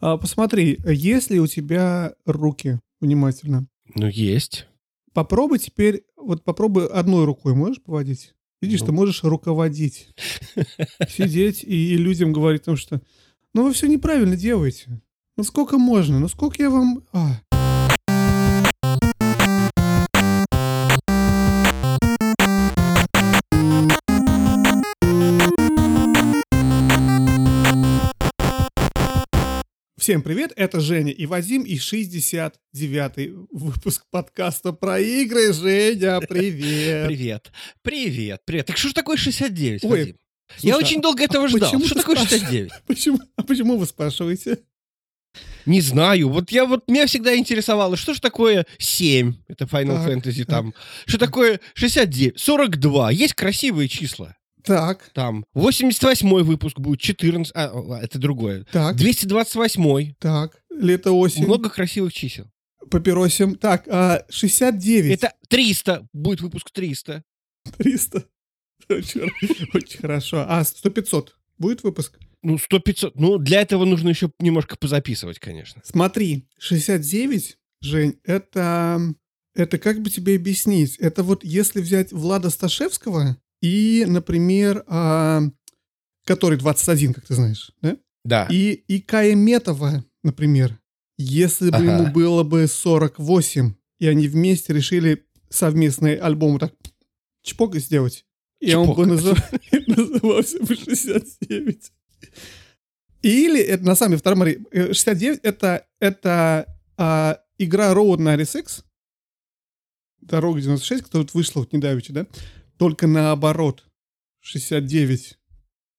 Посмотри, есть ли у тебя руки внимательно? Ну, есть. Попробуй теперь, вот попробуй одной рукой можешь поводить? Видишь, ну. Ты можешь руководить. Сидеть и людям говорить, потому что, ну, вы все неправильно делаете. Ну, сколько можно? Ну, сколько я вам... Всем привет, это Женя и Вадим, и 69-й выпуск подкаста про игры. Женя, привет. Привет. Так что же такое 69, Ой, Вадим? Слушай, я очень долго этого ждал. Что такое 69? Почему вы спрашиваете? Не знаю. Вот меня всегда интересовало, что же такое 7? Это Final Fantasy там. Что такое 69? 42. Есть красивые числа. Так. Там 88-й выпуск будет, 14... А, это другое. Так. 228-й. Так. Лето, осень. Много красивых чисел. Папиросим. Так, 69. Это 300. Будет выпуск 300. 300. Очень хорошо. А 100-500 будет выпуск? Ну, 100-500. Ну, для этого нужно еще немножко позаписывать, конечно. Смотри, 69, Жень, это как бы тебе объяснить? Это вот если взять Влада Сташевского... И, например, который 21, как ты знаешь, да? Да. И Каяметова, например, если бы ему было бы 48, и они вместе решили совместный альбом вот так чпок сделать, и он бы назывался бы 69. Или, это на самом деле, 69 это игра Road 96, Дорога 96, которая вот вышла вот недавеча, да? Только наоборот, 69,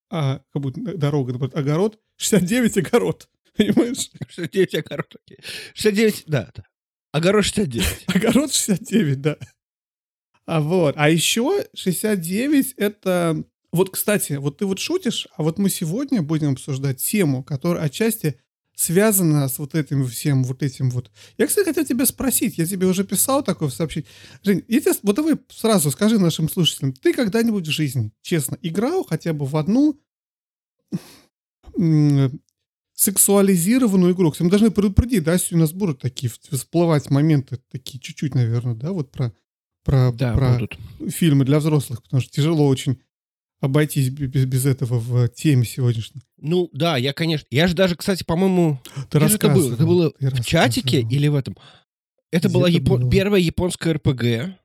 как будто дорога, огород, 69 огород, понимаешь? 69 огород, 69, да, огород 69. Огород 69, да. А еще 69 это, вот, кстати, вот ты вот шутишь, а вот мы сегодня будем обсуждать тему, которая отчасти связана с вот этим всем, вот этим вот. Я, кстати, хотел тебя спросить, я тебе уже писал такое сообщение. Жень, вот давай сразу скажи нашим слушателям, ты когда-нибудь в жизни, честно, играл хотя бы в одну сексуализированную игру? Кстати, мы должны предупредить, да, сегодня у нас будут такие всплывать моменты, такие чуть-чуть, наверное, да, вот про фильмы для взрослых, потому что тяжело очень обойтись без этого в теме сегодняшней. Ну, да, я, конечно... Я же даже, кстати, по-моему... Это было в чатике или в этом? Это была первая японская РПГ.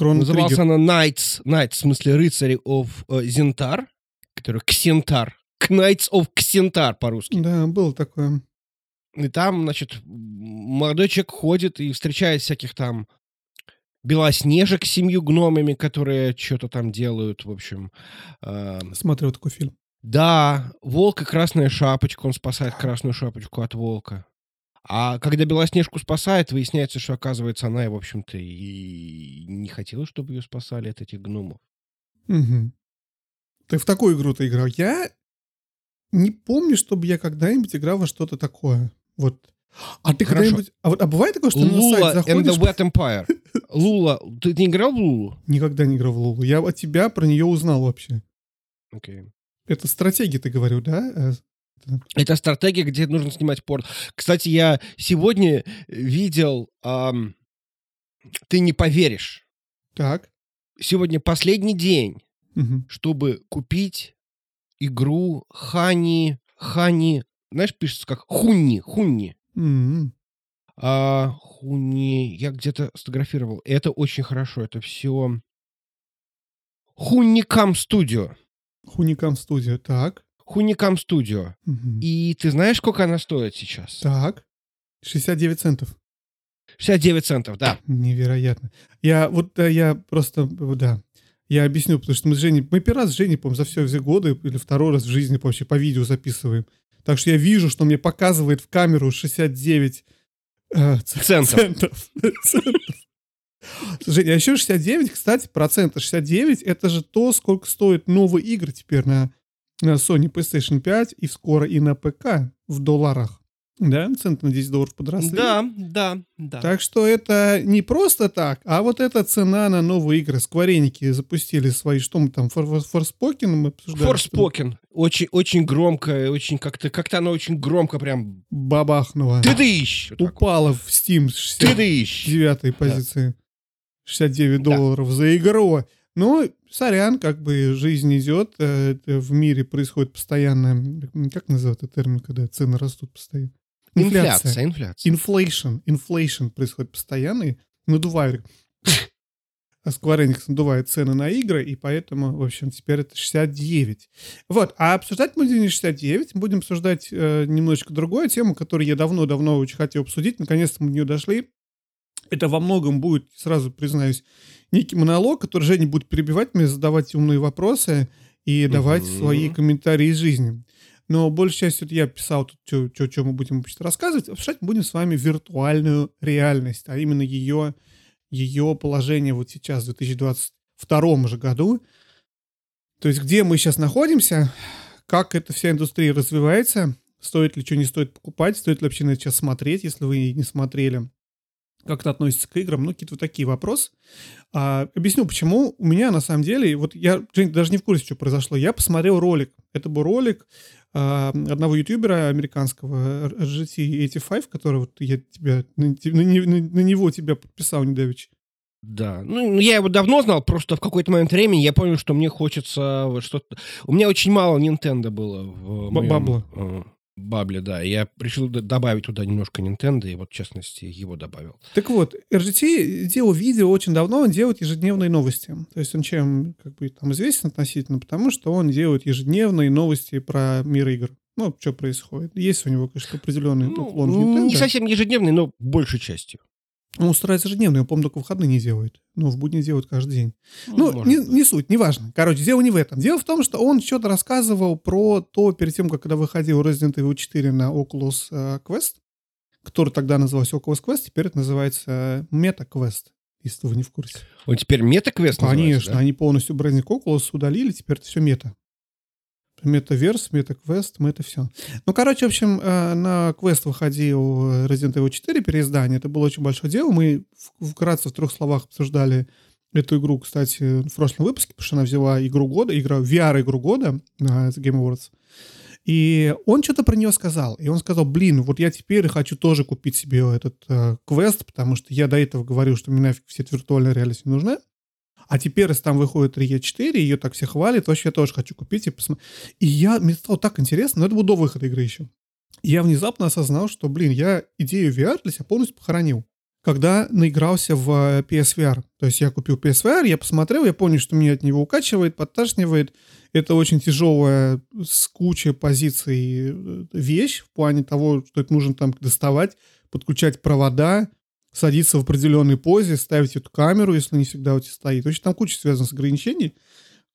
Называлась она Knights, в смысле рыцари of Зентар, который Ксентар. Knights of Ксентар по-русски. Да, было такое. И там, значит, молодой человек ходит и встречает всяких там... Белоснежек с 7 гномами, которые что-то там делают, в общем. Смотрел такой фильм. Да, волк и красная шапочка, он спасает красную шапочку от волка. А когда Белоснежку спасает, выясняется, что, оказывается, она, в общем-то, и не хотела, чтобы ее спасали от этих гномов. Угу. Ты в такую игру-то играл? Я не помню, чтобы я когда-нибудь играл во что-то такое. Вот. А ты Хорошо. Когда-нибудь... А бывает такое, что ты на сайт заходишь... Lula and the Wet Empire. Лула. Ты не играл в Лулу? Никогда не играл в Лулу. Я от тебя про нее узнал вообще. Окей. Okay. Это стратегия, ты говорил, да? Это стратегия, где нужно снимать порно. Кстати, я сегодня видел... ты не поверишь. Так. Сегодня последний день, чтобы купить игру Хани... Знаешь, пишется как Хунни. Хуни... Я где-то сфотографировал. Это очень хорошо. Это все... Hunikam Studio. Так. Угу. И ты знаешь, сколько она стоит сейчас? Так. 69 центов. 69 центов, да. Невероятно. Я просто... Да. Я объясню, потому что мы с Женей... Мы первый раз с Женей, по-моему, за все годы или второй раз в жизни вообще по видео записываем. Так что я вижу, что мне показывает в камеру 69... Центов. Слушай, а еще 69, кстати, процента 69, это же то, сколько стоят новые игры теперь на Sony PlayStation 5 и скоро и на ПК в долларах. Да, цены на $10 подросли. Да. Так что это не просто так, а вот эта цена на новые игры. Сквореники запустили свои, что мы там, Форспокен мы обсуждали? Форспокен. Очень громко, очень как-то она очень громко прям... Бабахнула. Ты-дыщ! Упала в Steam с 69-й позиции. $69 за игру. Ну, сорян, как бы жизнь идет, в мире происходит постоянно... Как называют этот термин, когда цены растут постоянно? Инфляция. Инфлейшн происходит постоянно, и надувают. А Square Enix надувает цены на игры, и поэтому, в общем, теперь это 69. Вот, а обсуждать мы не 69, будем обсуждать немножечко другую тему, которую я давно очень хотел обсудить, наконец-то мы до нее дошли. Это во многом будет, сразу признаюсь, некий монолог, который Женя будет перебивать мне, задавать умные вопросы и давать свои комментарии из жизни. Но большей частью я писал тут, что мы будем рассказывать. Обсуждать мы будем с вами виртуальную реальность, а именно ее положение вот сейчас, в 2022 же году. То есть где мы сейчас находимся, как эта вся индустрия развивается, стоит ли, что не стоит покупать, стоит ли вообще на это сейчас смотреть, если вы не смотрели. Как это относится к играм, какие-то вот такие вопросы. Объясню, почему у меня на самом деле, вот я даже не в курсе, что произошло, я посмотрел ролик, это был ролик одного ютубера американского, GTA 85, который вот я тебя, на него тебя подписал недавич. Да, я его давно знал, просто в какой-то момент времени я понял, что мне хочется что-то... У меня очень мало Nintendo было в моем... Бабле, да. Я решил добавить туда немножко Nintendo, и вот, в частности, его добавил. Так вот, RGT делал видео очень давно, он делает ежедневные новости. То есть он чем, там известен относительно, потому что он делает ежедневные новости про мир игр. Что происходит. Есть у него, конечно, определенный уклон в Nintendo. Не совсем ежедневный, но большей частью. Он старается ежедневный, он, по-моему, только в выходные не делает. Но в будни делают каждый день. Не суть, неважно. Короче, дело не в этом. Дело в том, что он что-то рассказывал про то, перед тем, когда выходил Resident Evil 4 на Oculus Quest, который тогда назывался Oculus Quest, теперь это называется Meta Quest, если вы не в курсе. Он теперь Meta Quest называется? Конечно, да? Они полностью брендинг Oculus удалили, теперь это все Meta. Метаверс, метаквест, все. В общем, на квест выходил Resident Evil 4 переиздание. Это было очень большое дело. Мы вкратце в 3 словах обсуждали эту игру, кстати, в прошлом выпуске, потому что она взяла VR-игру года на Game Awards. И он что-то про нее сказал. И он сказал, я теперь хочу тоже купить себе этот квест, потому что я до этого говорил, что мне нафиг все эта виртуальная реальность не нужна. А теперь, если там выходит RE4, ее так все хвалят, вообще я тоже хочу купить и посмотреть. Мне стало так интересно, но это было до выхода игры еще. И я внезапно осознал, что, я идею VR для себя полностью похоронил, когда наигрался в PSVR. То есть я купил PSVR, я посмотрел, я понял, что меня от него укачивает, подташнивает. Это очень тяжелая, с кучей позиций вещь в плане того, что это нужно там доставать, подключать провода, садиться в определенной позе, ставить эту камеру, если не всегда у тебя стоит. Вообще там куча связана с ограничениями.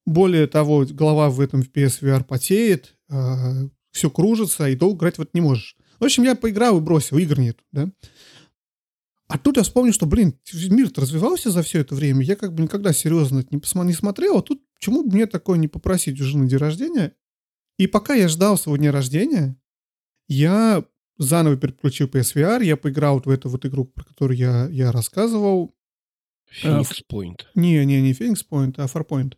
Более того, голова в PSVR потеет, все кружится, и долго играть в это не можешь. В общем, я поиграл и бросил, игр нет. Да? А тут я вспомнил, что, мир-то развивался за все это время, я никогда серьезно это не смотрел, а тут почему бы мне такое не попросить уже на день рождения? И пока я ждал своего дня рождения, я... Заново переключил PSVR, я поиграл в эту игру, про которую я рассказывал. Phoenix Point. Не Phoenix Point, а Farpoint.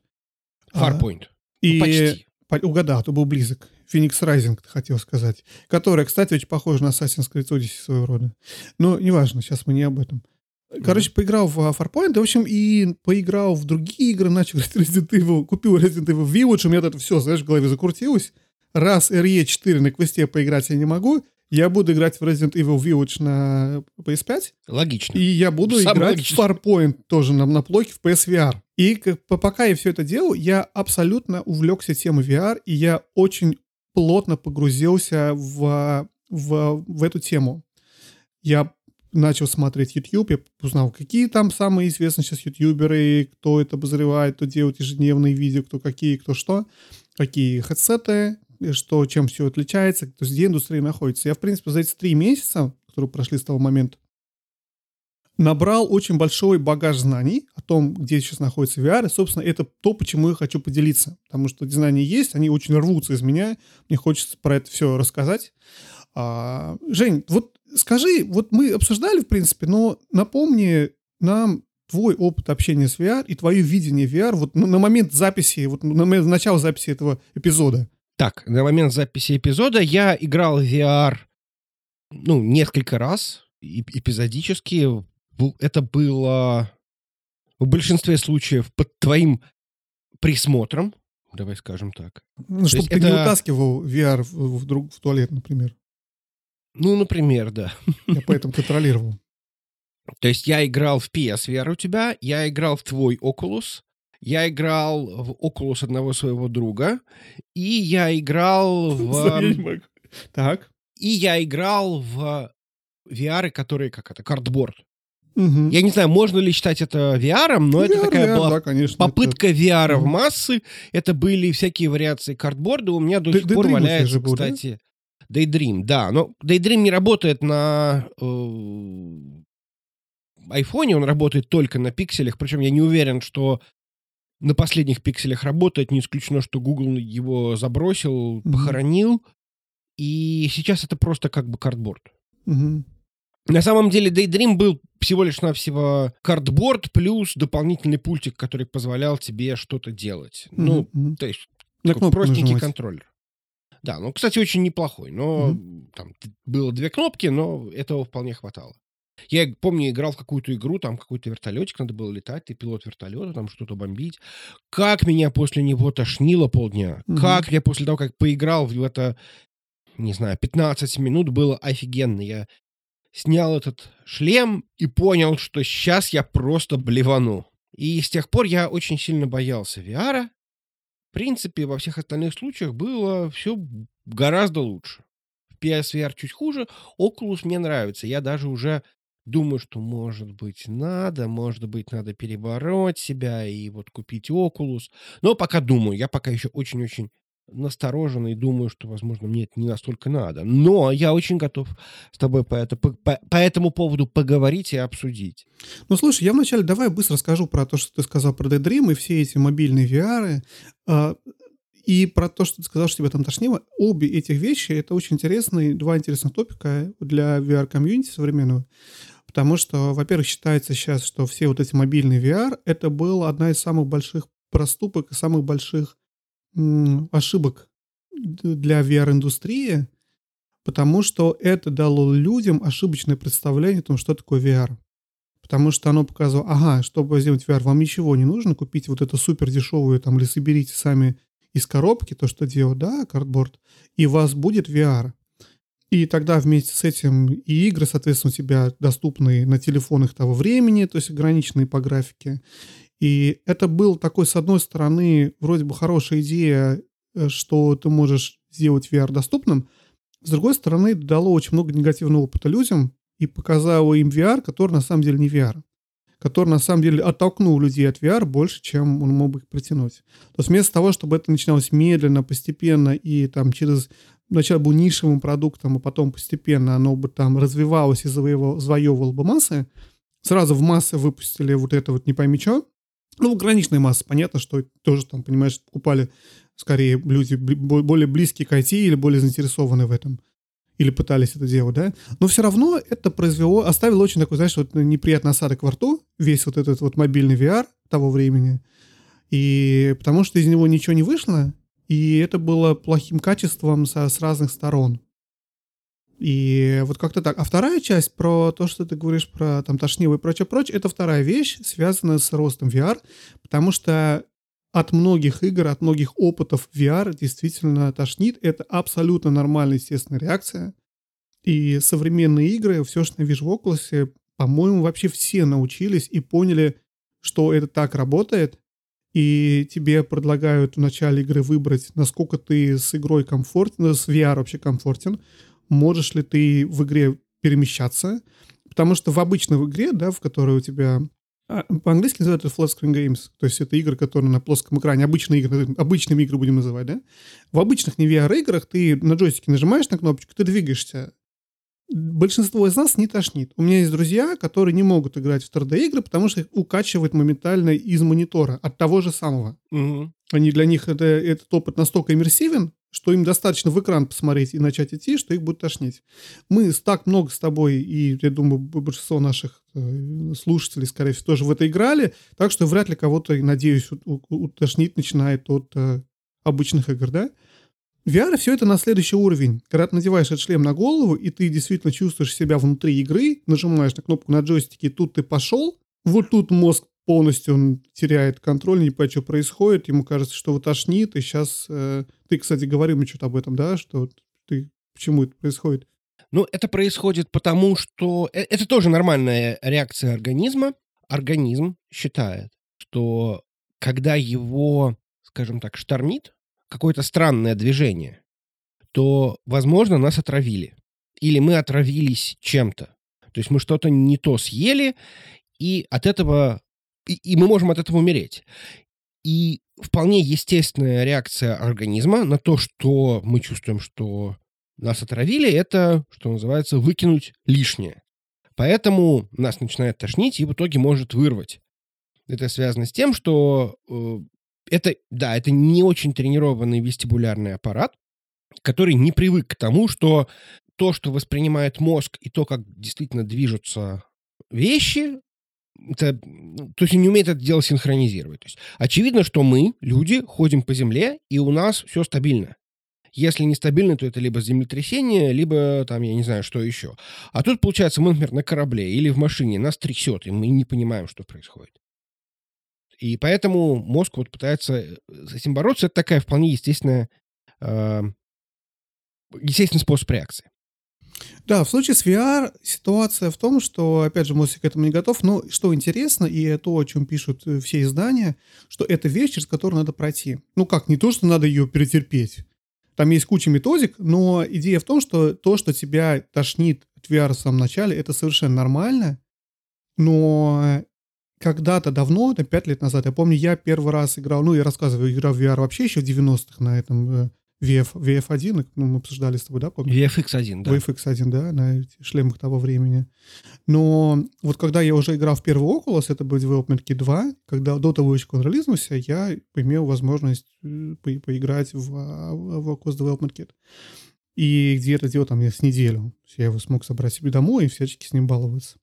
Почти. Угадал, ты был близок. Phoenix Rising, ты хотел сказать. Которая, кстати, очень похожа на Assassin's Creed Odyssey своего рода. Но неважно, сейчас мы не об этом. Поиграл в Farpoint, и поиграл в другие игры, начал Resident Evil, купил Resident Evil Village, у меня это все, в голове закрутилось. Раз RE4 на квесте поиграть я не могу, я буду играть в Resident Evil Village на PS5. Логично. И я буду играть в Farpoint тоже на плойке в PSVR. И пока я все это делал, я абсолютно увлекся темой VR, и я очень плотно погрузился в эту тему. Я начал смотреть YouTube, я узнал, какие там самые известные сейчас ютуберы, кто это обозревает, кто делает ежедневные видео, кто какие, кто что, какие хедсеты, что, чем все отличается, то есть где индустрия находится. Я, в принципе, за эти 3 месяца, которые прошли с того момента, набрал очень большой багаж знаний о том, где сейчас находится VR, и, собственно, это то, почему я хочу поделиться, потому что знания есть, они очень рвутся из меня, мне хочется про это все рассказать. Жень, вот скажи, вот мы обсуждали, в принципе, но напомни нам твой опыт общения с VR и твое видение VR вот на момент записи, вот на момент начала записи этого эпизода. Так, на момент записи эпизода я играл в VR, несколько раз, эпизодически. Это было в большинстве случаев под твоим присмотром, давай скажем так. Чтобы ты не утаскивал VR в туалет, например. Например, да. Я поэтому контролировал. То есть я играл в PSVR у тебя, я играл в твой Oculus, я играл в Oculus одного своего друга, и я играл в... Так. И я играл в VR, которые, Cardboard. Угу. Я не знаю, можно ли считать это VR, но VR, это такая VR, была да, конечно, попытка это... VR в массы. Это были всякие вариации картборда. У меня до сих пор валяется, кстати, Daydream. Да, но Daydream не работает на айфоне, он работает только на пикселях. Причем я не уверен, что на последних пикселях работает. Не исключено, что Google его забросил, похоронил. И сейчас это просто картборд. Угу. На самом деле Daydream был всего лишь навсего картборд плюс дополнительный пультик, который позволял тебе что-то делать. То есть такой простенький контроллер. Да, кстати, очень неплохой. Но там было 2 кнопки, но этого вполне хватало. Я помню, играл в какую-то игру, там какой-то вертолетик, надо было летать, ты пилот вертолета, там что-то бомбить. Как меня после него тошнило полдня. Как я после того, как поиграл в это, не знаю, 15 минут, было офигенно. Я снял этот шлем и понял, что сейчас я просто блевану. И с тех пор я очень сильно боялся VR. В принципе, во всех остальных случаях было все гораздо лучше. PSVR чуть хуже, Oculus мне нравится. Я даже уже думаю, что, может быть, надо перебороть себя и вот купить Oculus. Но пока думаю, я пока еще очень-очень насторожен и думаю, что, возможно, мне это не настолько надо. Но я очень готов с тобой по этому поводу поговорить и обсудить. Слушай, я вначале давай быстро скажу про то, что ты сказал про Daydream и все эти мобильные VR. И про то, что ты сказал, что тебя там тошнило. Обе этих вещи — это очень интересные, 2 интересных топика для VR-комьюнити современного. Потому что, во-первых, считается сейчас, что все вот эти мобильные VR — это была одна из самых больших проступок и самых больших ошибок для VR-индустрии, потому что это дало людям ошибочное представление о том, что такое VR. Потому что оно показывало, чтобы сделать VR, вам ничего не нужно, купить вот эту супер дешевую там, или соберите сами из коробки то, что делал, да, картборд, и у вас будет VR. И тогда вместе с этим и игры, соответственно, у тебя доступны на телефонах того времени, то есть ограниченные по графике. И это был такой, с одной стороны, вроде бы хорошая идея, что ты можешь сделать VR доступным. С другой стороны, дало очень много негативного опыта людям и показало им VR, который на самом деле не VR. Который, на самом деле, оттолкнул людей от VR больше, чем он мог бы их притянуть. То есть вместо того, чтобы это начиналось медленно, постепенно, и там через... Вначале был нишевым продуктом, а потом постепенно оно бы там развивалось и завоевывало бы массы, сразу в массы выпустили вот это вот не пойми что. Ограниченная масса. Понятно, что тоже там, понимаешь, покупали скорее люди более близкие к IT или более заинтересованы в этом. Или пытались это делать, да? Но все равно это произвело, оставило очень такой, знаешь, вот неприятный осадок во рту, весь вот этот вот мобильный VR того времени. И потому что из него ничего не вышло, и это было плохим качеством с разных сторон. И вот как-то так. А вторая часть про то, что ты говоришь про там тошнило и прочее, это вторая вещь, связанная с ростом VR, потому что от многих игр, от многих опытов VR действительно тошнит. Это абсолютно нормальная, естественная реакция. И современные игры, все, что я вижу в Oculus, по-моему, вообще все научились и поняли, что это так работает. И тебе предлагают в начале игры выбрать, насколько ты с игрой комфортен, с VR вообще комфортен, можешь ли ты в игре перемещаться. Потому что в обычной игре, да, в которой у тебя... По-английски называют это flat screen games. То есть это игры, которые на плоском экране. Обычными игры будем называть, да? В обычных не VR-играх ты на джойстике нажимаешь на кнопочку, ты двигаешься. большинство из нас не тошнит. У меня есть друзья, которые не могут играть в 3D-игры, потому что их укачивает моментально из монитора, от того же самого. Угу. Они, для них этот опыт настолько иммерсивен, что им достаточно в экран посмотреть и начать идти, что их будет тошнить. Мы так много с тобой, и, я думаю, большинство наших слушателей, скорее всего, тоже в это играли, так что вряд ли кого-то, надеюсь, утошнить начинает от обычных игр, да? VR — все это на следующий уровень. Когда ты надеваешь этот шлем на голову, и ты действительно чувствуешь себя внутри игры, нажимаешь на кнопку на джойстике, тут ты пошел, вот тут мозг полностью он теряет контроль, не понимает, что происходит, ему кажется, что его тошнит, и сейчас... Ты, кстати, говорил мне что-то об этом, да? Что ты... Почему это происходит? Ну, это происходит потому, что... Это тоже нормальная реакция организма. Организм считает, что когда его, скажем так, штормит, какое-то странное движение, то, возможно, нас отравили. Или мы отравились чем-то. То есть мы что-то не то съели, и от этого... И мы можем от этого умереть. И вполне естественная реакция организма на то, что мы чувствуем, что нас отравили, это, что называется, выкинуть лишнее. Поэтому нас начинает тошнить и в итоге может вырвать. Это связано с тем, что это не очень тренированный вестибулярный аппарат, который не привык к тому, что то, что воспринимает мозг, и то, как действительно движутся вещи, то есть он не умеет это дело синхронизировать. То есть очевидно, что мы, люди, ходим по земле, и у нас все стабильно. Если не стабильно, то это либо землетрясение, либо там, я не знаю, что еще. А тут, получается, мы, например, на корабле или в машине, нас трясет, и мы не понимаем, что происходит. И поэтому мозг вот пытается с этим бороться. Это такая вполне естественный способ реакции. Да, в случае с VR ситуация в том, что, опять же, мозг к этому не готов, но что интересно, и то, о чем пишут все издания, что это вещь, через которую надо пройти. Ну как, не то, что надо ее перетерпеть. Там есть куча методик, но идея в том, что то, что тебя тошнит от VR в самом начале, это совершенно нормально, но когда-то давно, 5 лет назад, я помню, я первый раз играл, ну я рассказываю, играл в VR вообще еще в 90-х на этом... VF1, ну, мы обсуждали с тобой, да, помню? VFX1, да. VFX1, да, на шлемах того времени. Но вот когда я уже играл в первый Oculus, это был Development Kit 2, когда до того, как он релизнулся, я имел возможность поиграть в Oculus Development Kit. И где это дело там я с неделю. Я его смог собрать себе домой и всячески с ним баловаться.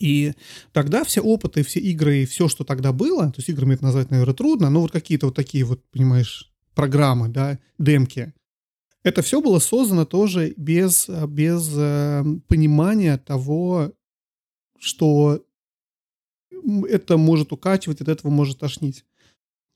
И тогда все опыты, все игры, все, что тогда было, то есть играми это назвать, наверное, трудно, но вот какие-то вот такие вот, понимаешь, программы, да, демки. Это все было создано тоже без понимания того, что это может укачивать, от этого может тошнить.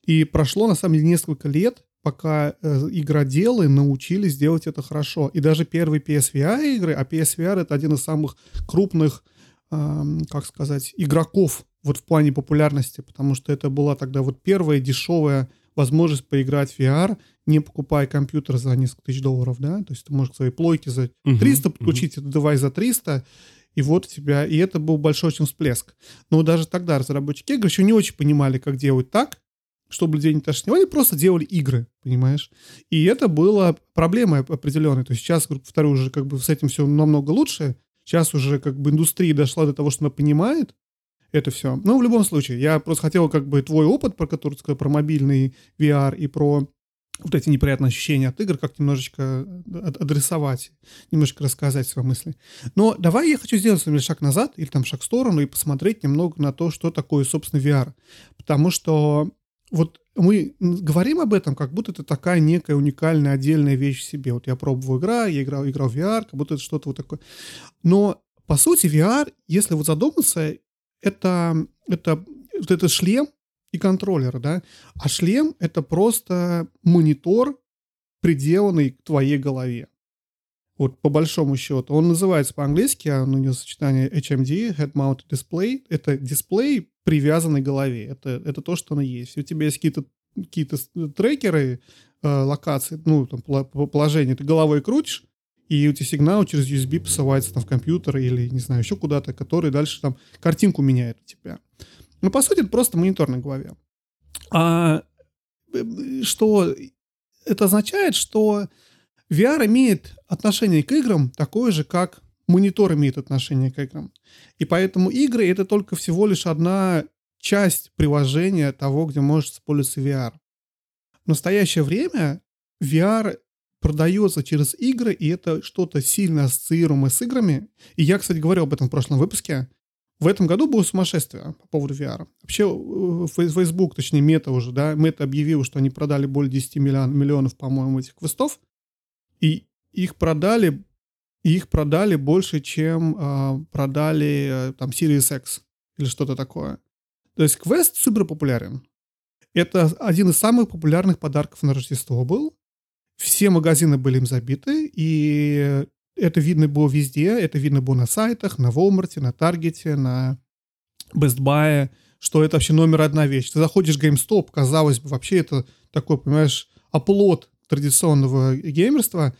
И прошло, на самом деле, несколько лет, пока игроделы научились делать это хорошо. И даже первые PSVR-игры, а PSVR — это один из самых крупных, как сказать, игроков вот в плане популярности, потому что это была тогда вот первая дешевая возможность поиграть в VR, не покупая компьютер за несколько тысяч $1,000, да, то есть ты можешь к своей плойке за 300 подключить, этот девайс за 300, и вот у тебя, и это был большой очень всплеск. Но даже тогда разработчики игр еще не очень понимали, как делать так, чтобы людей не тошнило, они просто делали игры, понимаешь, и это была проблема определенная, то есть сейчас, повторю, уже как бы с этим все намного лучше, сейчас уже как бы индустрия дошла до того, что она понимает это все. Но в любом случае, я просто хотел как бы твой опыт, про который ты сказал, про мобильный VR и про вот эти неприятные ощущения от игр, как немножечко адресовать, немножечко рассказать свои мысли. Но давай я хочу сделать шаг назад или там шаг в сторону и посмотреть немного на то, что такое, собственно, VR. Потому что вот мы говорим об этом, как будто это такая некая уникальная отдельная вещь в себе. Вот я пробовал играл в VR, как будто это что-то вот такое. Но по сути VR, если вот задуматься, это вот этот шлем и контроллер, да? А шлем — это просто монитор, приделанный к твоей голове. Вот по большому счету. Он называется по-английски, у него сочетание HMD, Head Mounted Display. Это дисплей, привязанный к голове. Это то, что оно есть. Если у тебя есть какие-то трекеры, локации, ну, там, положение, ты головой крутишь, и у тебя сигнал через USB посылается там в компьютер или, не знаю, еще куда-то, который дальше там картинку меняет у тебя. Ну, по сути, это просто монитор на голове. А что это означает, что VR имеет отношение к играм такое же, как монитор имеет отношение к играм. И поэтому игры — это только всего лишь одна часть приложения того, где может использоваться VR. В настоящее время VR продается через игры, и это что-то сильно ассоциируемое с играми. И я, кстати, говорил об этом в прошлом выпуске. В этом году было сумасшествие по поводу VR. Вообще Facebook, точнее Meta уже, да, Meta объявила, что они продали более 10 миллионов, по-моему, этих квестов. И их продали больше, чем продали там Series X или что-то такое. То есть квест супер популярен. Это один из самых популярных подарков на Рождество был. Все магазины были им забиты, и это видно было везде. Это видно было на сайтах, на Walmart, на Target, на Best Buy, что это вообще номер одна вещь. Ты заходишь в GameStop, казалось бы, вообще это такой, понимаешь, оплот традиционного геймерства.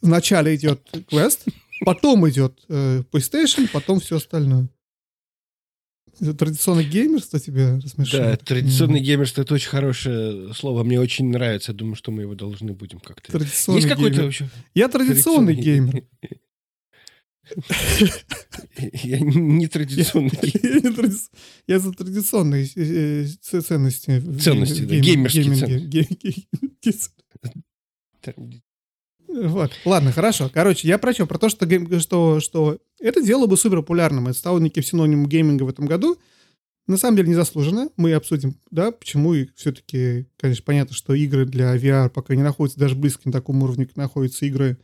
Вначале идет квест, потом идет PlayStation, потом все остальное. Это традиционное геймерство тебя рассмешило? Да, традиционное геймерство — это очень хорошее слово. Мне очень нравится. Я думаю, что мы его должны будем как-то... Есть какой-то вообще? Я традиционный геймер. Я не традиционный геймер. Я за традиционные ценности. Ценности, да, геймерские ценности. Вот, ладно, хорошо. Короче, я про что? Про то, что это дело бы супер популярным. Это стало неким синонимом гейминга в этом году. На самом деле незаслуженно. Мы обсудим, да, почему. И все-таки, конечно, понятно, что игры для VR пока не находятся даже близко на таком уровне, как находятся игры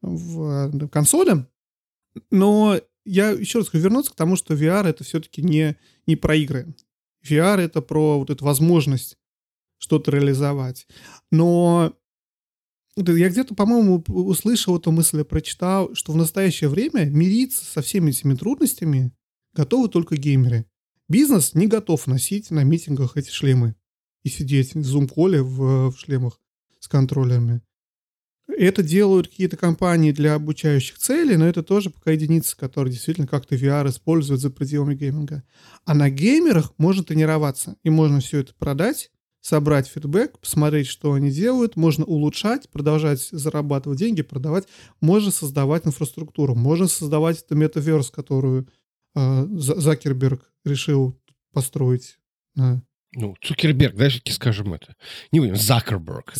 в консоли. Но я еще раз хочу вернуться к тому, что VR — это все-таки не про игры. VR — это про вот эту возможность что-то реализовать. Но... Я где-то, по-моему, услышал эту мысль, прочитал, что в настоящее время мириться со всеми этими трудностями готовы только геймеры. Бизнес не готов носить на митингах эти шлемы и сидеть в зум-коле в шлемах с контроллерами. Это делают какие-то компании для обучающих целей, но это тоже пока единицы, которые действительно как-то VR используют за пределами гейминга. А на геймерах можно тренироваться, и можно все это продать, собрать фидбэк, посмотреть, что они делают, можно улучшать, продолжать зарабатывать деньги, продавать, можно создавать инфраструктуру, можно создавать эту метаверс, которую Закерберг решил построить. Ну, Цукерберг, давай все-таки скажем это. Не будем, Закерберг.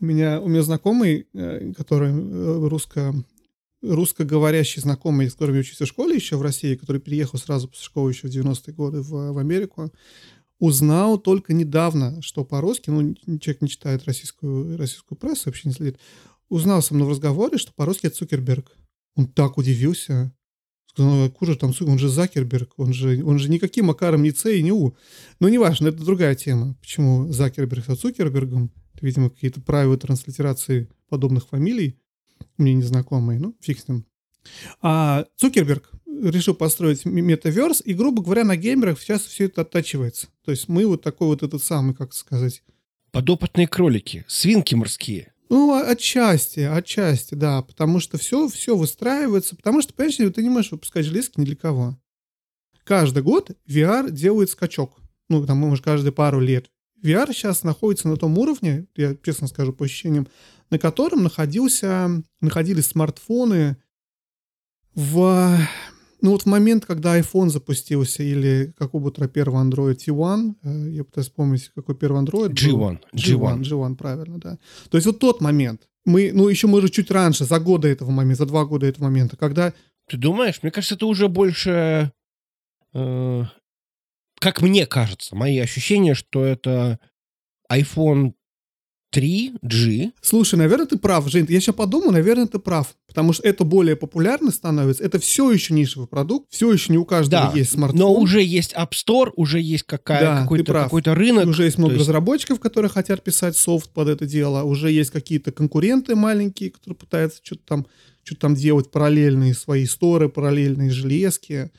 У меня знакомый, который русскоговорящий знакомый, с которым я учился в школе еще в России, который переехал сразу после школы еще в 90-е годы в Америку, узнал только недавно, что по-русски, человек не читает российскую прессу, вообще не следит, узнал со мной в разговоре, что по-русски это Цукерберг. Он так удивился. Сказал, куда там Цукерберг, он же Закерберг, он же никаким макаром ни Ц и ни У. Но неважно, это другая тема. Почему Закерберг со Цукербергом? Это, видимо, какие-то правила транслитерации подобных фамилий, мне незнакомые, ну, фиг с ним. А Цукерберг решил построить метаверс, и, грубо говоря, на геймерах сейчас все это оттачивается. То есть мы вот такой вот этот самый, как сказать... Подопытные кролики, свинки морские. Ну, отчасти, да, потому что все выстраивается, потому что, понимаешь, ты не можешь выпускать железки ни для кого. Каждый год VR делает скачок. Ну, там, может, каждые пару лет. VR сейчас находится на том уровне, я честно скажу, по ощущениям, на котором находились смартфоны в момент, когда iPhone запустился, или какой был первый Android, T1, я пытаюсь вспомнить, какой первый Android. G1, правильно, да. То есть вот тот момент. Мы чуть раньше, за 2 года этого момента, когда... Ты думаешь? Мне кажется, это уже больше... Как мне кажется, мои ощущения, что это iPhone 3G. Слушай, наверное, ты прав, Жень. Я сейчас подумал, наверное, ты прав. Потому что это более популярно становится. Это все еще нишевый продукт. Все еще не у каждого есть смартфон. Но уже есть App Store, уже есть какой-то рынок. Уже есть много разработчиков, которые хотят писать софт под это дело. Уже есть какие-то конкуренты маленькие, которые пытаются что-то там делать, параллельные свои сторы, параллельные железки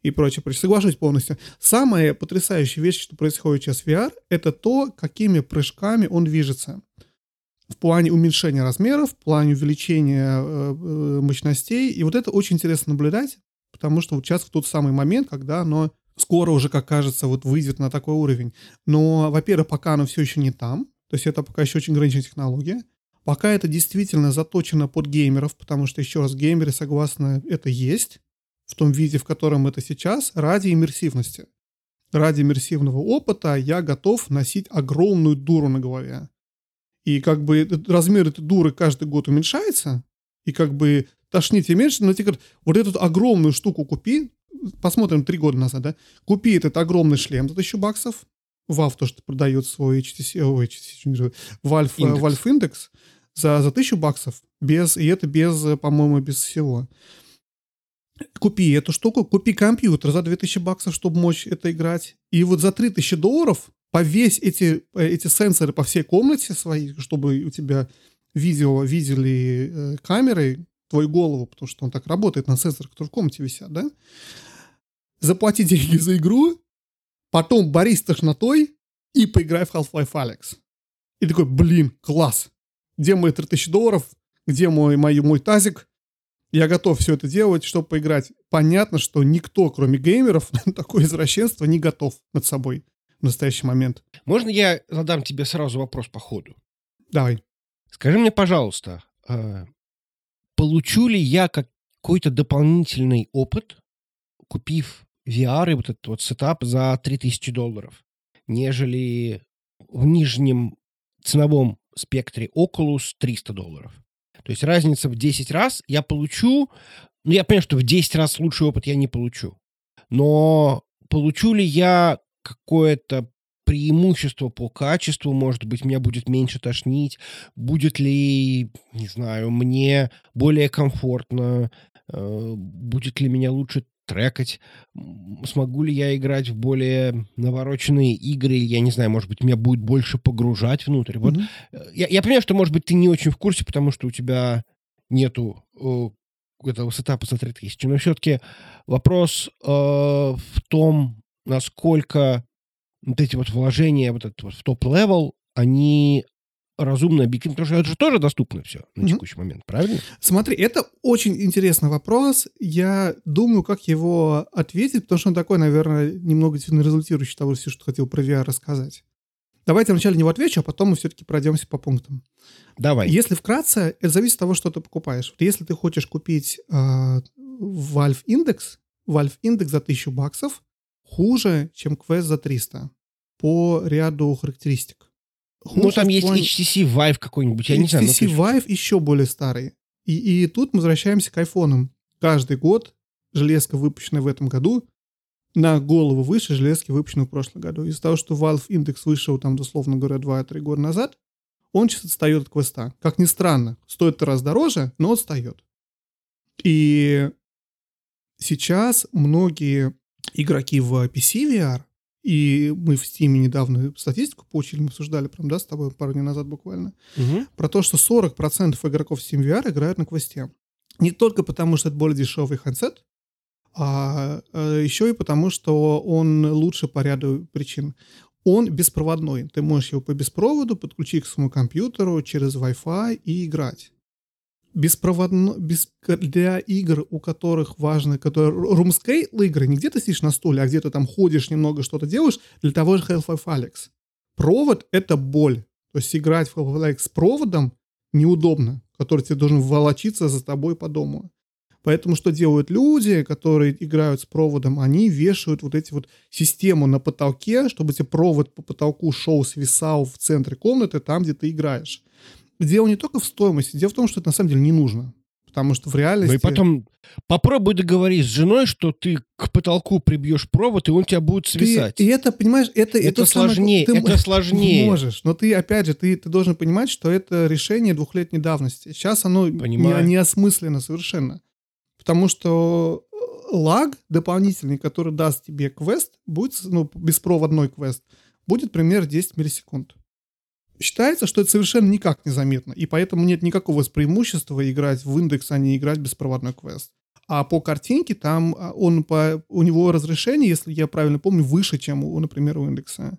и прочее. Соглашусь полностью. Самая потрясающая вещь, что происходит сейчас в VR, это то, какими прыжками он движется. В плане уменьшения размеров, в плане увеличения мощностей. И вот это очень интересно наблюдать, потому что вот сейчас в тот самый момент, когда оно скоро уже, как кажется, вот выйдет на такой уровень. Но, во-первых, пока оно все еще не там. То есть это пока еще очень ограниченная технология. Пока это действительно заточено под геймеров, потому что, еще раз, геймеры, согласно, это есть, в том виде, в котором это сейчас, ради иммерсивности. Ради иммерсивного опыта я готов носить огромную дуру на голове. И как бы размер этой дуры каждый год уменьшается, и как бы тошнит и меньше, но тебе говорят, вот эту огромную штуку купи, посмотрим 3 года назад, да, купи этот огромный шлем за $1000, Valve тоже продает свой Valve Index за $1000, без, и это без, по-моему, без всего. Купи эту штуку, купи компьютер за $2000, чтобы мочь это играть. И вот за $3000 повесь эти сенсоры по всей комнате своей, чтобы у тебя видео видели камерой твою голову, потому что он так работает на сенсорах, которые в комнате висят, да? Заплати деньги за игру, потом борись с тошнотой и поиграй в Half-Life Alyx. И такой, блин, класс. Где мои $3000? Где мой тазик? Я готов все это делать, чтобы поиграть. Понятно, что никто, кроме геймеров, такое извращенство не готов над собой в настоящий момент. Можно я задам тебе сразу вопрос по ходу? Давай. Скажи мне, пожалуйста, получу ли я какой-то дополнительный опыт, купив VR и вот этот вот сетап за $3000, нежели в нижнем ценовом спектре Oculus $300? То есть разница в 10 раз я получу, ну, я понимаю, что в 10 раз лучший опыт я не получу, но получу ли я какое-то преимущество по качеству, может быть, меня будет меньше тошнить, будет ли, не знаю, мне более комфортно, будет ли меня лучше трекать, смогу ли я играть в более навороченные игры, я не знаю, может быть, меня будет больше погружать внутрь. Вот. Я понимаю, что, может быть, ты не очень в курсе, потому что у тебя нету этого сетапа за 3000, но все-таки вопрос в том, насколько вот эти вот вложения вот этот вот в топ-левел, они разумно объективно, потому что это же тоже доступно все на текущий момент, правильно? Смотри, это очень интересный вопрос. Я думаю, как его ответить, потому что он такой, наверное, немного результирующий того, что хотел про VR рассказать. Давайте вначале на него отвечу, а потом мы все-таки пройдемся по пунктам. Давай. Если вкратце, это зависит от того, что ты покупаешь. Если ты хочешь купить Valve Index за $1000 хуже, чем Quest за $300 по ряду характеристик. Ну, там есть HTC Vive какой-нибудь, я не знаю. HTC Vive еще более старый. И тут мы возвращаемся к айфонам. Каждый год железка, выпущенная в этом году, на голову выше железки, выпущенной в прошлом году. Из-за того, что Valve Index вышел, там, условно говоря, 2-3 года назад, он сейчас отстает от квеста. Как ни странно, стоит раз дороже, но отстает. И сейчас многие игроки в PC VR, и мы в Стиме недавно статистику получили, мы обсуждали прям, да, с тобой пару дней назад буквально, про то, что 40% игроков Steam VR играют на квесте. Не только потому, что это более дешевый хендсет, а еще и потому, что он лучше по ряду причин. Он беспроводной. Ты можешь его по беспроводу подключить к своему компьютеру через Wi-Fi и играть. Для игр, у которых важно, которые румскейл игры, не где ты сидишь на стуле, а где ты там ходишь немного, что-то делаешь, для того же Half-Life Alyx. Провод — это боль. То есть играть в Half-Life Alyx с проводом неудобно, который тебе должен волочиться за тобой по дому. Поэтому что делают люди, которые играют с проводом? Они вешают вот эти вот систему на потолке, чтобы тебе провод по потолку шел, свисал в центре комнаты, там, где ты играешь. Дело не только в стоимости, дело в том, что это на самом деле не нужно. Потому что в реальности... Ну и потом попробуй договорись с женой, что ты к потолку прибьешь провод, и он тебя будет свисать. И это, понимаешь, это сложнее. Самое... Ты это сложнее. Можешь, но ты, опять же, ты должен понимать, что это решение 2-летней давности. Сейчас оно не осмысленно совершенно. Потому что лаг дополнительный, который даст тебе квест, будет, ну, беспроводной квест, будет примерно 10 миллисекунд. Считается, что это совершенно никак незаметно, и поэтому нет никакого преимущества играть в индекс, а не играть в беспроводной квест. А по картинке там у него разрешение, если я правильно помню, выше, чем, например, у индекса.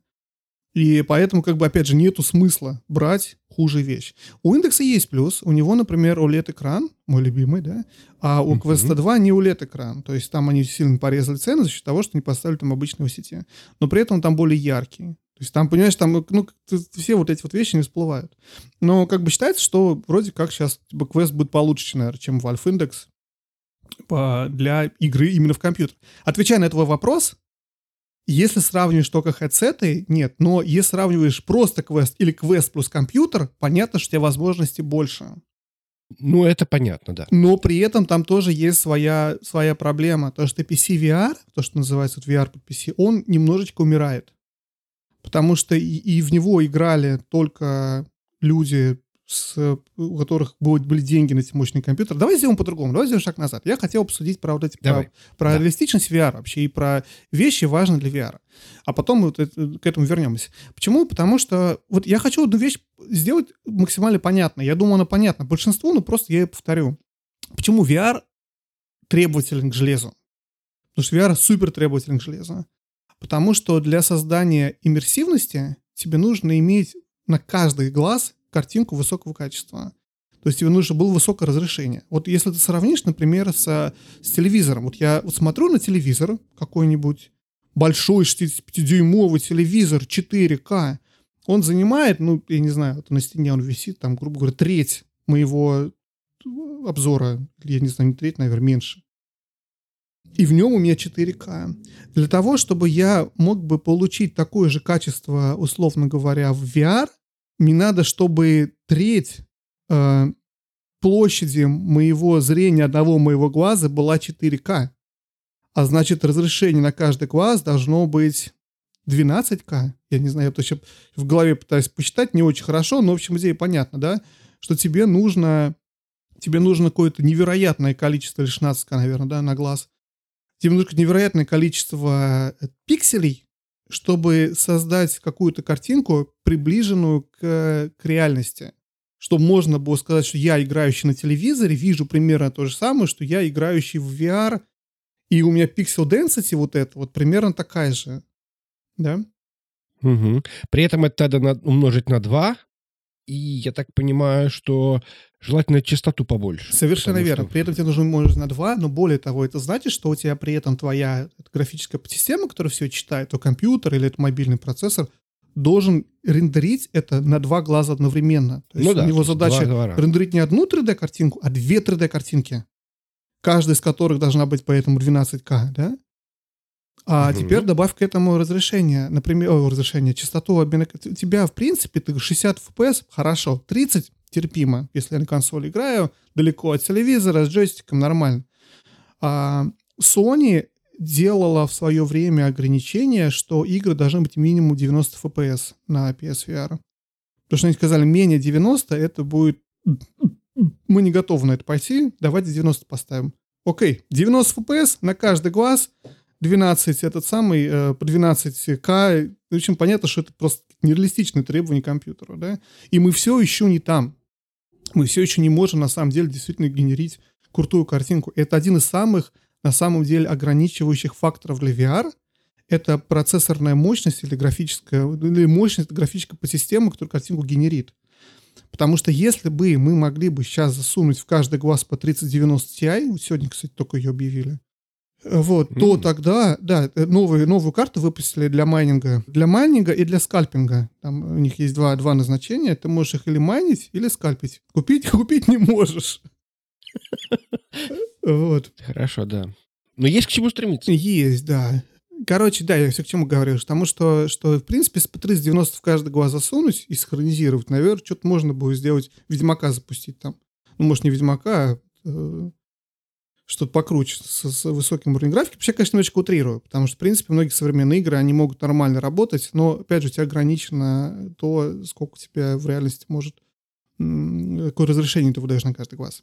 И поэтому, как бы, опять же, нету смысла брать хуже вещь. У индекса есть плюс. У него, например, OLED-экран, мой любимый, да? А у Quest 2 не OLED-экран. То есть там они сильно порезали цены за счет того, что не поставили там обычные OCT. Но при этом он там более яркий. То есть там, понимаешь, там, ну, все вот эти вот вещи не всплывают. Но как бы считается, что вроде как сейчас типа, квест будет получше, наверное, чем Valve Index для игры именно в компьютер. Отвечая на этот вопрос, если сравниваешь только хедсеты, нет. Но если сравниваешь просто квест или квест плюс компьютер, понятно, что у тебя возможностей больше. Ну, это понятно, да. Но при этом там тоже есть своя проблема. То, что PC VR, то, что называется вот VR под PC, он немножечко умирает. Потому что и в него играли только люди, у которых были деньги на эти мощные компьютеры. Давай сделаем по-другому, давай сделаем шаг назад. Я хотел обсудить про вот эти, про реалистичность VR вообще и про вещи, важные для VR. А потом вот к этому вернемся. Почему? Потому что вот я хочу одну вещь сделать максимально понятной. Я думаю, она понятна большинству, но просто я ее повторю. Почему VR требователен к железу? Потому что VR супер требователен к железу. Потому что для создания иммерсивности тебе нужно иметь на каждый глаз картинку высокого качества. То есть тебе нужно было высокое разрешение. Вот если ты сравнишь, например, с телевизором. Вот я вот смотрю на телевизор, какой-нибудь большой 65-дюймовый телевизор 4К. Он занимает, ну, я не знаю, вот на стене он висит, там, грубо говоря, треть моего обзора. Я не знаю, не треть, наверное, меньше. И в нем у меня 4К. Для того, чтобы я мог бы получить такое же качество, условно говоря, в VR, мне надо, чтобы треть площади моего зрения, одного моего глаза, была 4К. А значит, разрешение на каждый глаз должно быть 12К. Я не знаю, я точно в голове пытаюсь посчитать, не очень хорошо, но, в общем, идея понятна, да? Что тебе нужно какое-то невероятное количество, или 16К, наверное, да, на глаз. Тебе нужно невероятное количество пикселей, чтобы создать какую-то картинку, приближенную к реальности. Чтобы можно было сказать, что я, играющий на телевизоре, вижу примерно то же самое, что я, играющий в VR, и у меня пиксел density вот это, вот примерно такая же. Да? Угу. При этом это надо умножить на 2, и я так понимаю, что желательно частоту побольше. Совершенно верно. Что... При этом тебе нужно умножить на 2, но более того, это значит, что у тебя при этом твоя графическая система, которая все читает, то компьютер или это мобильный процессор, должен рендерить это на два глаза одновременно. То есть ну да, у него задача рендерить не одну 3D-картинку, а две 3D-картинки, каждая из которых должна быть поэтому 12К, да? А теперь добавь к этому разрешение, например, частоту обмена. У тебя, в принципе, ты 60 FPS, хорошо, 30 терпимо, если я на консоли играю, далеко от телевизора, с джойстиком нормально. А Sony делала в свое время ограничение, что игры должны быть минимум 90 FPS на PSVR. Потому что они сказали, менее 90, это будет... Мы не готовы на это пойти, давайте 90 поставим. Окей, 90 FPS на каждый глаз... 12 этот самый, по 12К. В общем, понятно, что это просто нереалистичное требование компьютера, да? И мы все еще не там. Мы все еще не можем, на самом деле, действительно генерить крутую картинку. Это один из самых, на самом деле, ограничивающих факторов для VR. Это процессорная мощность или графическая, или мощность графической подсистемы, которая картинку генерит. Потому что если бы мы могли бы сейчас засунуть в каждый глаз по 3090 Ti, сегодня, кстати, только ее объявили, вот, то тогда, да, новую карту выпустили для майнинга и для скальпинга. Там у них есть два назначения. Ты можешь их или майнить, или скальпить. Купить не можешь. Вот. Хорошо, да. Но есть к чему стремиться. Есть, да. Короче, да, я все к чему говорю. Потому что в принципе, с по 390 в каждый глаз засунуть и синхронизировать, наверное, что-то можно будет сделать. Ведьмака запустить там. Ну, может, не Ведьмака, а... что-то покруче, с высоким уровнем графики. Вообще, конечно, немножечко утрирую, потому что, в принципе, многие современные игры, они могут нормально работать, но, опять же, у тебя ограничено то, сколько у тебя в реальности может... Какое разрешение ты выдаешь на каждый глаз.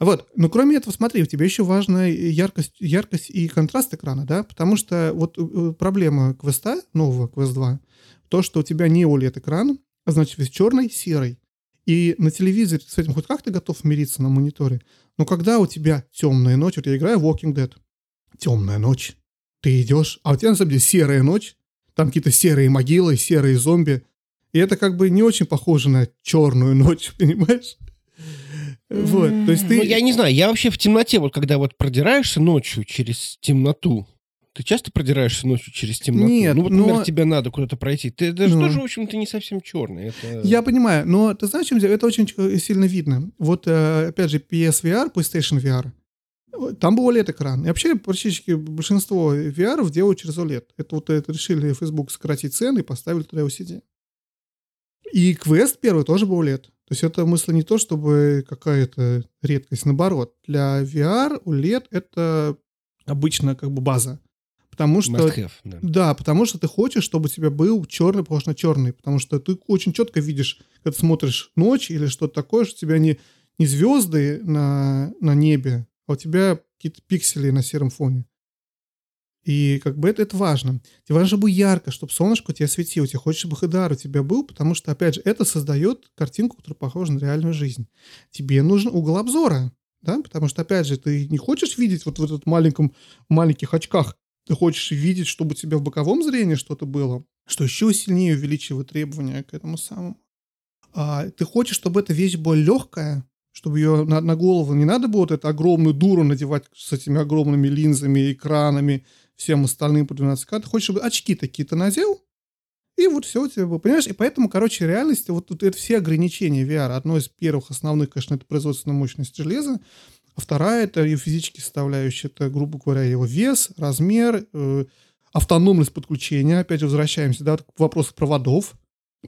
Вот. Но кроме этого, смотри, у тебя еще важна яркость и контраст экрана, да? Потому что вот проблема квеста, нового, квест 2, то, что у тебя не OLED-экран, а значит, весь черный, серый. И на телевизоре с этим хоть как ты готов мириться на мониторе? Но когда у тебя темная ночь, вот я играю в Walking Dead, темная ночь, ты идешь, а у тебя на самом деле серая ночь, там какие-то серые могилы, серые зомби, и это как бы не очень похоже на черную ночь, понимаешь? Вот, то есть ты... Ну, я не знаю, я вообще в темноте, вот когда вот продираешься ночью через темноту, Ты часто продираешься ночью через темноту? Нет, ну, вот, например, но... тебе надо куда-то пройти. Ты даже тоже, в общем-то, не совсем черный. Это... Я понимаю, но ты знаешь, чем это очень сильно видно. Вот, опять же, PSVR, PlayStation VR, там был OLED-экран. И вообще, практически большинство VR делают через OLED. Это вот это решили Facebook сократить цены и поставили туда LCD. И Quest первый тоже был OLED. То есть это мысль не то, чтобы какая-то редкость. Наоборот, для VR OLED это обычно как бы база. Потому что, да, потому что ты хочешь, чтобы у тебя был черный, похож на черный. Потому что ты очень четко видишь, когда ты смотришь ночь или что-то такое, что у тебя не звезды на небе, а у тебя какие-то пиксели на сером фоне. И как бы это важно. Тебе важно, чтобы было ярко, чтобы солнышко у тебя светило. Тебе хочешь, чтобы HDR у тебя был, потому что, опять же, это создает картинку, которая похожа на реальную жизнь. Тебе нужен угол обзора, да? Потому что, опять же, ты не хочешь видеть вот в этом маленьких очках. Ты хочешь видеть, чтобы у тебя в боковом зрении что-то было, что еще сильнее увеличивает требования к этому самому. Ты хочешь, чтобы эта вещь была легкая, чтобы ее на голову не надо было вот эту огромную дуру надевать с этими огромными линзами, экранами, всем остальным по 12К. Ты хочешь, чтобы очки такие ты надел, и вот все у тебя было. Понимаешь? И поэтому, короче, реальность, вот тут это все ограничения VR. Одно из первых основных, конечно, это производственная мощность железа. А вторая – это ее физические составляющие. Это, грубо говоря, его вес, размер, автономность подключения. Опять же, возвращаемся, да, к вопросу проводов.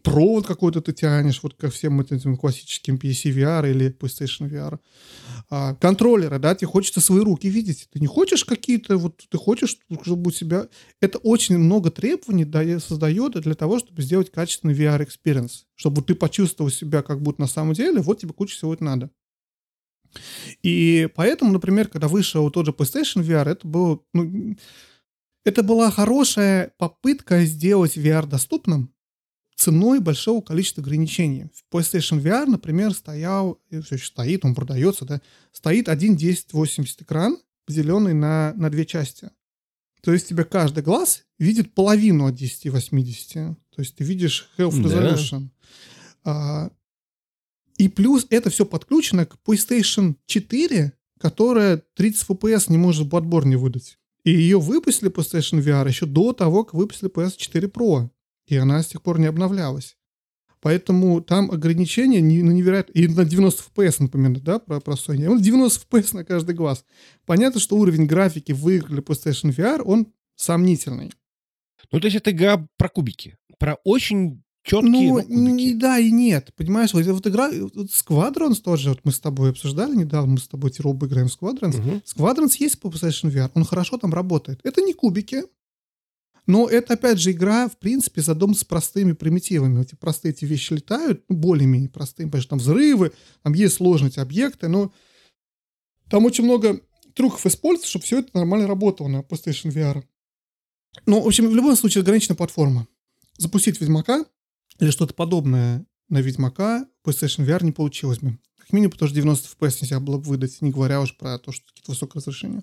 Провод какой-то ты тянешь, вот ко всем этим классическим PC VR или PlayStation VR. Контроллеры, да, тебе хочется свои руки видеть. Ты не хочешь какие-то, вот ты хочешь, чтобы у тебя... Это очень много требований создает для того, чтобы сделать качественный VR-экспириенс. Чтобы ты почувствовал себя как будто на самом деле, вот тебе куча всего это надо. И поэтому, например, когда вышел тот же PlayStation VR, это была хорошая попытка сделать VR доступным ценой большого количества ограничений. В PlayStation VR, например, стоял, и все еще стоит, он продается, да, стоит 1.1080 экран, поделенный на две части. То есть тебе каждый глаз видит половину от 1080. То есть ты видишь Half-Life Resolution. Да. И плюс это все подключено к PlayStation 4, которая 30 FPS не может Bloodborne не выдать. И ее выпустили PlayStation VR еще до того, как выпустили PS4 Pro. И она с тех пор не обновлялась. Поэтому там ограничения невероятно... И на 90 FPS, например, да, про Sony. 90 FPS на каждый глаз. Понятно, что уровень графики в играх для PlayStation VR, он сомнительный. Ну, то есть это игра про кубики. Про очень... Четкие, ну, да и нет. Понимаешь, вот игра... Вот Squadrons тоже, вот мы с тобой обсуждали недавно, мы с тобой Тироба играем в Squadrons. Угу. Squadrons есть по PlayStation VR, он хорошо там работает. Это не кубики, но это, опять же, игра, в принципе, задумана с простыми примитивами. Эти простые эти вещи летают, ну, более-менее простые, потому что там взрывы, там есть сложности объекты, но там очень много трюков используется, чтобы все это нормально работало на PlayStation VR. Ну, в общем, в любом случае, ограниченная платформа. Запустить Ведьмака или что-то подобное на Ведьмака PlayStation VR не получилось бы. Как минимум, потому что 90 FPS нельзя было бы выдать, не говоря уж про то, что какие-то высокие разрешения.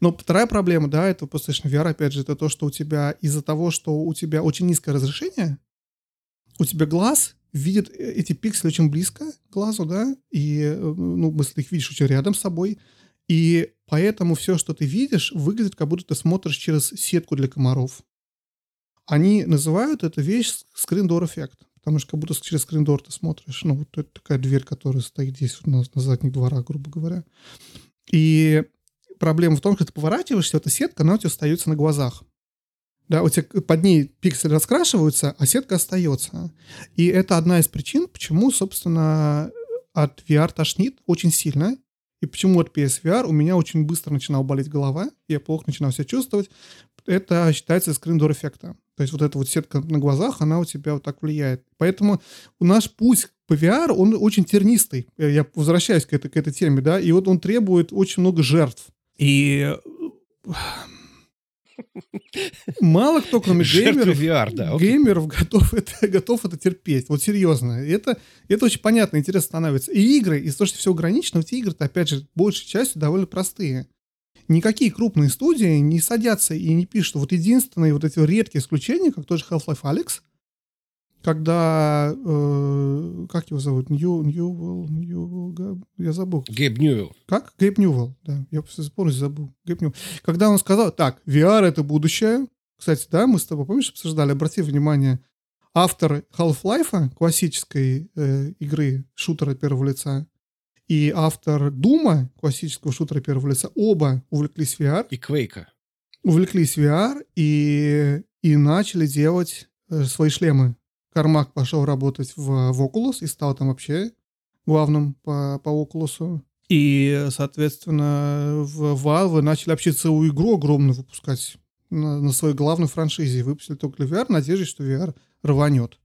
Но вторая проблема, да, этого PlayStation VR, опять же, это то, что у тебя из-за того, что у тебя очень низкое разрешение, у тебя глаз видит эти пиксели очень близко к глазу, да, и, ну, если ты их видишь очень рядом с собой, и поэтому все, что ты видишь, выглядит, как будто ты смотришь через сетку для комаров. Они называют эту вещь скриндор-эффект, потому что как будто через скриндор ты смотришь. Ну, вот это такая дверь, которая стоит здесь у нас на задних дворах, грубо говоря. И проблема в том, что ты поворачиваешься, эта сетка, она у тебя остается на глазах. Да, у тебя под ней пиксели раскрашиваются, а сетка остается. И это одна из причин, почему, собственно, от VR тошнит очень сильно. И почему от PSVR у меня очень быстро начинала болеть голова, я плохо начинал себя чувствовать. Это считается скриндор-эффекта. То есть вот эта вот сетка на глазах, она у тебя вот так влияет. Поэтому наш путь по VR, он очень тернистый. Я возвращаюсь к этой теме, да, и вот он требует очень много жертв. И... Мало кто, кроме геймеров, готов это терпеть. Вот серьезно. Это очень понятно, интересно становится. И игры, из-за того, что все ограничено, эти игры-то, опять же, большей частью довольно простые. Никакие крупные студии не садятся и не пишут. Вот единственные вот эти редкие исключения, как тоже Half-Life Alyx, когда, как его зовут, Ньюэлл, я забыл. Гейб Ньюэлл. Как? Гейб Ньюэлл, да, я полностью забыл. Гейб Ньюэлл. Когда он сказал, так, VR — это будущее. Кстати, да, мы с тобой, помнишь, обсуждали, обрати внимание, автор Half-Life, классической игры, шутера первого лица, и автор Дума, классического шутера первого лица, оба увлеклись VR. И Quake. Увлеклись VR и начали делать свои шлемы. Кармак пошел работать в Oculus и стал там вообще главным по Oculus. И, соответственно, в Valve начали вообще целую игру огромную выпускать на своей главной франшизе. Выпустили только VR, надеясь, что VR рванет.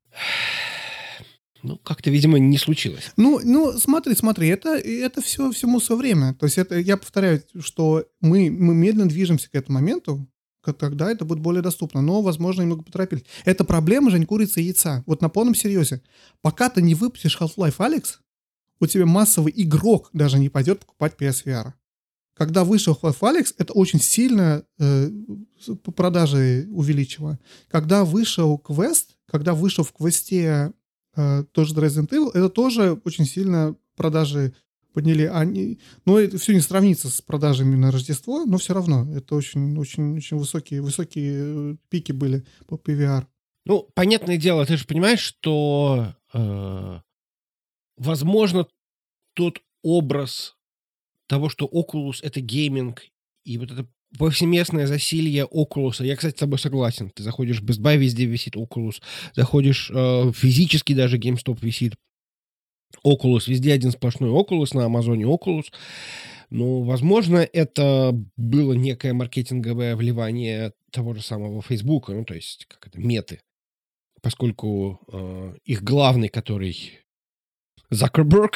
Ну, как-то, видимо, не случилось. Ну, смотри, это все всему свое время. То есть это, я повторяю, что мы медленно движемся к этому моменту, когда это будет более доступно. Но, возможно, немного поторопились. Это проблема, Жень, курицы и яйца. Вот на полном серьезе. Пока ты не выпустишь Half-Life Alyx, у тебя массовый игрок даже не пойдет покупать PSVR. Когда вышел Half-Life Alyx, это очень сильно продажи увеличило. Когда вышел Quest, когда вышел в Quest'е тоже Resident Evil, это тоже очень сильно продажи подняли. Но это все не сравнится с продажами на Рождество, но все равно. Это очень-очень высокие пики были по PVR. Ну, понятное дело, ты же понимаешь, что, возможно, тот образ того, что Oculus — это гейминг, и вот это повсеместное засилье Oculus. Я, кстати, с тобой согласен. Ты заходишь в Best Buy, везде висит Oculus. Заходишь физически, даже GameStop висит Oculus, везде один сплошной Oculus, на Амазоне Oculus. Но, возможно, это было некое маркетинговое вливание того же самого Фейсбука, ну, то есть, как это, Меты. Поскольку их главный, который Zuckerberg,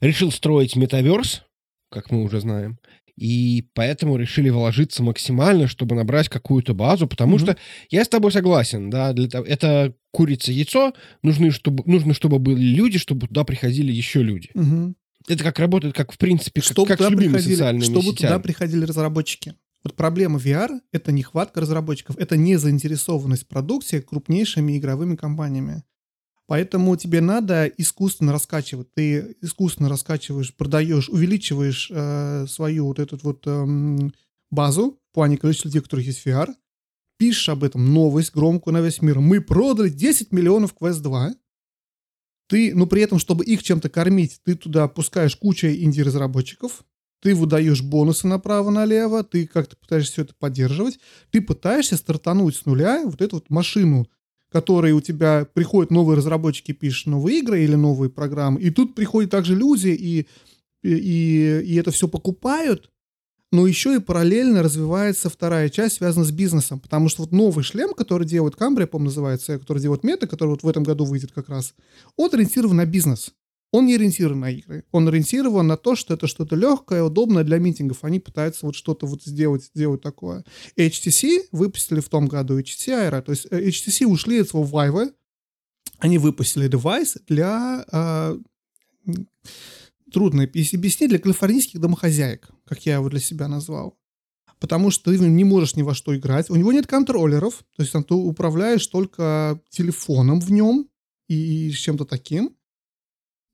решил строить метаверс, как мы уже знаем, и поэтому решили вложиться максимально, чтобы набрать какую-то базу, потому что я с тобой согласен, да, это курица-яйцо, нужно, чтобы были люди, чтобы туда приходили еще люди. Угу. Это как работает, как в принципе, как с любыми социальными сетями. Чтобы туда приходили разработчики. Вот проблема VR — это нехватка разработчиков, это незаинтересованность в продукте крупнейшими игровыми компаниями. Поэтому тебе надо искусственно раскачивать. Ты искусственно раскачиваешь, продаешь, увеличиваешь свою вот эту вот базу в плане количества людей, у которых есть VR. Пишешь об этом новость громкую на весь мир. Мы продали 10 миллионов Quest 2. Ты, но при этом, чтобы их чем-то кормить, ты туда пускаешь кучу инди-разработчиков. Ты выдаешь бонусы направо-налево. Ты как-то пытаешься все это поддерживать. Ты пытаешься стартануть с нуля вот эту вот машину, которые у тебя приходят новые разработчики, пишут новые игры или новые программы, и тут приходят также люди, и это все покупают, но еще и параллельно развивается вторая часть, связанная с бизнесом, потому что вот новый шлем, который делает Камбрия, по-моему, называется, который делает Мета, который вот в этом году выйдет как раз, он ориентирован на бизнес, он не ориентирован на игры, он ориентирован на то, что это что-то легкое, удобное для митингов, они пытаются вот что-то вот сделать такое. HTC выпустили в том году HTC Aero, то есть HTC ушли от своего Vive, они выпустили девайс для, трудно объяснить, для калифорнийских домохозяек, как я его для себя назвал. Потому что ты не можешь ни во что играть, у него нет контроллеров, то есть там ты управляешь только телефоном в нем и с чем-то таким.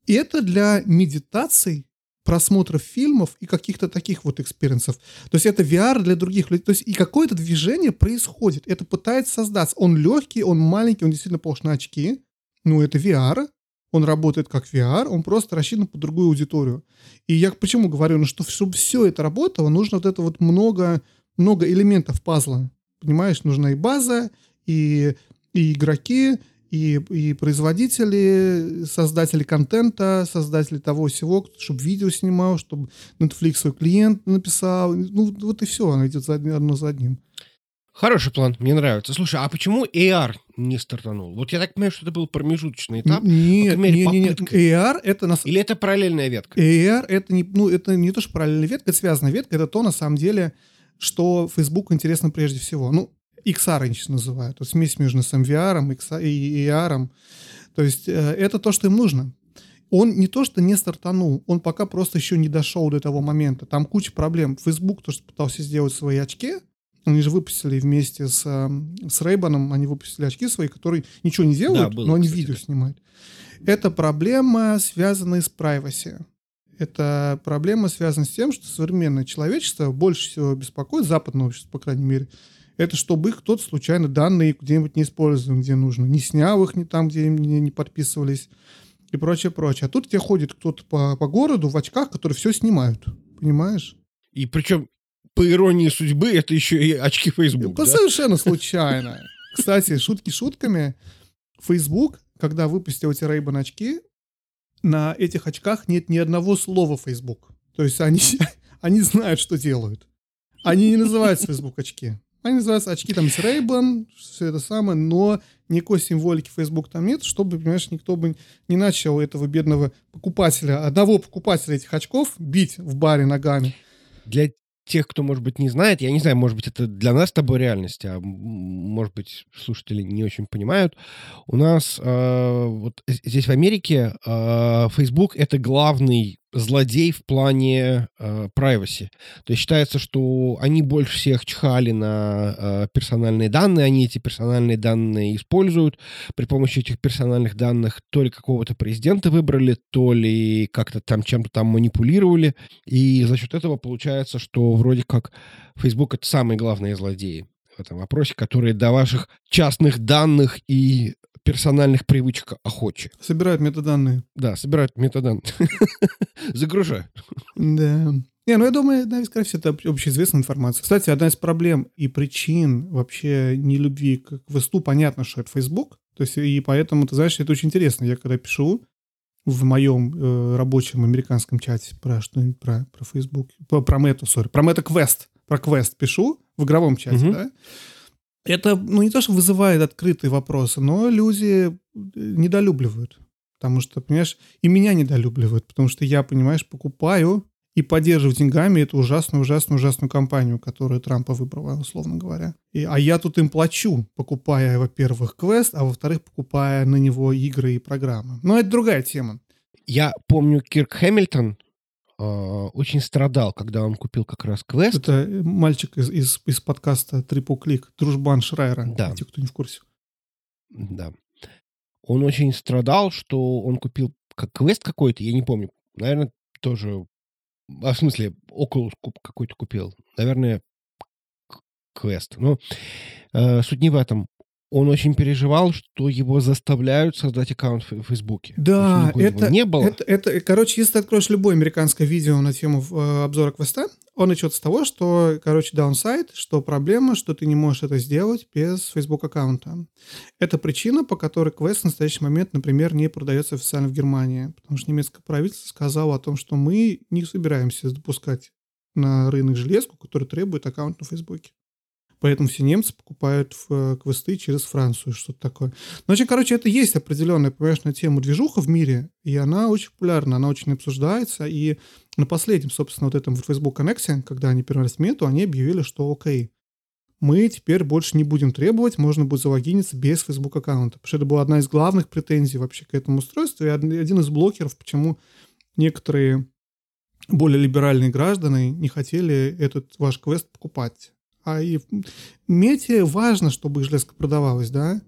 И это для медитаций, просмотров фильмов и каких-то таких вот экспириенсов. То есть это VR для других людей. То есть и какое-то движение происходит. Это пытается создаться. Он легкий, он маленький, он действительно похож на очки. Но это VR. Он работает как VR. Он просто рассчитан под другую аудиторию. И я почему говорю? Ну, что чтобы все это работало, нужно вот это вот много элементов пазла. Понимаешь? Нужна и база, и игроки, и производители, создатели контента, создатели того всего, чтобы видео снимал, чтобы Netflix свой клиент написал. Ну, вот и все, оно идет одно за одним. Хороший план, мне нравится. Слушай, а почему AR не стартанул? Вот я так понимаю, что это был промежуточный этап. Нет. AR это... Или это параллельная ветка? AR это не то, что параллельная ветка, это связанная ветка, это то, на самом деле, что Facebook интересно прежде всего. Ну, XR они сейчас называют. Вот смесь между сам VR и AR. То есть это то, что им нужно. Он не то, что не стартанул, он пока просто еще не дошел до того момента. Там куча проблем. Facebook тоже пытался сделать свои очки, Они же выпустили вместе с Ray-Ban, они выпустили очки свои, которые ничего не делают, да, было, но они кстати, видео снимают. Это проблема, связанная с privacy. Это проблема связана с тем, что современное человечество больше всего беспокоит, западное общество, по крайней мере, это чтобы их кто-то случайно данные где-нибудь не использовал, где нужно. Не снял их, не там, где им не подписывались и прочее, прочее. А тут тебе ходит кто-то по городу в очках, которые все снимают. Понимаешь? И причем, по иронии судьбы, это еще и очки Facebook. Да? Совершенно случайно. Кстати, шутки шутками. Facebook, когда выпустил эти Ray-Ban очки, на этих очках нет ни одного слова Facebook. То есть они знают, что делают. Они не называются Facebook очки. Они называются очки там с Ray-Ban, все это самое, но никакой символики Facebook там нет, чтобы, понимаешь, никто бы не начал этого бедного покупателя, одного покупателя этих очков бить в баре ногами. Для тех, кто, может быть, не знает, я не знаю, может быть, это для нас с тобой реальность, а может быть, слушатели не очень понимают. У нас вот здесь в Америке Facebook — это главный злодей в плане privacy. То есть считается, что они больше всех чихали на персональные данные, они эти персональные данные используют. При помощи этих персональных данных то ли какого-то президента выбрали, то ли как-то там чем-то там манипулировали. И за счет этого получается, что вроде как Facebook — это самые главные злодеи в этом вопросе, которые до ваших частных данных и персональных привычек охочи. Собирают метаданные. Да, собирают метаданные. Загружают. Да. Я думаю, скорее всего, это общеизвестная информация. Кстати, одна из проблем и причин вообще нелюбви к ВСТу, понятно, что это Facebook. То есть, и поэтому, ты знаешь, это очень интересно. Я когда пишу в моем рабочем американском чате про что-нибудь, про Facebook, про Meta Quest, про Quest пишу в игровом чате, да, это, не то, что вызывает открытые вопросы, но люди недолюбливают. Потому что, понимаешь, и меня недолюбливают. Потому что я, понимаешь, покупаю и поддерживаю деньгами эту ужасную компанию, которую Трампа выбрала, условно говоря. А я тут им плачу, покупая, во-первых, квест, а во-вторых, покупая на него игры и программы. Но это другая тема. Я помню, Кирк Хэмилтон очень страдал, когда он купил как раз квест. Это мальчик из подкаста Triple Click, дружбан Шрайера, да. Те, кто не в курсе. Да. Он очень страдал, что он купил как квест какой-то, я не помню, наверное, тоже, в смысле, Oculus какой-то купил, наверное, квест. Но суть не в этом. Он очень переживал, что его заставляют создать аккаунт в Фейсбуке. Да, это не было. Короче, если ты откроешь любое американское видео на тему обзора квеста, он идет с того, что, downside, что проблема, что ты не можешь это сделать без Facebook аккаунта. Это причина, по которой квест в настоящий момент, например, не продается официально в Германии, потому что немецкое правительство сказало о том, что мы не собираемся допускать на рынок железку, которая требует аккаунт на Фейсбуке. Поэтому все немцы покупают квесты через Францию, что-то такое. Ну, короче, это есть определенная, понимаешь, тема движуха в мире, и она очень популярна, она очень обсуждается. И на последнем, собственно, вот этом Facebook Connect, когда они перенесли смету, они объявили, что окей, мы теперь больше не будем требовать, можно будет залогиниться без Facebook аккаунта. Потому что это была одна из главных претензий вообще к этому устройству, и один из блокеров, почему некоторые более либеральные граждане не хотели этот ваш квест покупать. А и мете важно, чтобы их железка продавалась, да?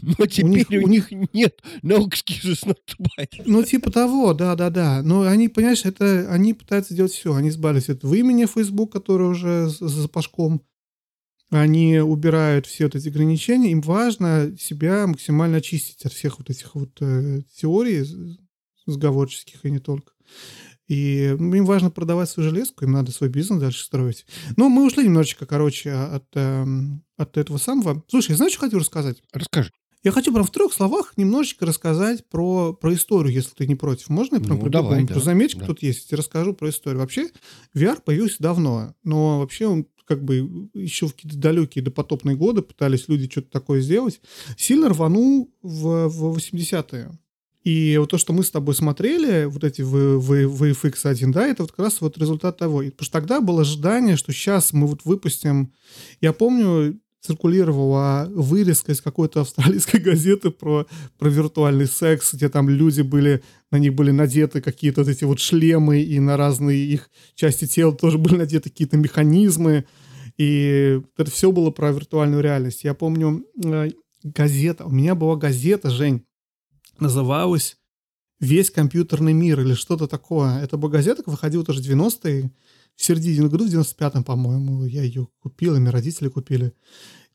Но теперь у них нет, no excuses not to buy. Ну, типа того, да. Но они, понимаешь, они пытаются делать все. Они избавились от имени Facebook, который уже за пашком. Они убирают все вот эти ограничения. Им важно себя максимально очистить от всех вот этих вот теорий сговорческих и не только. И им важно продавать свою железку, им надо свой бизнес дальше строить. Но мы ушли немножечко, от этого самого. Слушай, знаешь, что хочу рассказать? Расскажи. Я хочу прям в трех словах немножечко рассказать про историю, если ты не против. Можно я прям прибегу? Да. Заметь, кто тут есть, я расскажу про историю. Вообще, VR появился давно, но вообще он еще в какие-то далекие допотопные годы пытались люди что-то такое сделать. Сильно рванул в 80-е. И вот то, что мы с тобой смотрели, вот эти VFX1, да, это вот как раз вот результат того. И, потому что тогда было ожидание, что сейчас мы вот выпустим... Я помню, циркулировала вырезка из какой-то австралийской газеты про виртуальный секс, где там люди были... На них были надеты какие-то вот эти вот шлемы, и на разные их части тела тоже были надеты какие-то механизмы. И это все было про виртуальную реальность. Я помню, газета, у меня была газета, Жень, называлась «Весь компьютерный мир» или что-то такое. Это была газета, выходила тоже в 90-е, в середине года, в 95-м, по-моему, я ее купил, и мои родители купили.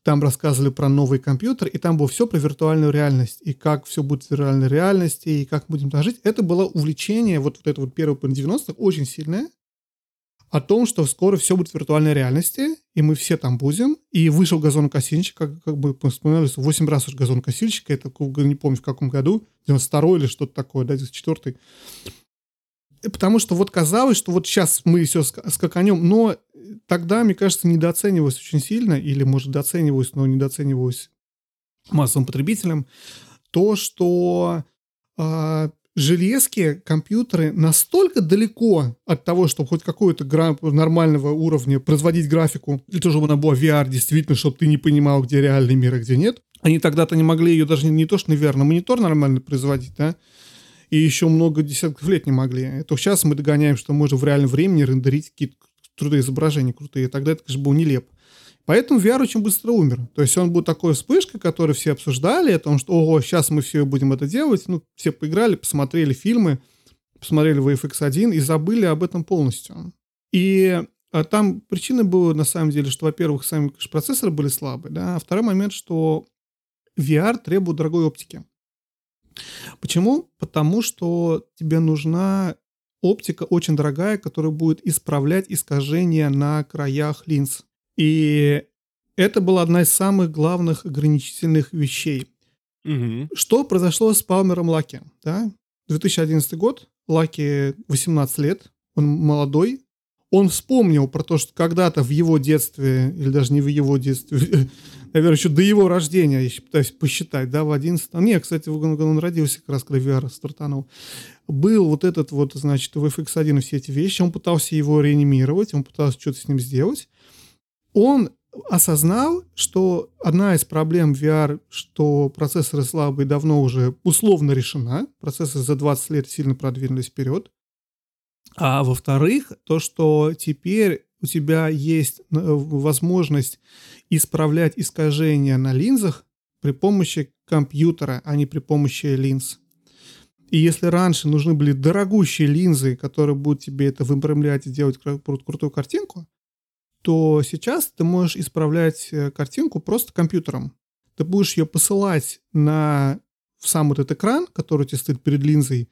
Там рассказывали про новый компьютер, и там было все про виртуальную реальность, и как все будет в виртуальной реальности, и как будем там жить. Это было увлечение, вот это вот первое половина 90-х, очень сильное, о том, что скоро все будет в виртуальной реальности, и мы все там будем. И вышел газонокосильщик, как бы вспоминали, 8 раз уж газонокосильщик, это не помню в каком году, 92-й или что-то такое, да, 94-й. Потому что вот казалось, что вот сейчас мы все скаканем, но тогда, мне кажется, недооценивалось очень сильно, или, может, доценивалось, но недооценивалось массовым потребителям, то, что железки, компьютеры настолько далеко от того, чтобы хоть какого-то нормального уровня производить графику, или то, чтобы она была VR, действительно, чтобы ты не понимал, где реальный мир, а где нет. Они тогда-то не могли ее даже не то, что на VR, на монитор нормально производить, да? И еще много десятков лет не могли. Это сейчас мы догоняем, что можно в реальном времени рендерить какие-то трудные изображения крутые. Тогда это, конечно, было нелепо. Поэтому VR очень быстро умер. То есть он был такой вспышкой, которую все обсуждали, о том, что ого, сейчас мы все будем это делать. Ну, все поиграли, посмотрели фильмы, посмотрели VFX1 и забыли об этом полностью. И там причина была, на самом деле, что, во-первых, сами процессоры были слабые, да? А второй момент, что VR требует дорогой оптики. Почему? Потому что тебе нужна оптика очень дорогая, которая будет исправлять искажения на краях линз. И это была одна из самых главных ограничительных вещей. Угу. Что произошло с Палмером Лаки? Да? 2011 год, Лаки 18 лет, он молодой. Он вспомнил про то, что когда-то в его детстве, или даже не в его детстве, наверное, еще до его рождения, я пытаюсь посчитать, да, в 11-м. Не, кстати, он родился как раз, когда VR стартанул. Был вот этот вот, значит, VFX1 и все эти вещи. Он пытался его реанимировать, он пытался что-то с ним сделать. Он осознал, что одна из проблем VR, что процессоры слабые, давно уже условно решена. Процессоры за 20 лет сильно продвинулись вперед. А во-вторых, то, что теперь у тебя есть возможность исправлять искажения на линзах при помощи компьютера, а не при помощи линз. И если раньше нужны были дорогущие линзы, которые будут тебе это выпрямлять и делать крутую картинку, то сейчас ты можешь исправлять картинку просто компьютером. Ты будешь ее посылать на сам вот этот экран, который у тебя стоит перед линзой,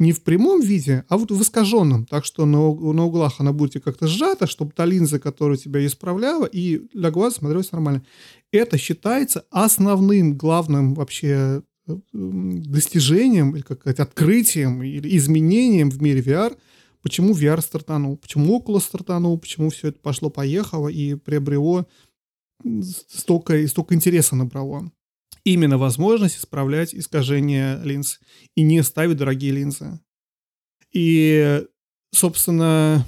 не в прямом виде, а вот в искаженном. Так что на углах она будет как-то сжата, чтобы та линза, которая тебя исправляла, и для глаз смотрелась нормально. Это считается основным, главным вообще достижением, или как-то открытием, или изменением в мире VR. Почему VR стартанул, почему Oculus стартанул, почему все это пошло-поехало и приобрело столько интереса набрало. Именно возможность исправлять искажения линз и не ставить дорогие линзы. И, собственно,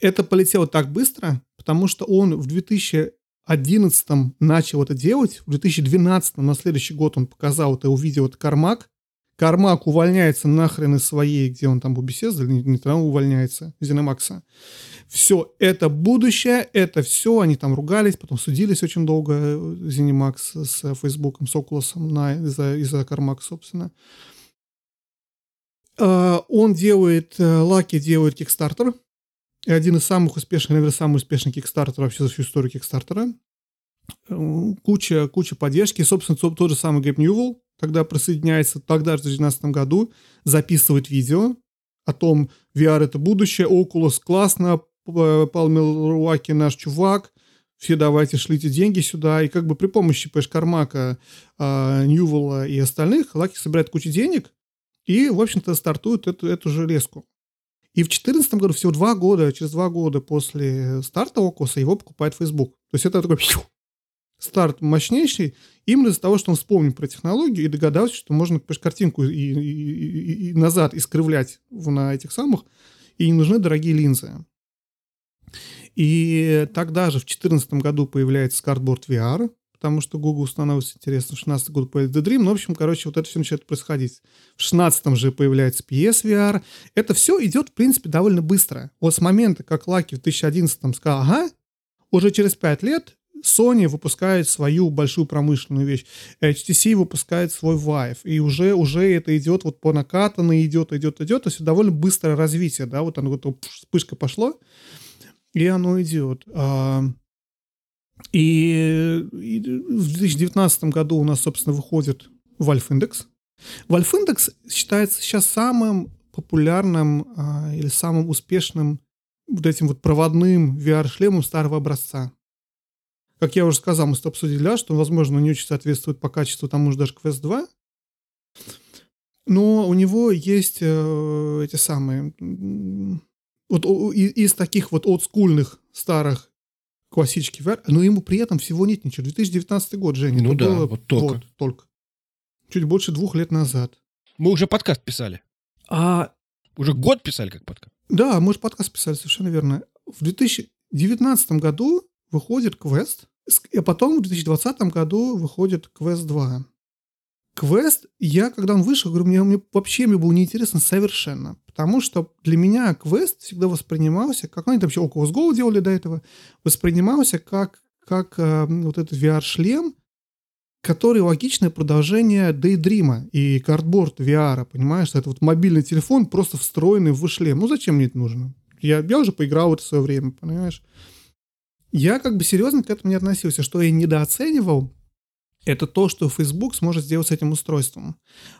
это полетело так быстро, потому что он в 2011 начал это делать, в 2012 на следующий год он показал это, увидел этот Кармак. Кармак увольняется нахрен из своей, где он там был беседа, или не там увольняется, Зеномакса. Все, это будущее, это все, они там ругались, потом судились очень долго, Зеномакс с Фейсбуком, с Окулусом из-за Кармака, собственно. Он делает, Лаки делает Kickstarter, и один из самых успешных, наверное, самый успешный Kickstarter вообще за всю историю Kickstarter. Куча поддержки, и, собственно, тот же самый Gabe Newell, когда присоединяется, тогда же в 2019 году, записывает видео о том, VR — это будущее, Oculus классно, Palmer Luckey наш чувак, все давайте шлите деньги сюда. И как бы при помощи Кармака, Ньювелла и остальных Luckey собирает кучу денег и, в общем-то, стартует эту железку. И в 2014 году, всего 2 года, через 2 года после старта Oculus его покупает Facebook. То есть это такой... старт мощнейший, именно из-за того, что он вспомнил про технологию и догадался, что можно картинку и назад искривлять на этих самых, и не нужны дорогие линзы. И тогда же в 2014 году появляется Cardboard VR, потому что Google становится интересным. В 2016 году появляется Daydream. Ну, в общем, короче, вот это все начинает происходить. В 2016 же появляется PS VR. Это все идет, в принципе, довольно быстро. Вот с момента, как Luckey в 2011 сказал, ага, уже через 5 лет Sony выпускает свою большую промышленную вещь, HTC выпускает свой Vive, и уже это идет вот по накатанной, идет, то есть довольно быстрое развитие, да, вот оно, вот вспышка пошла, и оно идет. И в 2019 году у нас, собственно, выходит Valve Index. Valve Index считается сейчас самым популярным или самым успешным вот этим вот проводным VR-шлемом старого образца. Как я уже сказал, мы с тобой обсудили, что, возможно, он не очень соответствует по качеству тому же даже Quest 2. Но у него есть эти самые... Вот из таких вот олдскульных старых классических VR, но ему при этом всего нет ничего. 2019 год, Женя. Ну да, было, вот только. Вот, только. Чуть больше 2 лет назад. Мы уже подкаст писали. Уже год писали как подкаст. Да, мы уже подкаст писали, совершенно верно. В 2019 году выходит Quest, а потом в 2020 году выходит Quest 2. Quest, я, когда он вышел, говорю, мне было неинтересно совершенно. Потому что для меня Quest всегда воспринимался, как они там вообще Oculus Go делали до этого, воспринимался как вот этот VR-шлем, который логичное продолжение Daydream и Cardboard VR, понимаешь? Это вот мобильный телефон, просто встроенный в шлем. Ну, зачем мне это нужно? Я уже поиграл в это в свое время, понимаешь? Я как бы серьезно к этому не относился. Что я недооценивал, это то, что Facebook сможет сделать с этим устройством.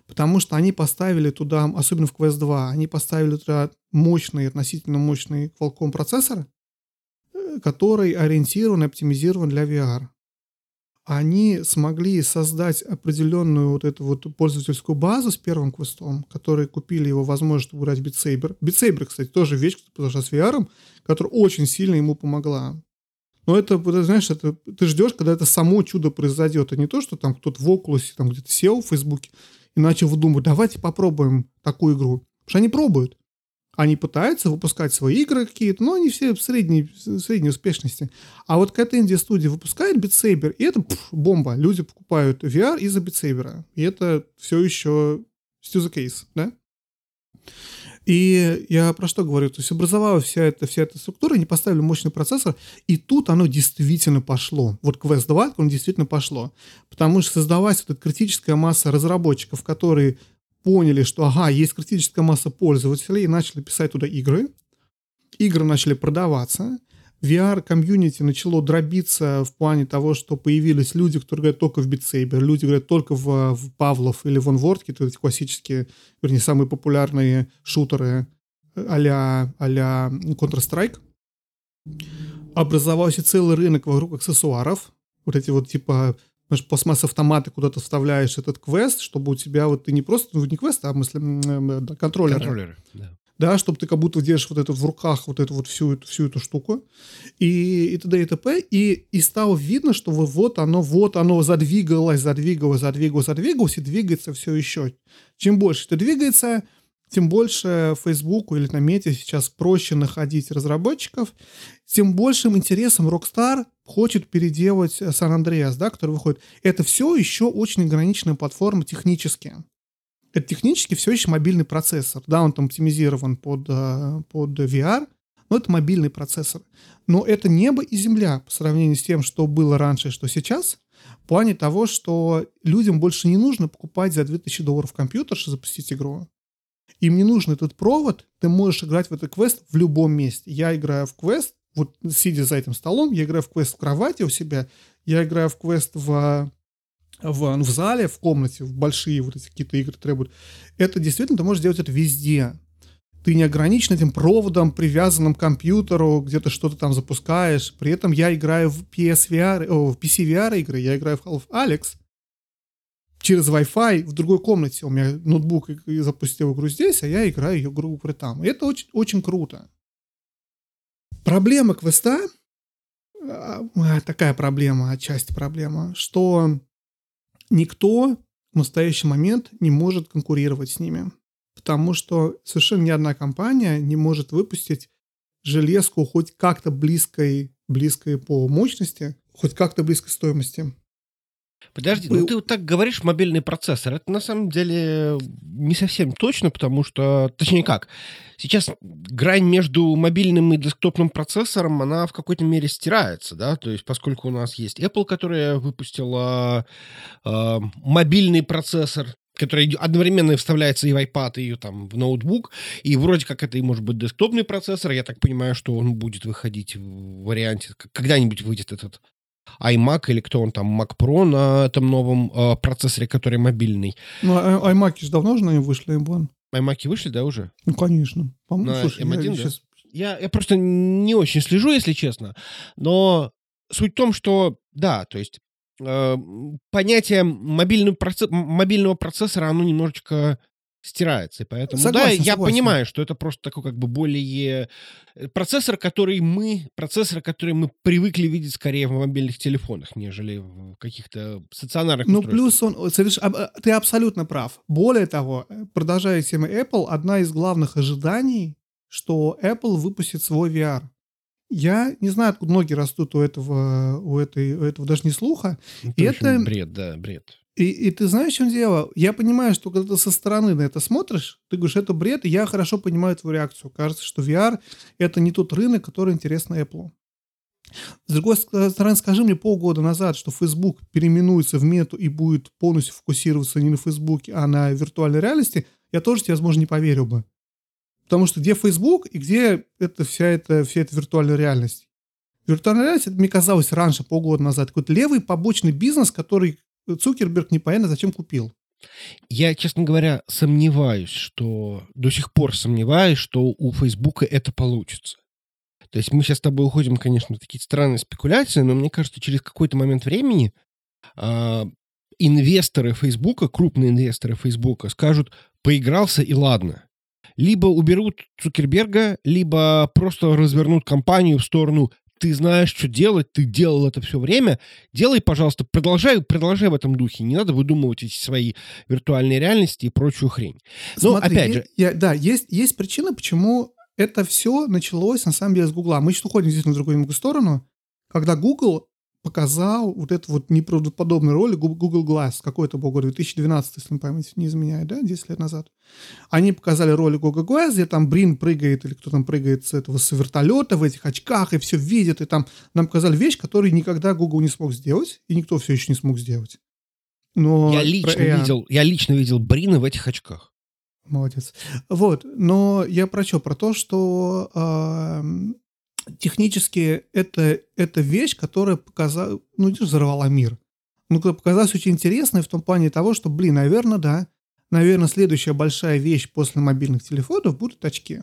Потому что они поставили туда, особенно в Quest 2, они поставили туда мощный, относительно мощный Qualcomm процессор, который ориентирован и оптимизирован для VR. Они смогли создать определенную вот эту вот пользовательскую базу с первым квестом, которые купили его возможность, чтобы играть в Beat Saber. Beat Saber, кстати, тоже вещь, которая произошла с VR, которая очень сильно ему помогла. Но это, знаешь, это ты ждешь, когда это само чудо произойдет, а не то, что там кто-то в Oculus там где-то сел в Фейсбуке и начал выдумывать, давайте попробуем такую игру. Потому что они пробуют. Они пытаются выпускать свои игры какие-то, но они все в средней успешности. А вот какая-то инди-студия выпускает Beat Saber, и это бомба. Люди покупают VR из-за Beat Saber. И это все еще still the case, да? И я про что говорю? То есть образовалась вся эта структура, они поставили мощный процессор, и тут оно действительно пошло. Вот Quest 2, оно действительно пошло. Потому что создалась вот эта критическая масса разработчиков, которые поняли, что, ага, есть критическая масса пользователей, и начали писать туда игры. Игры начали продаваться. VR-комьюнити начало дробиться в плане того, что появились люди, которые играют только в Beat Saber, люди играют только в Pavlov или в Onward, то есть классические, вернее, самые популярные шутеры а-ля Counter-Strike. Образовался целый рынок вокруг аксессуаров. Вот эти вот типа, знаешь, пластмасс-автоматы, куда ты вставляешь этот квест, чтобы у тебя, вот ты не просто, не квест, а в смысле контроллеры. Контроллеры, да. Да, чтобы ты как будто держишь вот это в руках, вот эту вот всю эту штуку, и т.д. и т.п. И стало видно, что вот оно задвигалось, и двигается все еще. Чем больше это двигается, тем больше Фейсбуку или на Мете сейчас проще находить разработчиков, тем большим интересом Rockstar хочет переделать San Andreas, да, который выходит. Это все еще очень ограниченная платформа технически. Это технически все еще мобильный процессор. Да, он там оптимизирован под VR, но это мобильный процессор. Но это небо и земля по сравнению с тем, что было раньше и что сейчас, в плане того, что людям больше не нужно покупать за $2000 компьютер, чтобы запустить игру. Им не нужен этот провод, ты можешь играть в этот квест в любом месте. Я играю в квест, вот сидя за этим столом, я играю в квест в кровати у себя, я играю в квест в зале, в комнате, в большие вот эти какие-то игры требуют. Это действительно, ты можешь делать это везде. Ты не ограничен этим проводом, привязанным к компьютеру, где ты что-то там запускаешь. При этом я играю в PC VR игры, я играю в Half-Life Alyx через Wi-Fi в другой комнате. У меня ноутбук запустил игру здесь, а я играю ее игру там. И это очень, очень круто. Проблема квеста, такая проблема, отчасти проблема, что никто в настоящий момент не может конкурировать с ними, потому что совершенно ни одна компания не может выпустить железку хоть как-то близкой по мощности, хоть как-то близкой стоимости. Подожди, ну ты вот так говоришь, мобильный процессор. Это на самом деле не совсем точно, потому что... Точнее как, сейчас грань между мобильным и десктопным процессором, она в какой-то мере стирается, да? То есть поскольку у нас есть Apple, которая выпустила мобильный процессор, который одновременно вставляется и в iPad, и там, в ноутбук, и вроде как это и может быть десктопный процессор. Я так понимаю, что он будет выходить в варианте... Когда-нибудь выйдет этот... iMac или кто он там, Mac Pro на этом новом процессоре, который мобильный. Ну, iMac же давно уже на нем вышли, M1. iMac вышли, да, уже? Ну, конечно. По-моему, слушай, M1, да? Сейчас... Я просто не очень слежу, если честно, но суть в том, что, да, то есть понятие мобильного процессора, оно немножечко... стирается, и поэтому... Согласен, да, я понимаю, что это просто такой как бы более... Процессор, который мы привыкли видеть скорее в мобильных телефонах, нежели в каких-то стационарных устройствах. Ну, плюс ты абсолютно прав. Более того, продолжая тему Apple, одна из главных ожиданий, что Apple выпустит свой VR. Я не знаю, откуда ноги растут у этого даже не слуха. Это бред, да, бред. И ты знаешь, в чем дело? Я понимаю, что когда ты со стороны на это смотришь, ты говоришь, это бред, и я хорошо понимаю твою реакцию. Кажется, что VR – это не тот рынок, который интересен Apple. С другой стороны, скажи мне полгода назад, что Facebook переименуется в Мету и будет полностью фокусироваться не на Facebook, а на виртуальной реальности, я тоже тебе, возможно, не поверил бы. Потому что где Facebook и где вся эта виртуальная реальность? Виртуальная реальность, это мне казалось раньше, полгода назад, какой-то левый побочный бизнес, который Цукерберг непонятно зачем купил. Я, честно говоря, до сих пор сомневаюсь, что у Фейсбука это получится. То есть мы сейчас с тобой уходим, конечно, в такие странные спекуляции, но мне кажется, через какой-то момент времени инвесторы Фейсбука, крупные инвесторы Фейсбука скажут: поигрался и ладно. Либо уберут Цукерберга, либо просто развернут компанию в сторону... Ты знаешь, что делать, ты делал это все время. Делай, пожалуйста, продолжай в этом духе. Не надо выдумывать эти свои виртуальные реальности и прочую хрень. Но смотри, опять же... Есть причина, почему это все началось, на самом деле, с Гугла. Мы сейчас уходим здесь на другую сторону, когда Google показал вот этот вот неправдоподобный ролик Google Glass, какой-то был год, 2012, если память не изменяет, да, 10 лет назад. Они показали ролик Google Glass, где там Брин прыгает, или кто там прыгает с вертолета в этих очках, и все видит, и там нам показали вещь, которую никогда Google не смог сделать, и никто все еще не смог сделать. Но я лично видел Брина в этих очках. Молодец. Вот, но я про что? Про то, что... Технически это вещь, которая показала, взорвала мир. Ну, показалась очень интересной в том плане того, что, наверное, да. Наверное, следующая большая вещь после мобильных телефонов будут очки.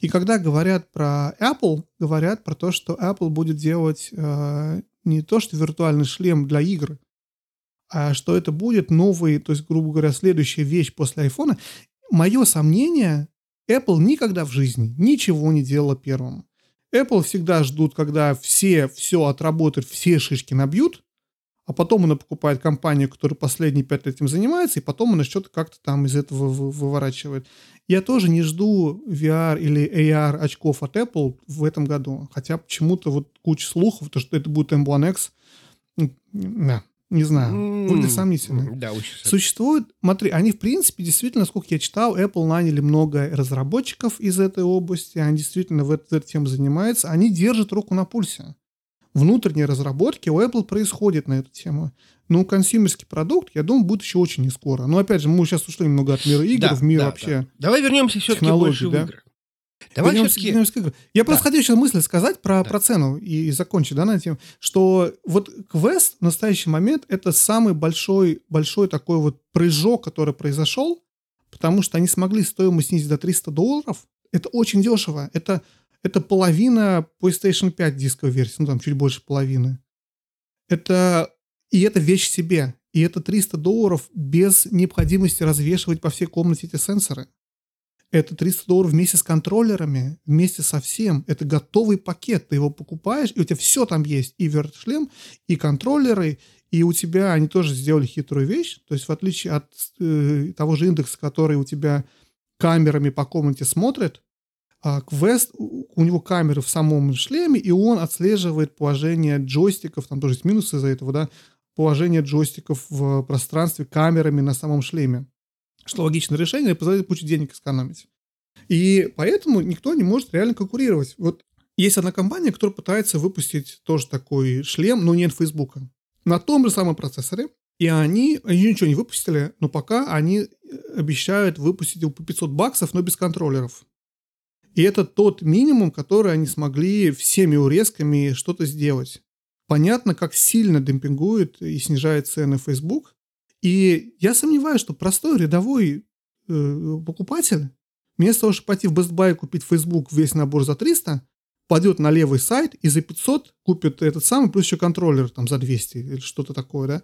И когда говорят про Apple, говорят про то, что Apple будет делать не то, что виртуальный шлем для игр, а что это будет новый, то есть, грубо говоря, следующая вещь после iPhone. Мое сомнение, Apple никогда в жизни ничего не делала первым. Apple всегда ждут, когда все отработают, все шишки набьют, а потом она покупает компанию, которая последние 5 лет этим занимается, и потом она что-то как-то там из этого выворачивает. Я тоже не жду VR или AR очков от Apple в этом году, хотя почему-то вот куча слухов, то, что это будет M1X, не знаю, будет сомнительно. Да, существует, смотри, они в принципе действительно, насколько я читал, Apple наняли много разработчиков из этой области, они действительно в этой теме занимаются, они держат руку на пульсе. Внутренние разработки у Apple происходят на эту тему. Но консюмерский продукт, я думаю, будет еще очень нескоро. Но опять же, мы сейчас ушли немного от мира игр, в мир вообще. Да. Давай вернемся все-таки больше в игры. Я просто хотел еще мысль сказать про цену и закончить, на эту тему, что вот квест в настоящий момент это самый большой такой вот прыжок, который произошел, потому что они смогли стоимость снизить до $300. Это очень дешево. Это половина PlayStation 5 дисковой версии, там чуть больше половины. Это вещь себе. И это $300 без необходимости развешивать по всей комнате эти сенсоры. Это $300 вместе с контроллерами, вместе со всем. Это готовый пакет. Ты его покупаешь, и у тебя все там есть. И VR-шлем, и контроллеры. И у тебя они тоже сделали хитрую вещь. То есть в отличие от того же индекса, который у тебя камерами по комнате смотрит, квест, у него камеры в самом шлеме, и он отслеживает положение джойстиков. Там тоже есть минусы из-за этого, да? положение джойстиков в пространстве камерами на самом шлеме, что логичное решение и позволяет кучу денег экономить. И поэтому никто не может реально конкурировать. Вот есть одна компания, которая пытается выпустить тоже такой шлем, но не от Facebook. На том же самом процессоре. И они ничего не выпустили, но пока они обещают выпустить его по $500, но без контроллеров. И это тот минимум, который они смогли всеми урезками что-то сделать. Понятно, как сильно демпингует и снижает цены Facebook. И я сомневаюсь, что простой рядовой покупатель, вместо того, чтобы пойти в Best Buy и купить Facebook весь набор за $300, пойдет на левый сайт и за $500 купит этот самый, плюс еще контроллер там, за $200 или что-то такое, да.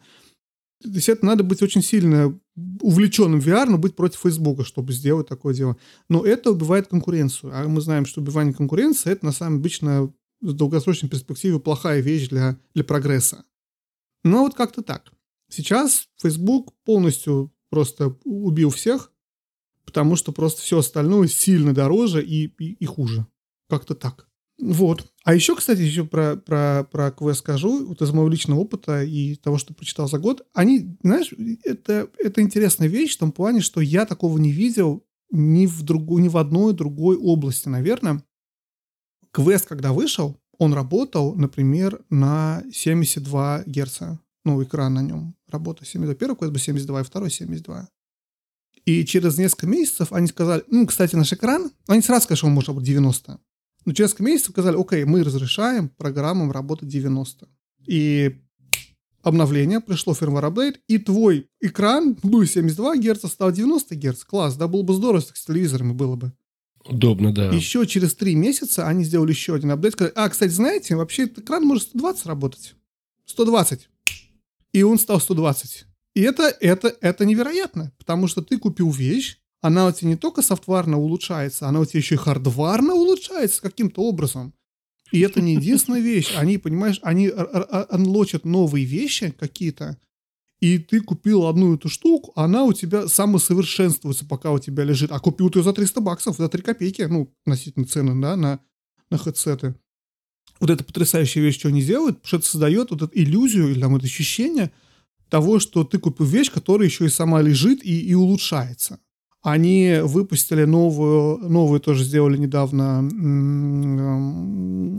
То есть это надо быть очень сильно увлеченным VR, но быть против Фейсбука, чтобы сделать такое дело. Но это убивает конкуренцию. А мы знаем, что убивание конкуренции – это, на самом деле, обычно в долгосрочной перспективе плохая вещь для прогресса. Но вот как-то так. Сейчас Facebook полностью просто убил всех, потому что просто все остальное сильно дороже и хуже. Как-то так. Вот. А еще, кстати, про квест скажу, вот из моего личного опыта и того, что прочитал за год. Они, знаешь, это интересная вещь в том плане, что я такого не видел ни в одной другой области, наверное. Квест, когда вышел, он работал, например, на 72 Гц. Ну, экран на нем работал. 72. Первый квест был 72, и второй 72. И через несколько месяцев они сказали, кстати, наш экран... Они сразу сказали, что он может работать 90. Но через несколько месяцев сказали, окей, мы разрешаем программам работать 90. И обновление, пришло фирмвер апдейт, и твой экран был 72 Гц, стал 90 Гц. Класс, да, было бы здорово, если с телевизорами было бы. Удобно, да. Еще через 3 месяца они сделали еще один апдейт. Сказали, кстати, знаете, вообще этот экран может 120 работать. 120. И он стал 120. И это невероятно, потому что ты купил вещь, она у тебя не только софтварно улучшается, она у тебя еще и хардварно улучшается каким-то образом. И это не единственная вещь. Они, понимаешь, они анлочат новые вещи какие-то, и ты купил одну эту штуку, она у тебя самосовершенствуется, пока у тебя лежит. А купил ты ее за $300, за 3 копейки, относительно цены, да, на хедсеты. Вот это потрясающая вещь, что они делают, потому что это создает вот эту иллюзию или там это ощущение того, что ты купил вещь, которая еще и сама лежит и улучшается. Они выпустили новую тоже сделали недавно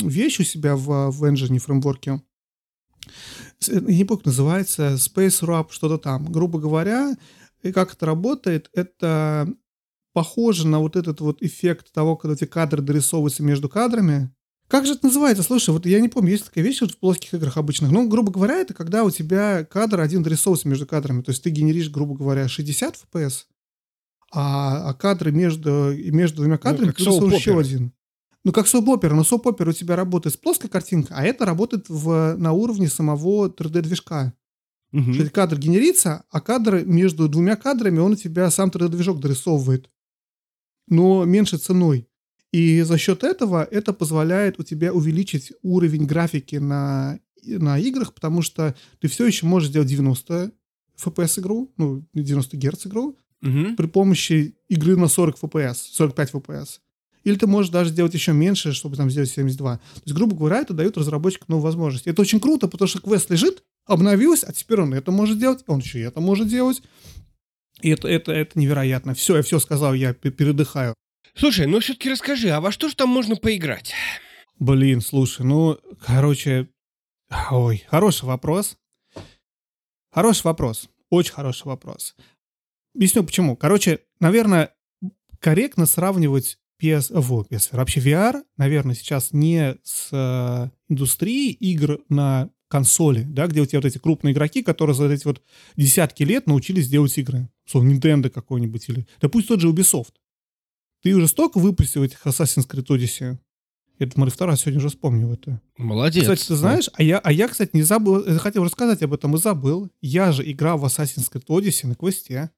вещь у себя в engine, фреймворке. Я не помню, как называется, Space Wrap, что-то там. Грубо говоря, и как это работает, это похоже на вот этот вот эффект того, когда эти кадры дорисовываются между кадрами. Как же это называется? Слушай, вот я не помню, есть такая вещь вот в плоских играх обычных. Ну, грубо говоря, это когда у тебя кадр один дорисовывается между кадрами. То есть ты генеришь, грубо говоря, 60 FPS, а кадры между двумя кадрами рисуешь еще один. Ну, как соп-опера. Но соп-опера у тебя работает с плоской картинкой, а это работает на уровне самого 3D-движка. Угу. Кстати, кадр генерится, а кадр между двумя кадрами, он у тебя сам 3D-движок дорисовывает, но меньше ценой. И за счет этого это позволяет у тебя увеличить уровень графики на играх, потому что ты все еще можешь сделать 90 FPS игру, 90 Гц игру, при помощи игры на 40 FPS, 45 FPS. Или ты можешь даже сделать еще меньше, чтобы там сделать 72. То есть, грубо говоря, это дает разработчику новую возможность. Это очень круто, потому что квест лежит, обновился, а теперь он это может делать, он еще и это может делать. И это невероятно. Все, я все сказал, я передыхаю. Слушай, все-таки расскажи, а во что же там можно поиграть? Блин, слушай, хороший вопрос. Очень хороший вопрос. Объясню, почему. Наверное, корректно сравнивать PSVR. Вообще VR, наверное, сейчас не с индустрией игр на консоли, да, где у тебя вот эти крупные игроки, которые за эти вот десятки лет научились делать игры. Словно Nintendo какой-нибудь или... Да пусть тот же Ubisoft. Ты уже столько выпустил этих Assassin's Creed Odyssey. Я думаю, вторая сегодня уже вспомнил это. Молодец. Кстати, ты знаешь, а я, кстати, не забыл, хотел рассказать об этом и забыл. Я же играл в Assassin's Creed Odyssey на квесте.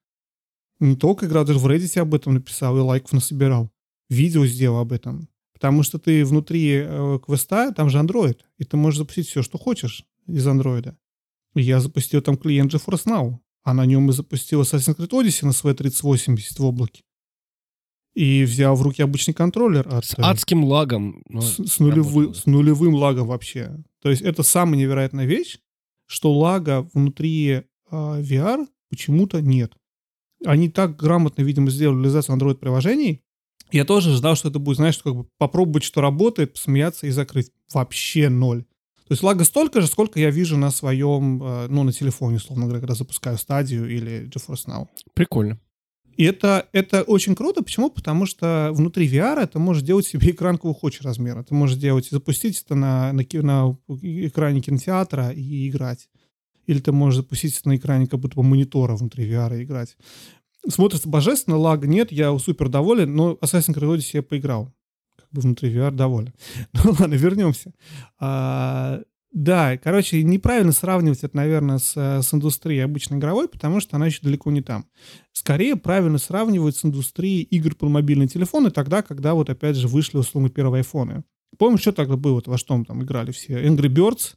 Не только играл, даже в Reddit об этом написал и лайков насобирал. Видео сделал об этом. Потому что ты внутри квеста, там же Android, и ты можешь запустить все, что хочешь из Android. Я запустил там клиент GeForce Now, а на нем и запустил Assassin's Creed Odyssey на своей 3080 в облаке. И взял в руки обычный контроллер. С адским лагом. С нулевым лагом вообще. То есть это самая невероятная вещь, что лага внутри VR почему-то нет. Они так грамотно, видимо, сделали реализацию Android-приложений. Я тоже ждал, что это будет, знаешь, как бы попробовать, что работает, посмеяться и закрыть. Вообще ноль. То есть лага столько же, сколько я вижу на своем, ну, на телефоне, условно говоря, когда запускаю стадию или GeForce Now. Прикольно. И это очень круто. Почему? Потому что внутри VR ты можешь делать себе экран какого хочешь размера. Ты можешь делать, запустить это на экране кинотеатра и играть. Или ты можешь запустить это на экране как будто бы монитора внутри VR и играть. Смотрится божественно, лага нет, я супер доволен, но Assassin's Creed Odyssey я поиграл. Как бы внутри VR доволен. Ну ладно, вернемся. Да, короче, неправильно сравнивать это, наверное, с индустрией обычной игровой, потому что она еще далеко не там. Скорее, правильно сравнивать с индустрией игр под мобильные телефоны тогда, когда, вот опять же, вышли, условно, первые айфоны. Помнишь, что тогда было, во что мы там играли все? Angry Birds.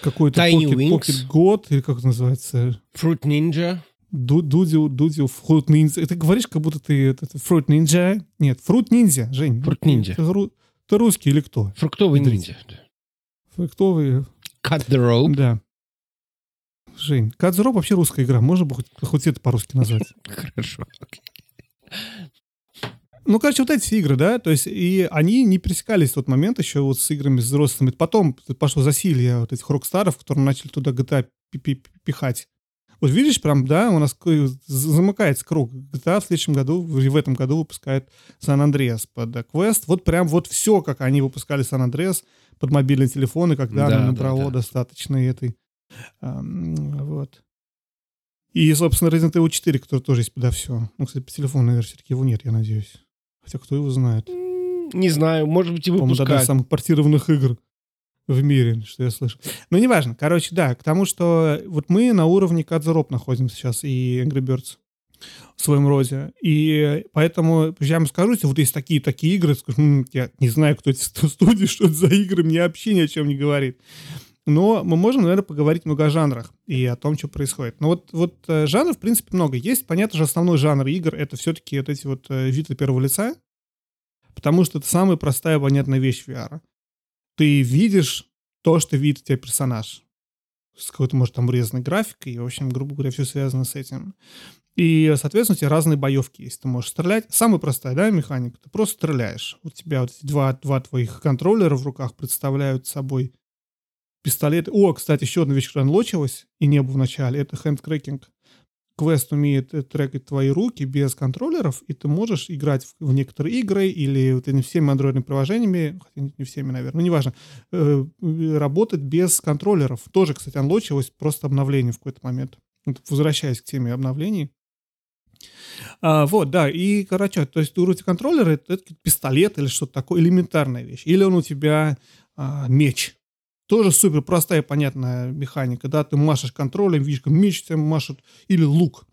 Какой-то Pocket God, или как это называется? Fruit Ninja. Дудю, Fruit Ninja. Ты говоришь, как будто ты... Fruit Ninja. Нет, Fruit Ninja, Жень. Fruit Ninja. Ты русский или кто? Фруктовый ниндзя, да. Фруктовый... Cut the Rope. Да. Жень, Cut the Rope вообще русская игра. Можно бы хоть это по-русски назвать? Хорошо. Ну, короче, вот эти все игры, да, то есть и они не пересекались в тот момент еще вот с играми взрослыми. Потом пошло засилье вот этих рокстаров, которые начали туда GTA пихать. Вот видишь, прям, да, у нас замыкается круг. GTA в следующем году, в этом году выпускает San Andreas под Quest. Вот прям вот все, как они выпускали San Andreas под мобильные телефоны, когда оно набрало достаточно этой... вот. И, собственно, Resident Evil 4, который тоже есть подо все. Ну, кстати, по телефону, наверное, все-таки его нет, я надеюсь. Хотя кто его знает? Не знаю, может быть, и выпускают. По-моему, одна из самых портированных игр в мире, что я слышал. Но неважно. Короче, да, к тому, что вот мы на уровне Cut the Rope находимся сейчас и Angry Birds в своем роде. И поэтому, я вам скажу, если вот есть такие игры, скажу, я не знаю, кто эти студии, что это за игры, мне вообще ни о чем не говорит. Но мы можем, наверное, поговорить много о жанрах и о том, что происходит. Но вот жанров, в принципе, много. Есть, понятно же, основной жанр игр — это все-таки вот эти вот виды первого лица, потому что это самая простая, понятная вещь VR. Ты видишь то, что видит у тебя персонаж. С какой-то, может, там резной графикой. И, в общем, грубо говоря, все связано с этим. И, соответственно, у тебя разные боевки есть. Ты можешь стрелять. Самая простая, да, механика. Ты просто стреляешь. У тебя вот эти два твоих контроллера в руках представляют собой пистолеты. О, кстати, еще одна вещь, которая анлочилась и не было в начале. Это хэндкрекинг. Квест умеет трекать твои руки без контроллеров, и ты можешь играть в некоторые игры или вот не всеми андроидными приложениями, хотя не всеми, наверное, ну, неважно, работать без контроллеров. Тоже, кстати, анлочилось просто обновление в какой-то момент. Вот, возвращаясь к теме обновлений. Вот, да, и, короче, то есть у тебя контроллера это пистолет или что-то такое, элементарная вещь. Или он у тебя меч. Тоже супер простая и понятная механика. Да, ты машешь контролем, видишь, как меч тебя машет, или лук.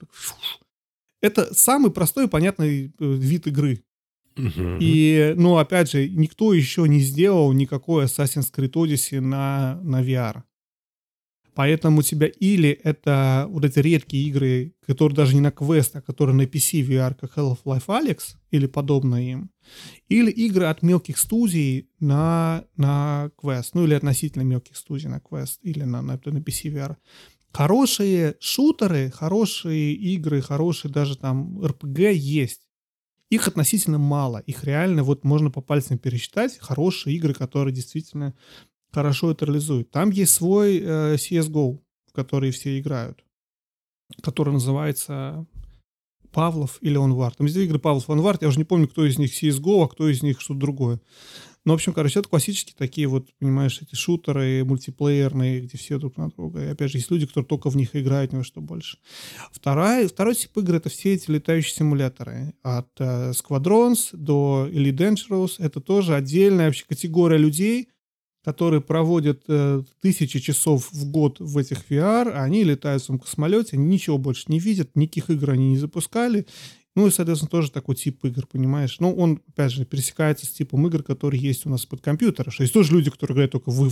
Это самый простой и понятный вид игры. Uh-huh. И, ну, опять же, никто еще не сделал никакой Assassin's Creed Odyssey на VR. Поэтому у тебя или это вот эти редкие игры, которые даже не на квест, а которые на PC VR, как Half-Life Alyx или подобное им, или игры от мелких студий на квест, ну или относительно мелких студий на квест, или на PC VR. Хорошие шутеры, хорошие игры, хорошие даже там RPG есть. Их относительно мало. Их реально вот можно по пальцам пересчитать. Хорошие игры, которые действительно хорошо это реализуют. Там есть свой CSGO, в который все играют, который называется... Павлов или Онвард. Там есть игры Павлов и Онвард. Я уже не помню, кто из них CSGO, а кто из них что-то другое. Ну, в общем, короче, это классические такие вот, понимаешь, эти шутеры мультиплеерные, где все друг на друга. И опять же, есть люди, которые только в них играют, ни во что больше. Второй тип игр — это все эти летающие симуляторы. От Squadrons до Elite Dangerous. Это тоже отдельная вообще категория людей, которые проводят тысячи часов в год в этих VR, они летают в своем космолете, они ничего больше не видят, никаких игр они не запускали. Ну и, соответственно, тоже такой тип игр, понимаешь? Ну, он, опять же, пересекается с типом игр, которые есть у нас под компьютером. Что есть тоже люди, которые играют только в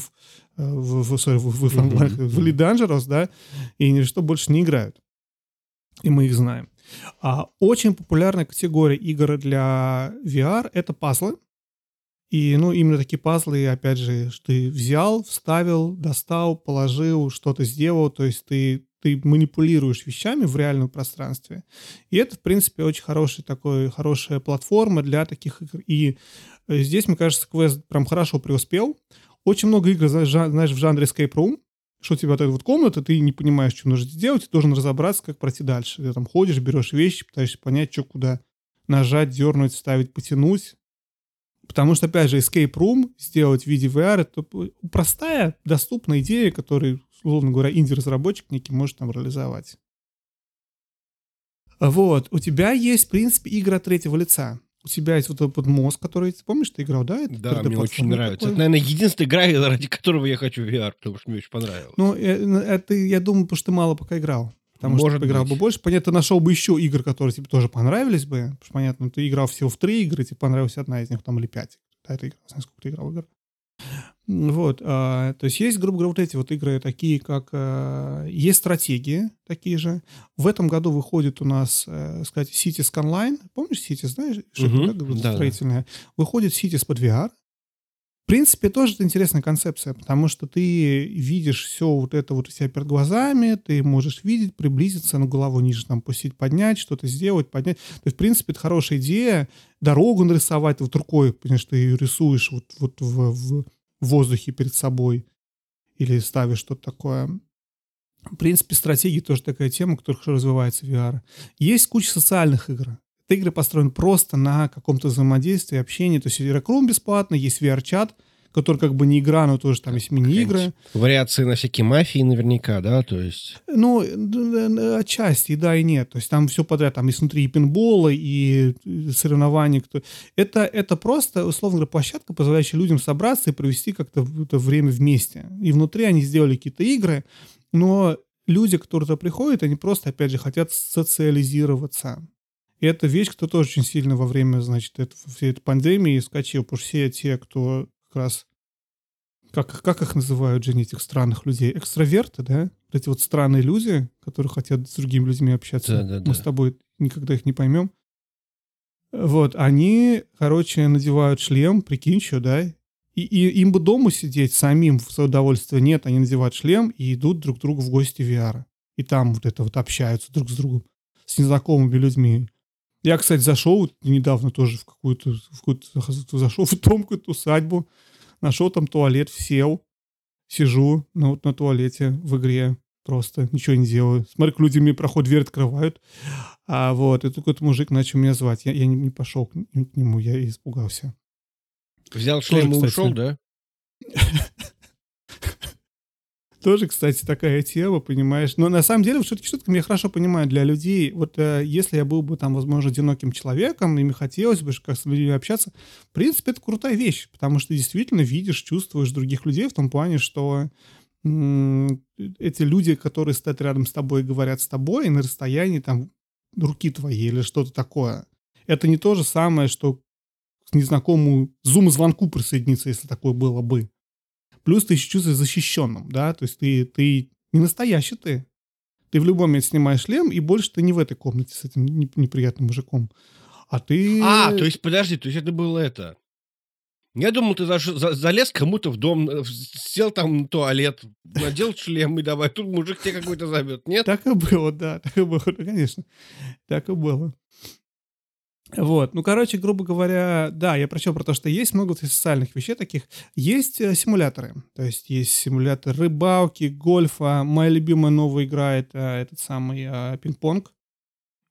Elite Dangerous, да, и ничто больше не играют. И мы их знаем. Очень популярная категория игр для VR — это пазлы. И, ну, именно такие пазлы, опять же, ты взял, вставил, достал, положил, что-то сделал, то есть ты манипулируешь вещами в реальном пространстве. И это, в принципе, очень хорошая платформа для таких игр. И здесь, мне кажется, Quest прям хорошо преуспел. Очень много игр, знаешь, в жанре escape room, что у тебя вот эта вот комната, ты не понимаешь, что нужно сделать, ты должен разобраться, как пройти дальше. Ты там ходишь, берешь вещи, пытаешься понять, что куда нажать, дернуть, вставить, потянуть. Потому что, опять же, escape room сделать в виде VR — это простая, доступная идея, которую, условно говоря, инди-разработчик некий может там реализовать. Вот. У тебя есть, в принципе, игра третьего лица. У тебя есть вот этот вот мозг, который, ты помнишь, ты играл, да? Это да, мне очень нравится. Такой. Это, наверное, единственная игра, ради которого я хочу в VR, потому что мне очень понравилось. Ну, это, я думаю, потому что ты мало пока играл. Потому может что ты играл бы больше. Понятно, ты нашел бы еще игр, которые тебе тоже понравились бы. Потому что, понятно, ты играл всего в 3 игры, тебе понравилась одна из них, там, или 5. Да, это игра, не знаю, сколько ты играл в игр. Вот. То есть есть, грубо говоря, вот эти вот игры такие, как... есть стратегии такие же. В этом году выходит у нас, сказать, Cities Online. Помнишь Cities, знаешь? Угу. Да, строительная. Да. Выходит Cities под VR. В принципе, тоже это интересная концепция, потому что ты видишь все вот это вот у себя перед глазами, ты можешь видеть, приблизиться, ну, голову ниже там пустить, поднять, что-то сделать, поднять. То есть, в принципе, это хорошая идея. Дорогу нарисовать вот рукой, понимаешь, ты ее рисуешь вот в воздухе перед собой или ставишь что-то такое. В принципе, стратегии тоже такая тема, которая хорошо развивается в VR. Есть куча социальных игр. Это игры построены просто на каком-то взаимодействии, общении. То есть игрокрум бесплатно, есть VR Chat, который как бы не игра, но тоже там есть мини-игры. Вариации на всякие мафии наверняка, да? То есть... Ну, отчасти и да, и нет. То есть там все подряд. Там есть внутри и пинбола, и соревнования. Это просто, условно говоря, площадка, позволяющая людям собраться и провести как-то это время вместе. И внутри они сделали какие-то игры, но люди, которые туда приходят, они просто, опять же, хотят социализироваться. И это вещь, кто тоже очень сильно во время, значит, всей этой пандемии скачил, потому что все те, кто как раз, как их называют, Женя, этих странных людей? Экстраверты, да? Вот эти вот странные люди, которые хотят с другими людьми общаться. Да. Мы с тобой никогда их не поймем. Вот, они, короче, надевают шлем, прикинь, что, да? И им бы дома сидеть самим в свое удовольствие. Нет, они надевают шлем и идут друг к другу в гости в VR. И там вот это вот общаются друг с другом, с незнакомыми людьми. Я, кстати, зашел недавно тоже в какую-то зашел в дом, какую-то усадьбу, нашел там туалет, сел, сижу на туалете в игре, просто ничего не делаю. Смотрю, люди мне проходят, дверь открывают. И тут какой-то мужик начал меня звать. Я не пошел к нему, я испугался. Взял шлем и ушел, да? Тоже, кстати, такая тема, понимаешь. Но на самом деле, все-таки что-то я хорошо понимаю для людей. Вот если я был бы там, возможно, одиноким человеком, и мне хотелось бы как с людьми общаться, в принципе, это крутая вещь, потому что ты действительно видишь, чувствуешь других людей в том плане, что эти люди, которые стоят рядом с тобой и говорят с тобой, и на расстоянии там руки твоей или что-то такое. Это не то же самое, что к незнакомому зум-звонку присоединиться, если такое было бы. Плюс ты еще чувствуешь защищенным, да, то есть ты не настоящий ты. Ты в любом месте снимаешь шлем, и больше ты не в этой комнате с этим неприятным мужиком. А ты... то есть, подожди, то есть это было это... Я думал, ты залез кому-то в дом, сел там на туалет, надел шлем и давай, тут мужик тебе какой-то зовет, нет? Так и было, да, так и было, конечно, так и было. Вот, грубо говоря, да, я прочел про то, что есть много социальных вещей таких. Есть симуляторы, то есть есть симулятор рыбалки, гольфа. Моя любимая новая игра — это этот самый пинг-понг.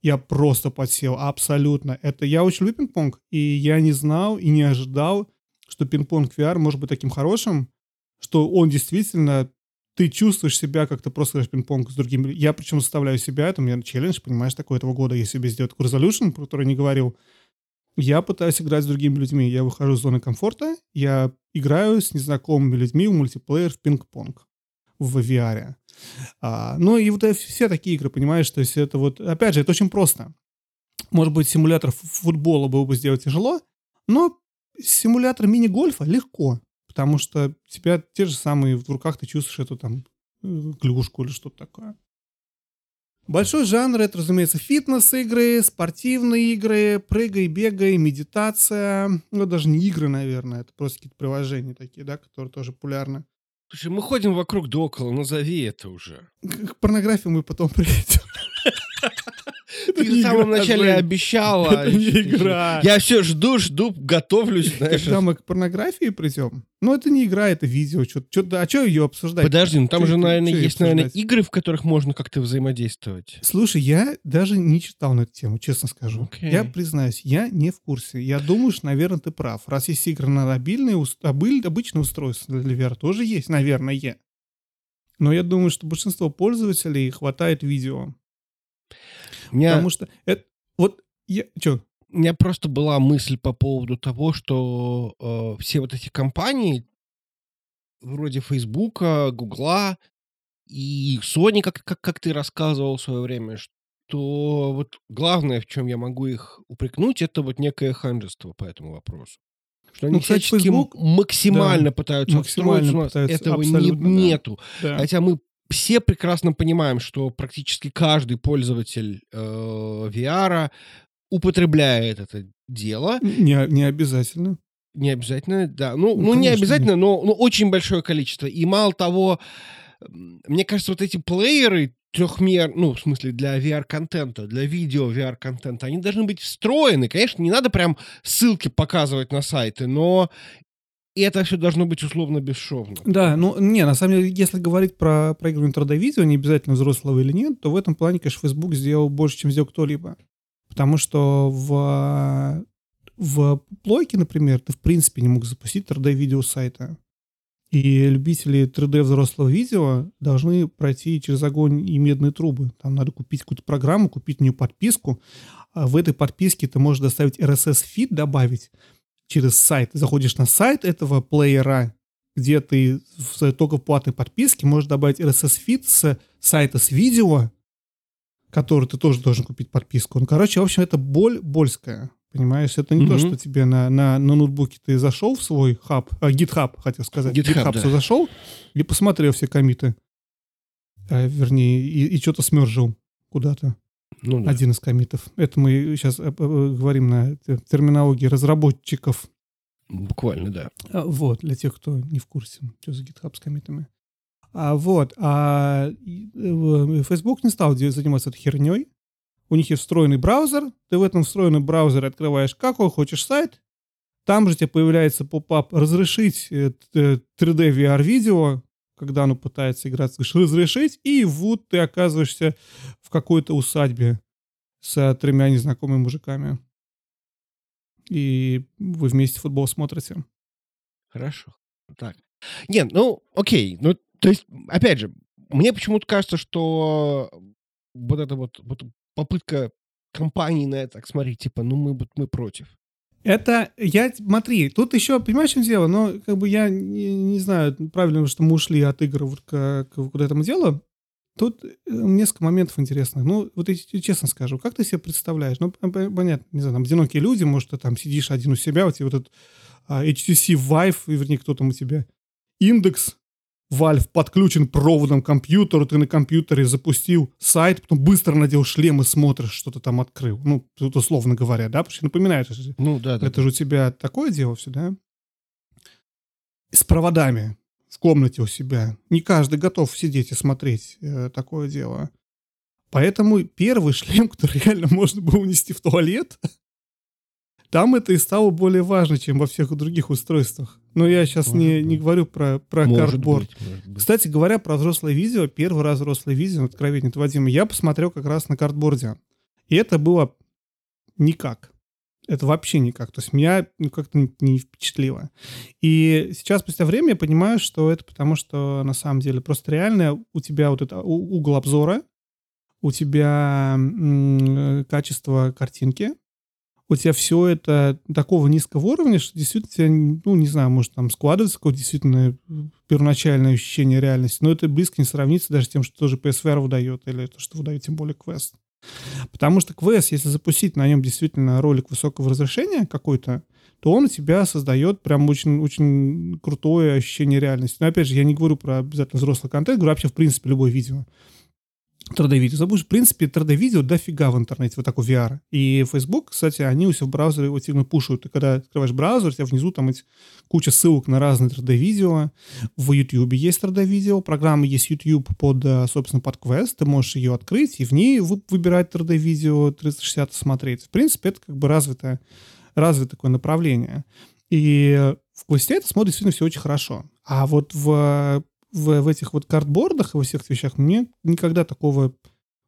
Я просто подсел, абсолютно. Я очень люблю пинг-понг, и я не знал и не ожидал, что пинг-понг VR может быть таким хорошим, что он действительно... Ты чувствуешь себя, как ты просто играешь пинг-понг с другими. Я причем составляю себя, это у меня челлендж, понимаешь, такой этого года, я себе сделаю такой резолюшн, про который я не говорил. Я пытаюсь играть с другими людьми. Я выхожу из зоны комфорта, я играю с незнакомыми людьми в мультиплеер в пинг-понг в VR. И вот все такие игры, понимаешь, то есть это вот, опять же, это очень просто. Может быть, симулятор футбола было бы сделать тяжело, но симулятор мини-гольфа легко. Потому что тебя те же самые в руках, ты чувствуешь эту там клюшку или что-то такое. Большой жанр — это, разумеется, фитнес-игры, спортивные игры, прыгай, бегай, медитация. Ну, даже не игры, наверное, это просто какие-то приложения такие, да, которые тоже популярны. Слушай, мы ходим вокруг да около, назови это уже. К порнографии мы потом придем. Ты в самом начале обещала. Игра. Я все жду, готовлюсь. Когда мы к порнографии придем, ну это не игра, это видео. А что ее обсуждать? Подожди, ну там же, наверное, есть, наверное, игры, в которых можно как-то взаимодействовать. Слушай, я даже не читал на эту тему, честно скажу. Я признаюсь, я не в курсе. Я думаю, что, наверное, ты прав. Раз есть игры на мобильные, обычные устройства для VR тоже есть, наверное. Но я думаю, что большинство пользователей хватает видео. Потому что... У меня просто была мысль по поводу того, что все вот эти компании, вроде Фейсбука, Гугла и Sony, как ты рассказывал в свое время, что вот главное, в чем я могу их упрекнуть, это вот некое ханжество по этому вопросу. Что они всячески Facebook, максимально пытаются отстроить, у нас этого нету. Да. Хотя мы все прекрасно понимаем, что практически каждый пользователь VR употребляет это дело. Не обязательно. Не обязательно, да. Ну не обязательно, но очень большое количество. И мало того, мне кажется, вот эти плееры для VR-контента, для видео VR-контента, они должны быть встроены. Конечно, не надо прям ссылки показывать на сайты, но... И это все должно быть условно бесшовно. Да, на самом деле, если говорить про проигрывание 3D-видео, не обязательно взрослого или нет, то в этом плане, конечно, Facebook сделал больше, чем сделал кто-либо. Потому что в плойке, например, ты, в принципе, не мог запустить 3D-видео с сайта. И любители 3D-взрослого видео должны пройти через огонь и медные трубы. Там надо купить какую-то программу, купить на нее подписку. В этой подписке ты можешь доставить RSS-фид, добавить, через сайт. Заходишь на сайт этого плеера, где ты только в платной подписке можешь добавить RSS-фид с сайта с видео, который ты тоже должен купить подписку. В общем, это больская. Понимаешь, это не то, что тебе на ноутбуке ты зашел в свой хаб, GitHub, хотел сказать. GitHub да. Зашел и посмотрел все коммиты. И что-то смержил куда-то. Да. Один из коммитов. Это мы сейчас говорим на терминологии разработчиков. Буквально, да. Для тех, кто не в курсе, что за GitHub с коммитами. Facebook не стал заниматься этой херней. У них есть встроенный браузер. Ты в этом встроенном браузере открываешь какой хочешь сайт. Там же тебе появляется поп-ап «Разрешить 3D VR-видео». Когда оно пытается играться, говоришь «разрешить», и вот ты оказываешься в какой-то усадьбе с 3 незнакомыми мужиками. И вы вместе футбол смотрите. Хорошо. Так. Нет, окей. То есть, опять же, мне почему-то кажется, что вот эта вот попытка компании на это, так смотри, типа, мы против. Это, смотри, тут еще, понимаешь, в чем дело? Но, я не знаю, правильно, что мы ушли от игр к этому делу. Тут несколько моментов интересных. Честно скажу, как ты себе представляешь? Понятно, не знаю, там, одинокие люди, может, ты там сидишь один у себя, у тебя вот этот HTC Vive, вернее, кто там у тебя, индекс, Valve подключен проводом к компьютеру, ты на компьютере запустил сайт, потом быстро надел шлем и смотришь, что-то там открыл. Тут условно говоря, да? Потому что напоминает, это же у тебя такое дело все, да? С проводами в комнате у себя. Не каждый готов сидеть и смотреть такое дело. Поэтому первый шлем, который реально можно было унести в туалет, там это и стало более важно, чем во всех других устройствах. Но я сейчас не говорю про Cardboard. Кстати говоря, про взрослое видео, первый раз взрослое видео, откровение от Вадима, я посмотрел как раз на Cardboard. И это было никак. Это вообще никак. То есть меня как-то не впечатлило. И сейчас, спустя время, я понимаю, что это потому, что на самом деле просто реально у тебя вот этот угол обзора, у тебя качество картинки, у тебя все это такого низкого уровня, что действительно тебя, может там складываться какое-то действительно первоначальное ощущение реальности, но это близко не сравнится даже с тем, что тоже PSVR выдает, или то, что выдает тем более Quest. Потому что Quest, если запустить на нем действительно ролик высокого разрешения какой-то, то он у тебя создает прям очень, очень крутое ощущение реальности. Но опять же, я не говорю про обязательно взрослый контент, говорю вообще в принципе любое видео. 3D-видео. Забудешь, в принципе, 3D-видео дофига в интернете, вот так у VR. И Facebook, кстати, они у себя в браузере вот сильно пушают. И когда открываешь браузер, у тебя внизу там куча ссылок на разные 3D-видео. В YouTube есть 3D-видео, программа есть YouTube под Quest, ты можешь ее открыть и в ней выбирать 3D-видео, 360 смотреть. В принципе, это как бы развитое такое направление. И в Quest это смотрит действительно все очень хорошо. А вот в этих вот картбордах и во всех вещах мне никогда такого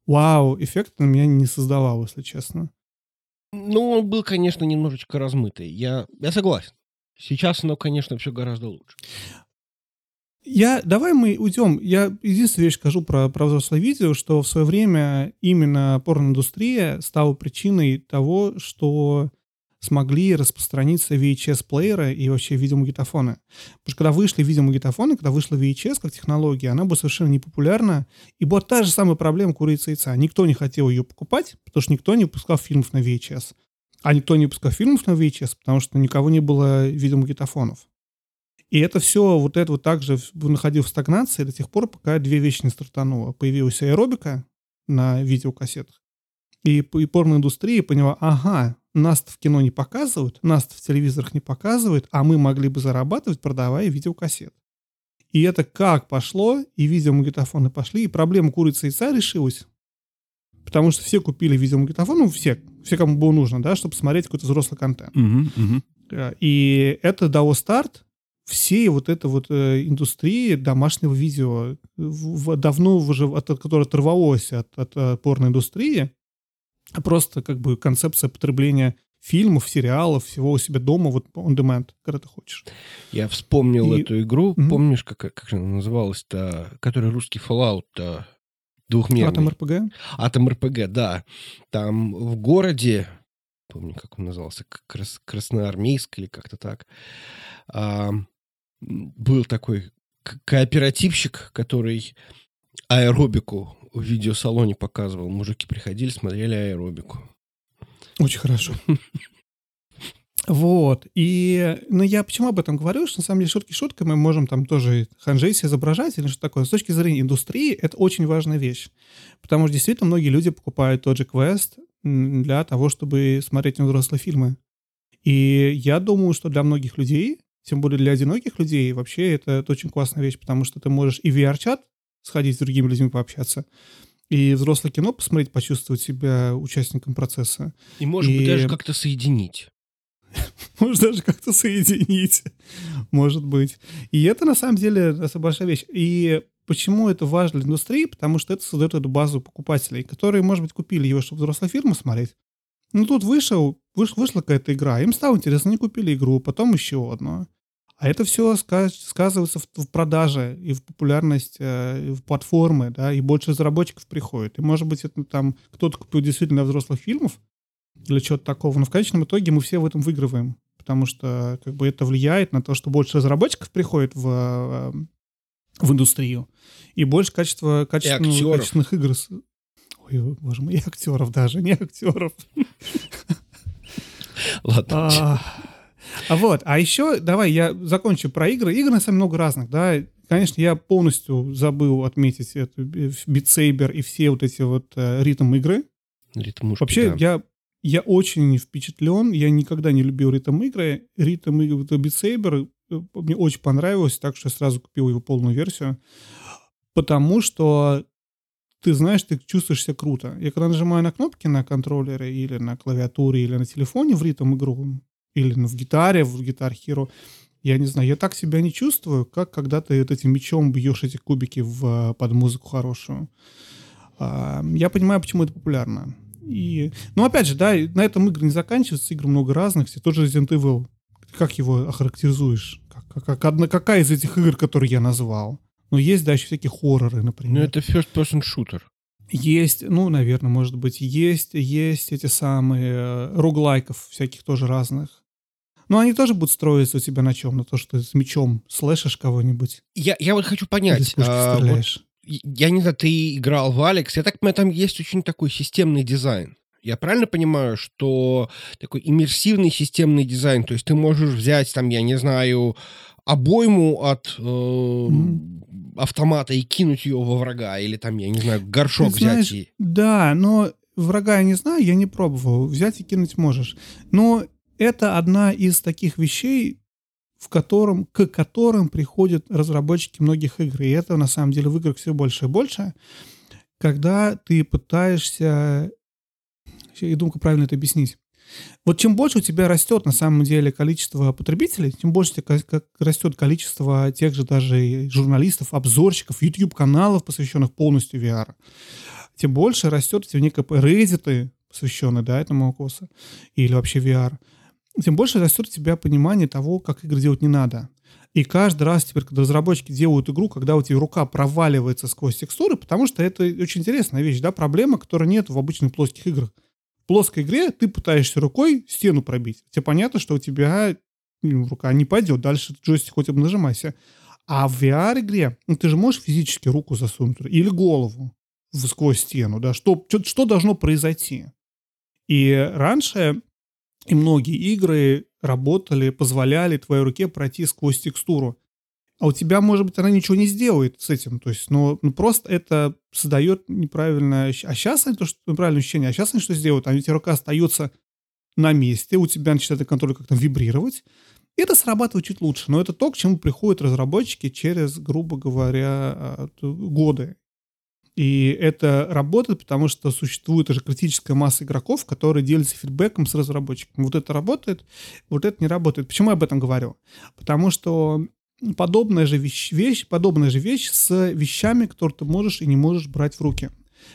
вау-эффекта на меня не создавало, если честно. Ну, он был, конечно, немножечко размытый. Я согласен. Сейчас оно, конечно, все гораздо лучше. Давай мы уйдем. Я единственную вещь скажу про взрослое видео, что в свое время именно порноиндустрия стала причиной того, что смогли распространиться VHS-плееры и вообще видеомагнитофоны. Потому что когда вышли видеомагнитофоны, когда вышла VHS как технология, она была совершенно непопулярна. И была та же самая проблема курицы и яйца. Никто не хотел ее покупать, потому что никто не выпускал фильмов на VHS. А никто не выпускал фильмов на VHS, потому что никого не было видеомагнитофонов. И это все, вот это вот также находилось в стагнации до тех пор, пока две вещи не стартануло. Появилась аэробика на видеокассетах. И порноиндустрия поняла, нас-то в кино не показывают, нас-то в телевизорах не показывают, а мы могли бы зарабатывать, продавая видеокассеты. И это как пошло, и видеомагнитофоны пошли, и проблема курицы и яйца решилась. Потому что все купили видеомагнитофон, все, кому было нужно, да, чтобы смотреть какой-то взрослый контент. И это дало старт всей вот этой вот индустрии домашнего видео, давно уже, которое оторвалось от порноиндустрии. Просто как бы концепция потребления фильмов, сериалов, всего у себя дома, вот on demand, когда ты хочешь. Я вспомнил эту игру, помнишь, как же она называлась-то, который русский Fallout двухмерный. Атом РПГ? Атом РПГ, да. Там в городе, помню, как он назывался, Красноармейск или как-то так, был такой кооперативщик, который аэробику в видеосалоне показывал. Мужики приходили, смотрели аэробику. Очень хорошо. Вот. И я почему об этом говорю, что на самом деле шутки-шутки, мы можем там тоже ханжей себе изображать или что такое. С точки зрения индустрии это очень важная вещь. Потому что действительно многие люди покупают тот же Quest для того, чтобы смотреть взрослые фильмы. И я думаю, что для многих людей, тем более для одиноких людей, вообще это очень классная вещь, потому что ты можешь и VR-чат сходить с другими людьми пообщаться, и взрослое кино посмотреть, почувствовать себя участником процесса. И, может быть, даже как-то соединить. Может, даже как-то соединить. Может быть. И это, на самом деле, большая вещь. И почему это важно для индустрии? Потому что это создает эту базу покупателей, которые, может быть, купили его, чтобы взрослые фильмы смотреть. Но тут вышла какая-то игра, им стало интересно, они купили игру, потом еще одну. А это все сказывается в продаже и в популярность в платформы, да, и больше разработчиков приходит. И, может быть, это там кто-то купил действительно взрослых фильмов или чего-то такого, но в конечном итоге мы все в этом выигрываем, потому что как бы это влияет на то, что больше разработчиков приходит в индустрию, и больше качественных игр. Ой, боже мой, и актеров даже, не актеров. Ладно. А еще, давай я закончу про игры. Игр, на самом деле, много разных, да. Конечно, я полностью забыл отметить Beat Saber и все вот эти вот ритм-игры. Ритм-игры, вообще, да. Я очень впечатлен. Я никогда не любил ритм-игры. Ритм-игры Beat Saber мне очень понравилось, так что я сразу купил его полную версию. Потому что ты знаешь, ты чувствуешь себя круто. Я когда нажимаю на кнопки на контроллере или на клавиатуре или на телефоне в ритм-игру, или в гитаре, в Guitar Hero, я не знаю, я так себя не чувствую, как когда ты этим мечом бьешь эти кубики под музыку хорошую. Я понимаю, почему это популярно. Но опять же, да, на этом игры не заканчиваются, игр много разных. Все тот же Resident Evil. Как его охарактеризуешь? Какая из этих игр, которые я назвал? Ну, есть, да, еще всякие хорроры, например. Ну, это first-person shooter. Есть, наверное, может быть, есть эти самые роглайков всяких тоже разных. Но они тоже будут строиться у тебя на чем? На то, что ты с мечом слэшишь кого-нибудь? Я вот хочу понять. Я не знаю, ты играл в Alyx. Я так понимаю, там есть очень такой системный дизайн. Я правильно понимаю, что такой иммерсивный системный дизайн? То есть ты можешь взять, там, я не знаю, обойму от автомата и кинуть ее во врага, или там, я не знаю, горшок взять и... Да, но врага я не знаю, я не пробовал. Взять и кинуть можешь. Но это одна из таких вещей, к которым приходят разработчики многих игр. И это, на самом деле, в играх все больше и больше. Когда ты пытаешься... Я думаю, как правильно это объяснить. Вот чем больше у тебя растет, на самом деле, количество потребителей, тем больше растет количество тех же даже журналистов, обзорщиков, YouTube-каналов, посвященных полностью VR. Тем больше растет некие Reddit, посвященные этому вопросу, или вообще VR. Тем больше растет у тебя понимание того, как игры делать не надо. И каждый раз теперь, когда разработчики делают игру, когда у тебя рука проваливается сквозь текстуры, потому что это очень интересная вещь, да, проблема, которой нет в обычных плоских играх. В плоской игре ты пытаешься рукой стену пробить. Тебе понятно, что у тебя рука не пойдет. Дальше джойстик хоть обнажимайся. А в VR-игре ты же можешь физически руку засунуть или голову сквозь стену. Да? Что должно произойти? И раньше... И многие игры работали, позволяли твоей руке пройти сквозь текстуру. А у тебя, может быть, она ничего не сделает с этим. То есть, просто это создает неправильное... А сейчас они что сделают? А у тебя рука остается на месте, у тебя начинает этот контроль как-то вибрировать. И это срабатывает чуть лучше. Но это то, к чему приходят разработчики через, грубо говоря, годы. И это работает, потому что существует уже критическая масса игроков, которые делятся фидбэком с разработчиком. Вот это работает, вот это не работает. Почему я об этом говорю? Потому что подобная же вещь с вещами, которые ты можешь и не можешь брать в руки.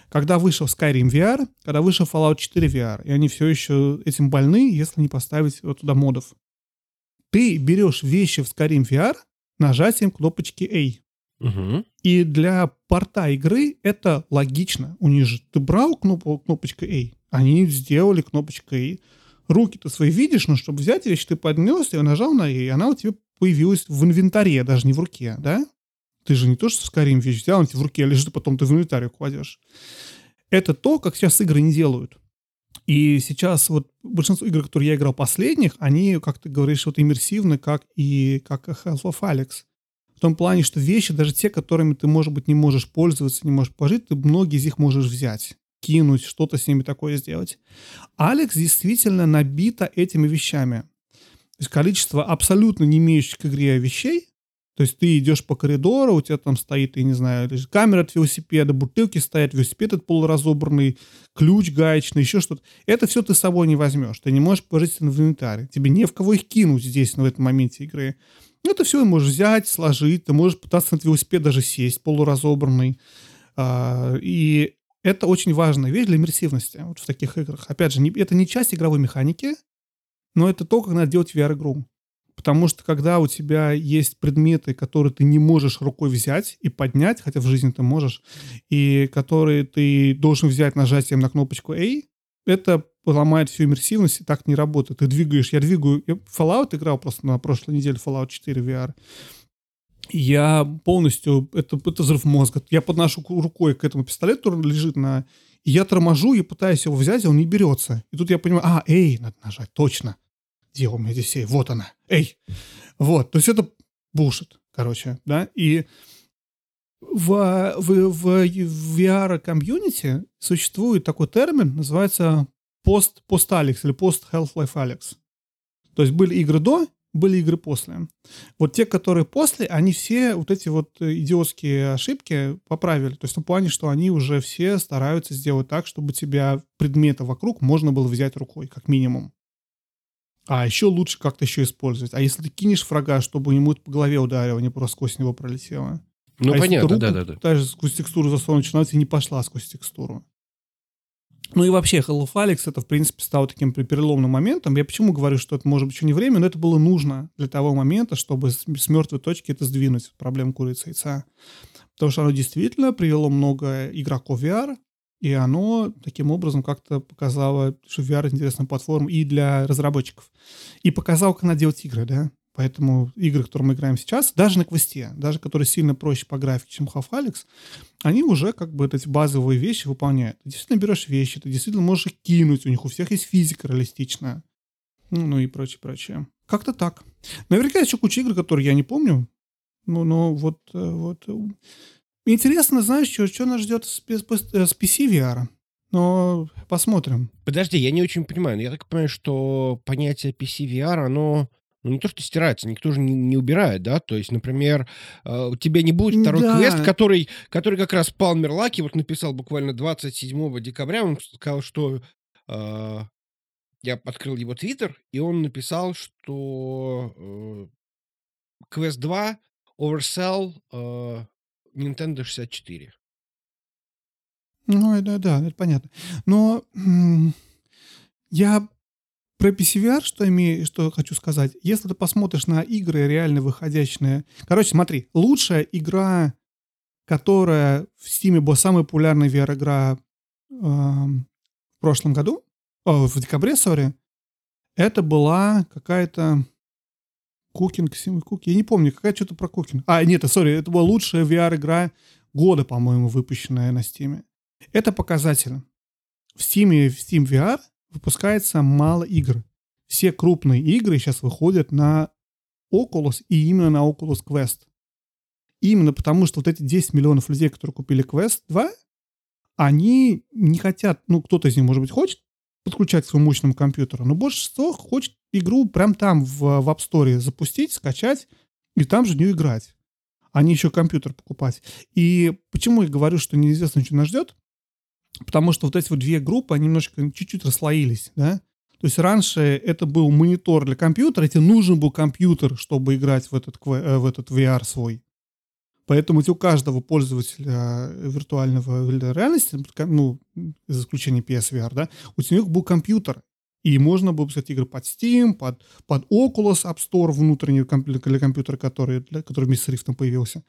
Когда вышел Skyrim VR, когда вышел Fallout 4 VR, и они все еще этим больны, если не поставить туда модов. Ты берешь вещи в Skyrim VR нажатием кнопочки A. Угу. И для порта игры это логично. У них же ты брал кнопочкой A, они сделали кнопочкой A. Руки ты свои видишь, но чтобы взять вещь, ты поднес ее, нажал на A, и она у тебя появилась в инвентаре, даже не в руке, да? Ты же не то, что Skyrim вещь взял, она тебе в руке лежит, а потом ты в инвентарь кладешь. Это то, как сейчас игры не делают. И сейчас вот большинство игр, которые я играл последних, они, как ты говоришь, вот иммерсивны, как Half-Life Alyx. В том плане, что вещи, даже те, которыми ты, может быть, не можешь пользоваться, не можешь пожить, ты многие из них можешь взять, кинуть, что-то с ними такое сделать. Алекс действительно набита этими вещами. То есть количество абсолютно не имеющих к игре вещей, то есть ты идешь по коридору, у тебя там стоит, я не знаю, камера от велосипеда, бутылки стоят, велосипед этот полуразобранный, ключ гаечный, еще что-то. Это все ты с собой не возьмешь, ты не можешь положить в инвентарь, тебе не в кого их кинуть здесь, в этом моменте игры. Это все ты можешь взять, сложить, ты можешь пытаться на велосипед даже сесть, полуразобранный. И это очень важная вещь для иммерсивности вот в таких играх. Опять же, это не часть игровой механики, но это то, как надо делать VR-игру. Потому что когда у тебя есть предметы, которые ты не можешь рукой взять и поднять, хотя в жизни ты можешь, и которые ты должен взять нажатием на кнопочку A, это ломает всю иммерсивность, и так не работает. Ты двигаешь. Я Fallout играл просто на прошлой неделе, Fallout 4 VR. Я полностью... Это взрыв мозга. Я подношу рукой к этому пистолету, который лежит на... И я торможу, и пытаюсь его взять, и он не берется. И тут я понимаю, эй, надо нажать, точно. Где у меня здесь эй? Вот она. Эй! Вот. То есть это бушит, да? И в VR-комьюнити существует такой термин, называется... Пост-Алекс или пост-Half-Life Alyx. То есть были игры до, были игры после. Вот те, которые после, они все вот эти вот идиотские ошибки поправили. То есть в плане, что они уже все стараются сделать так, чтобы тебя предметы вокруг можно было взять рукой, как минимум. А еще лучше как-то еще использовать. А если ты кинешь врага, чтобы ему это по голове ударило, не просто сквозь него пролетело. Ну, а понятно, да. Даже сквозь текстуру засунуть, она тебе не пошла сквозь текстуру. Ну и вообще, Half-Life Alyx это, в принципе, стало таким переломным моментом. Я почему говорю, что это может быть еще не время, но это было нужно для того момента, чтобы с мертвой точки это сдвинуть, проблему курицы и яйца. Потому что оно действительно привело много игроков в VR, и оно таким образом как-то показало, что VR — интересная платформа и для разработчиков. И показало, как надо делать игры, да? Поэтому игры, которые мы играем сейчас, даже на квесте, даже которые сильно проще по графике, чем Half-Life Alyx, они уже как бы эти базовые вещи выполняют. Ты действительно берешь вещи, ты действительно можешь их кинуть, у них у всех есть физика реалистичная. Ну и прочее. Как-то так. Наверняка еще куча игр, которые я не помню. Но вот. Интересно, знаешь, что нас ждет с PC VR. Но посмотрим. Подожди, я не очень понимаю. Я так понимаю, что понятие PC VR, оно... Ну, не то, что стирается, никто же не убирает, да? То есть, например, у тебя не будет второй квест, который как раз Palmer Luckey вот написал буквально 27 декабря. Он сказал, что... Я открыл его твиттер, и он написал, что Quest 2 oversell Nintendo 64. Ну, да, это понятно. Но я... Про PC VR, что хочу сказать. Если ты посмотришь на игры, реально выходящие... Короче, смотри. Лучшая игра, которая в Steam была самая популярная VR-игра в прошлом году, в декабре, это была какая-то кукинг, я не помню, что-то про кукинг. Это была лучшая VR-игра года, по-моему, выпущенная на Steam. Это показатель. В Steam VR выпускается мало игр. Все крупные игры сейчас выходят на Oculus и именно на Oculus Quest. Именно потому, что вот эти 10 миллионов людей, которые купили Quest 2, они не хотят, кто-то из них, может быть, хочет подключать к своему мощному компьютеру, но большинство хочет игру прям там в App Store запустить, скачать и там же в нее играть. А не еще компьютер покупать. И почему я говорю, что неизвестно, что нас ждет? Потому что вот эти две группы, они немножко, чуть-чуть расслоились, да? То есть раньше это был монитор для компьютера, тебе нужен был компьютер, чтобы играть в этот VR свой. Поэтому у каждого пользователя виртуального реальности, за исключением PSVR, да, у них был компьютер. И можно было писать игры под Steam, под Oculus App Store внутренний для компьютера, который вместе с Rift появился.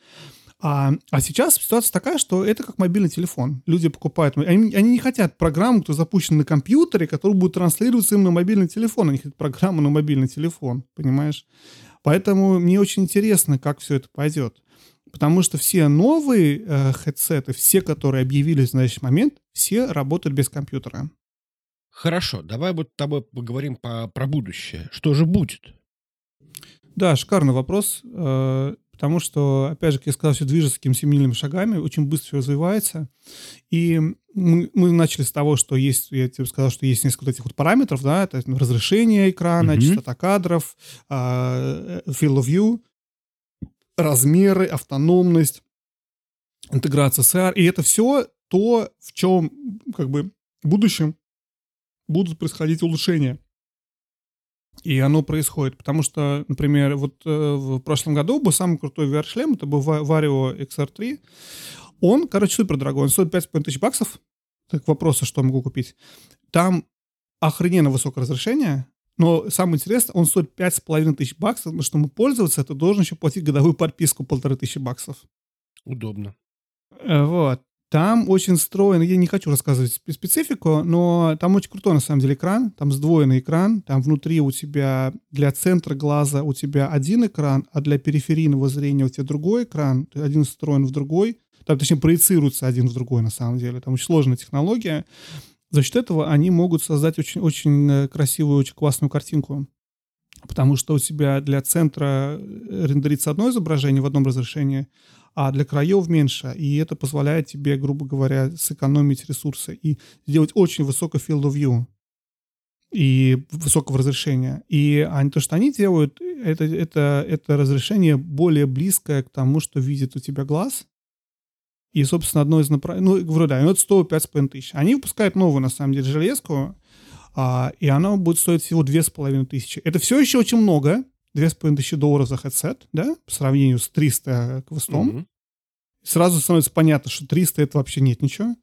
А сейчас ситуация такая, что это как мобильный телефон. Люди покупают... Они не хотят программу, кто запущен на компьютере, которая будет транслироваться им на мобильный телефон. Они хотят программу на мобильный телефон, понимаешь? Поэтому мне очень интересно, как все это пойдет. Потому что все новые хедсеты, все, которые объявились в настоящий момент, все работают без компьютера. Хорошо, давай вот с тобой поговорим про будущее. Что же будет? Да, шикарный вопрос. Потому что, опять же, как я сказал, все движется такими семимильными шагами, очень быстро развивается. И мы начали с того, что есть, я тебе сказал, что есть несколько этих вот параметров, да, это разрешение экрана, частота кадров, field of view, размеры, автономность, интеграция с AR. И это все то, в чем, в будущем будут происходить улучшения. И оно происходит, потому что, например, вот в прошлом году был самый крутой VR-шлем, это был Vario XR3. Он, супер дорогой, он стоит 5,5 тысяч баксов. Так к вопросу, что могу купить. Там охрененно высокое разрешение, но самое интересное, он стоит 5,5 тысяч баксов, потому что, чтобы пользоваться, ты должен еще платить годовую подписку 1,5 тысячи баксов. Удобно. Вот. Там очень встроен, я не хочу рассказывать специфику, но там очень крутой, на самом деле, экран. Там сдвоенный экран, там внутри у тебя для центра глаза у тебя один экран, а для периферийного зрения у тебя другой экран, один встроен в другой, там, точнее, проецируется один в другой, на самом деле. Там очень сложная технология. За счет этого они могут создать очень, очень красивую, очень классную картинку. Потому что у тебя для центра рендерится одно изображение в одном разрешении, а для краев меньше. И это позволяет тебе, грубо говоря, сэкономить ресурсы и сделать очень высокий field of view и высокого разрешения. И то, что они делают, это разрешение более близкое к тому, что видит у тебя глаз. И, собственно, одно из направлений... это 105,5 тысяч. Они выпускают новую, на самом деле, железку, и она будет стоить всего 2,5 тысячи. Это все еще очень много. $2,5 тысячи за хедсет, да, по сравнению с 300 квестом. Сразу становится понятно, что 300 это вообще нет ничего.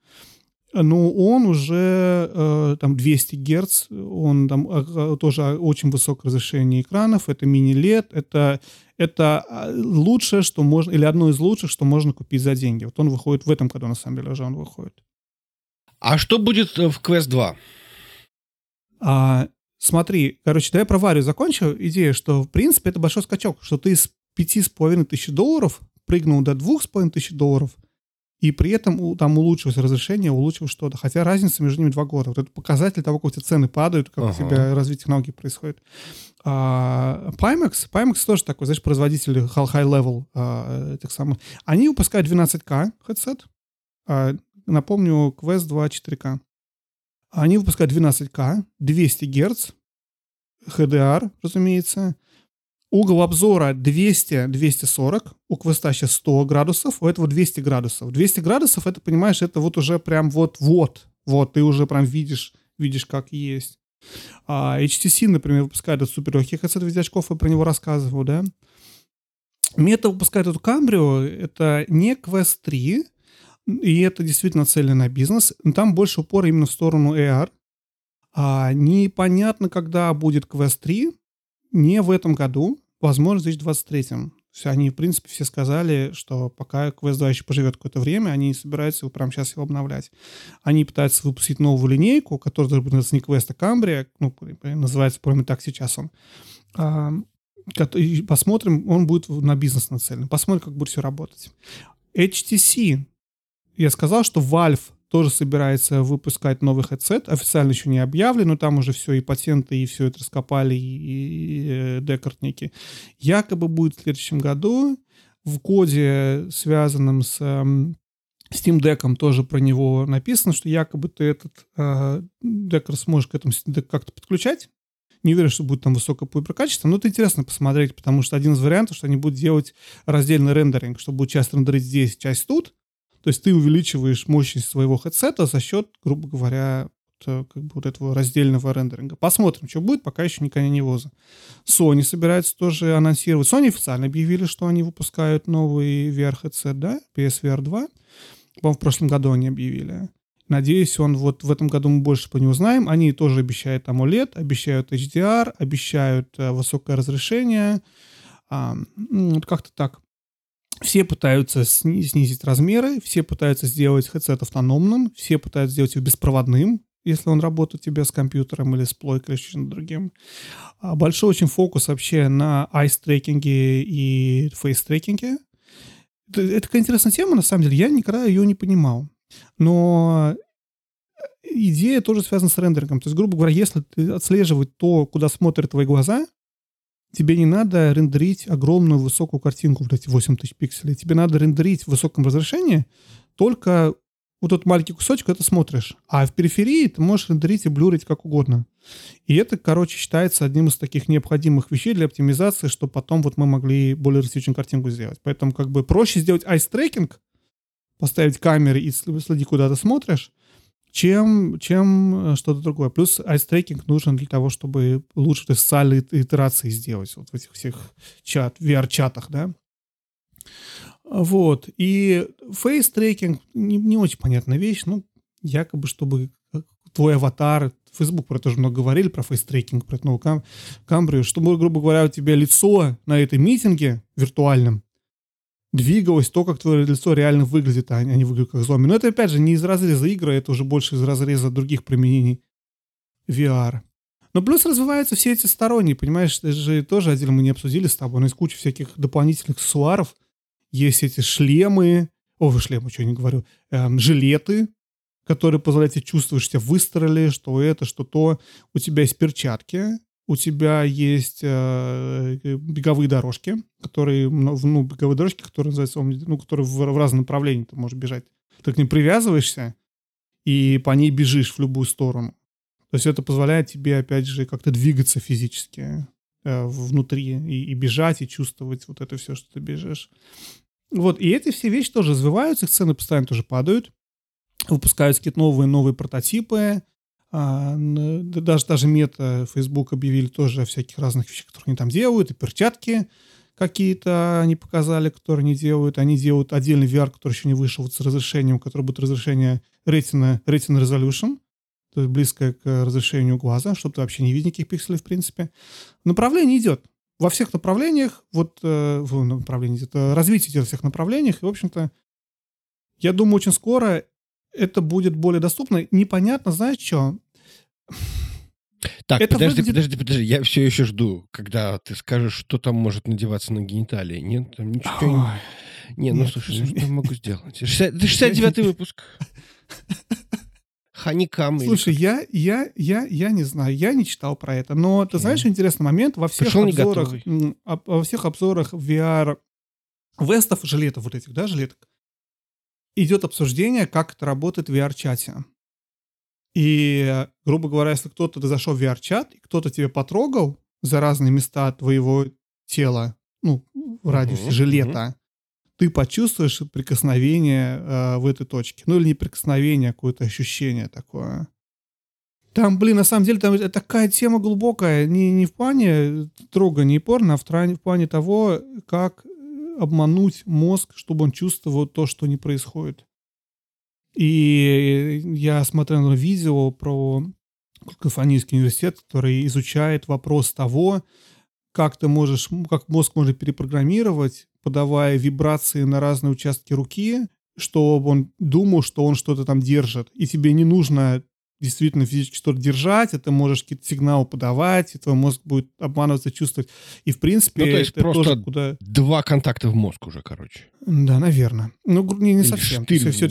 Но он уже 200 Гц, он там тоже очень высокое разрешение экранов, это мини-LED, это лучшее, что можно, или одно из лучших, что можно купить за деньги. Вот он выходит в этом году, на самом деле, уже он выходит. А что будет в Quest 2? Смотри, давай про Варию закончу. Идея, что, в принципе, это большой скачок, что ты с $5,5 тысяч прыгнул до $2,5 тысяч, И при этом там улучшилось разрешение, улучшилось что-то. Хотя разница между ними 2 года. Вот это показатель того, как у тебя цены падают, как у тебя развитие технологий происходит. Pimax тоже такой, знаешь, производитель high-level этих самых. Они выпускают 12К headset. Напомню, Quest 2 4К. Они выпускают 12К, 200 Гц, HDR, разумеется. Угол обзора 200-240, у Квеста сейчас 100 градусов, у этого 200 градусов. 200 градусов, это, понимаешь, это вот уже прям вот, ты уже прям видишь, как есть. HTC, например, выпускает этот суперлегкий headset в виде очков, я про него рассказывал, да. Meta выпускает эту Cambrio, это не Quest 3, и это действительно цель на бизнес, но там больше упор именно в сторону AR. Непонятно, когда будет Quest 3, не в этом году, возможно, в 2023. Они, в принципе, все сказали, что пока Quest 2 еще поживет какое-то время, они не собираются его прямо сейчас его обновлять. Они пытаются выпустить новую линейку, которая должна быть не Quest, а Cambria, называется, по-моему, так сейчас он. Посмотрим, он будет на бизнес нацелен. Посмотрим, как будет все работать. HTC. Я сказал, что Valve тоже собирается выпускать новый хедсет. Официально еще не объявлен, но там уже все, и патенты, и все это раскопали, и декартники. Якобы будет в следующем году. В коде, связанном с Steam Deck'ом, тоже про него написано, что якобы ты этот декар сможешь к этому как-то подключать. Не уверен, что будет там высокое качество, но это интересно посмотреть, потому что один из вариантов, что они будут делать раздельный рендеринг, что будет часть рендерить здесь, часть тут. То есть ты увеличиваешь мощность своего хедсета за счет, грубо говоря, вот этого раздельного рендеринга. Посмотрим, что будет, пока еще ни коня ни воза. Sony собирается тоже анонсировать. Sony официально объявили, что они выпускают новый VR-хедсет, да? PSVR 2. По-моему, в прошлом году они объявили. Надеюсь, он вот в этом году мы больше по нему узнаем. Они тоже обещают AMOLED, обещают HDR, обещают высокое разрешение. Как-то так. Все пытаются снизить размеры, все пытаются сделать хедсет автономным, все пытаются сделать его беспроводным, если он работает у тебя с компьютером или с плойкой или чем-то другим. Большой очень фокус вообще на айс-трекинге и фейс-трекинге. Это такая интересная тема, на самом деле. Я никогда ее не понимал. Но идея тоже связана с рендерингом. То есть, грубо говоря, если ты отслеживаешь то, куда смотрят твои глаза, тебе не надо рендерить огромную высокую картинку, блядь, 8000 пикселей. Тебе надо рендерить в высоком разрешении только вот этот маленький кусочек, когда ты смотришь. А в периферии ты можешь рендерить и блюрить как угодно. И это, короче, считается одним из таких необходимых вещей для оптимизации, чтобы потом вот мы могли более реалистичную картинку сделать. Поэтому как бы проще сделать айс-трекинг, поставить камеры и следить, куда ты смотришь, чем что-то другое. Плюс айс-трекинг нужен для того, чтобы лучше социальные итерации сделать вот в этих всех VR-чатах, да. Вот. И фейс-трекинг не очень понятная вещь, якобы, чтобы твой аватар, Facebook про это тоже много говорили, про фейс-трекинг, про эту новую камбрию, чтобы, грубо говоря, у тебя лицо на этой митинге виртуальном двигалось то, как твое лицо реально выглядит, а не выглядит как зомби. Но это, опять же, не из разреза игры, это уже больше из разреза других применений VR. Но плюс развиваются все эти сторонние, понимаешь, это же тоже отдельно мы не обсудили с тобой, но из кучи всяких дополнительных аксессуаров есть эти жилеты, которые позволяют тебе чувствовать, что тебя выстроили, что это, что то. У тебя есть перчатки, у тебя есть беговые дорожки, которые называются, которые в разные направления ты можешь бежать. Ты к ним привязываешься и по ней бежишь в любую сторону. То есть это позволяет тебе, опять же, как-то двигаться физически внутри и бежать, и чувствовать вот это все, что ты бежишь. Вот, и эти все вещи тоже развиваются, их цены постоянно тоже падают. Выпускаются какие-то новые прототипы. Даже Meta, Facebook объявили тоже о всяких разных вещах, которые они там делают, и перчатки какие-то они показали, которые они делают. Они делают отдельный VR, который еще не вышел, вот с разрешением, который будет разрешение Retina Resolution, то есть близкое к разрешению глаза, чтобы ты вообще не видел никаких пикселей, в принципе. Направление идет. Во всех направлениях, развитие идет во всех направлениях, и, в общем-то, я думаю, очень скоро это будет более доступно. Непонятно, знаешь, что? Так, подожди. Я все еще жду, когда ты скажешь, что там может надеваться на гениталии. Нет, там ничего Не, ну слушай, что я могу сделать? 69-й выпуск. Ханикам. Слушай, я не знаю, я не читал про это, но ты знаешь интересный момент, во всех обзорах VR вестов, жилетов вот этих, да, жилеток, идет обсуждение, как это работает в VR-чате. И, грубо говоря, если кто-то зашел в VR-чат, и кто-то тебе потрогал за разные места твоего тела, ну, в радиусе жилета, ты почувствуешь прикосновение в этой точке. Ну, или не прикосновение, а какое-то ощущение такое. Там, блин, на самом деле, там такая тема глубокая. Не в плане трогания и порно, а в плане того, как обмануть мозг, чтобы он чувствовал то, что не происходит. И я смотрел видео про Калифорнийский университет, который изучает вопрос того, как мозг можно перепрограммировать, подавая вибрации на разные участки руки, чтобы он думал, что он что-то там держит. И тебе не нужно действительно физически что-то держать, а ты можешь какие-то сигналы подавать, и твой мозг будет обманываться, чувствовать. И, в принципе... Ну, то есть просто тоже два контакта в мозг уже, короче. Да, наверное. Ну, не совсем. Нет, все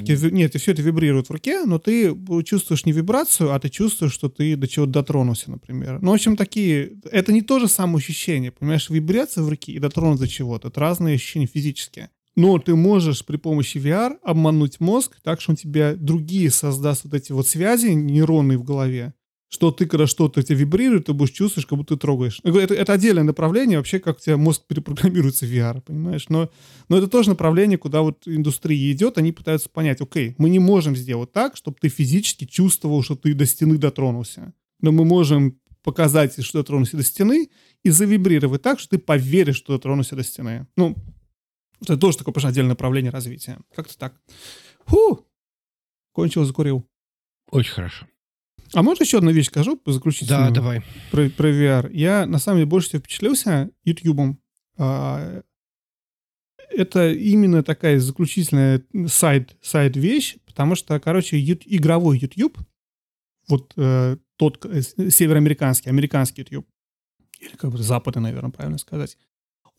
это вибрирует в руке, но ты чувствуешь не вибрацию, а ты чувствуешь, что ты до чего-то дотронулся, например. Ну, в общем, это не то же самое ощущение, понимаешь? Вибрация в руке и дотронуться до чего-то. Это разные ощущения физические. Но ты можешь при помощи VR обмануть мозг так, что он тебе другие создаст вот эти вот связи нейронные в голове, что ты, когда что-то тебя вибрирует, ты будешь чувствовать, как будто ты трогаешь. Это отдельное направление вообще, как у тебя мозг перепрограммируется в VR, понимаешь? Но это тоже направление, куда вот индустрия идет, они пытаются понять, окей, мы не можем сделать так, чтобы ты физически чувствовал, что ты до стены дотронулся. Но мы можем показать, что дотронулся до стены, и завибрировать так, что ты поверишь, что дотронулся до стены. Ну, это тоже такое отдельное направление развития. Как-то так. Фу! Кончил, закурил. Очень хорошо. А может, еще одну вещь скажу заключительную? Да, давай. Про VR. Я, на самом деле, больше всего впечатлился YouTube. Это именно такая заключительная сайд-вещь, потому что, короче, игровой YouTube, вот тот североамериканский, американский YouTube, или как бы западный, наверное, правильно сказать,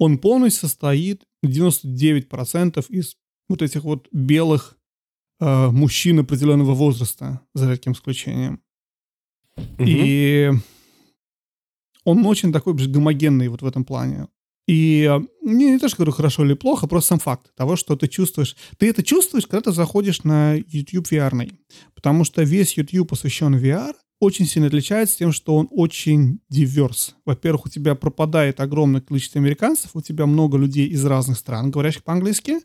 он полностью состоит 99% из вот этих вот белых мужчин определенного возраста, за редким исключением. Угу. И он очень такой гомогенный вот в этом плане. И не то, что говорю, хорошо или плохо, просто сам факт того, что ты чувствуешь. Ты это чувствуешь, когда ты заходишь на YouTube VR. Потому что весь YouTube посвящен VR, очень сильно отличается тем, что он очень диверс. Во-первых, у тебя пропадает огромное количество американцев, у тебя много людей из разных стран, говорящих по-английски.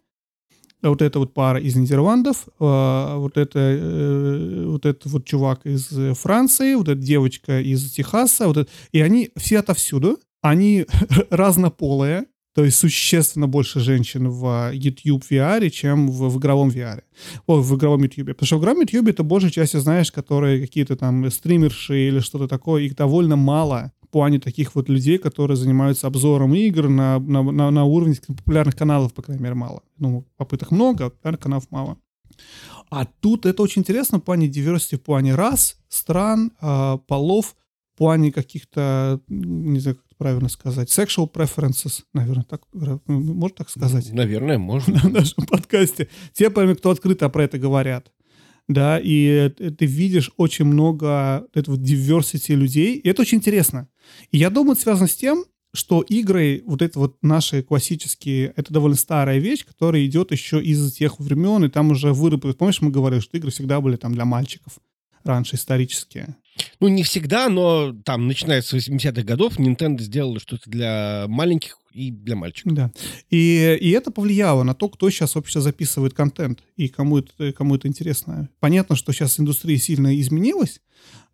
Вот эта вот пара из Нидерландов, вот этот чувак из Франции, вот эта девочка из Техаса. И они все отовсюду, они разнополые, то есть существенно больше женщин в YouTube VR, чем в игровом VR. Ой, в игровом YouTube. Потому что в игровом YouTube это большая часть, знаешь, которые какие-то там стримерши или что-то такое. Их довольно мало в плане таких вот людей, которые занимаются обзором игр на уровне популярных каналов, по крайней мере, мало. Ну, попыток много, а популярных каналов мало. А тут это очень интересно в плане diversity, в плане рас, стран, полов, в плане каких-то, не знаю, правильно сказать. Sexual preferences, наверное, так можно так сказать? Наверное, можно. На нашем подкасте. Те, кто открыто про это говорят. Да, и ты видишь очень много этого diversity людей. И это очень интересно. И я думаю, это связано с тем, что игры, вот это вот наши классические, это довольно старая вещь, которая идет еще из тех времен, и там уже выработали. Помнишь, мы говорили, что игры всегда были там для мальчиков раньше исторические. Ну, не всегда, но там, начиная с 80-х годов, Nintendo сделала что-то для маленьких и для мальчиков. Да. И это повлияло на то, кто сейчас вообще записывает контент и кому это интересно. Понятно, что сейчас индустрия сильно изменилась,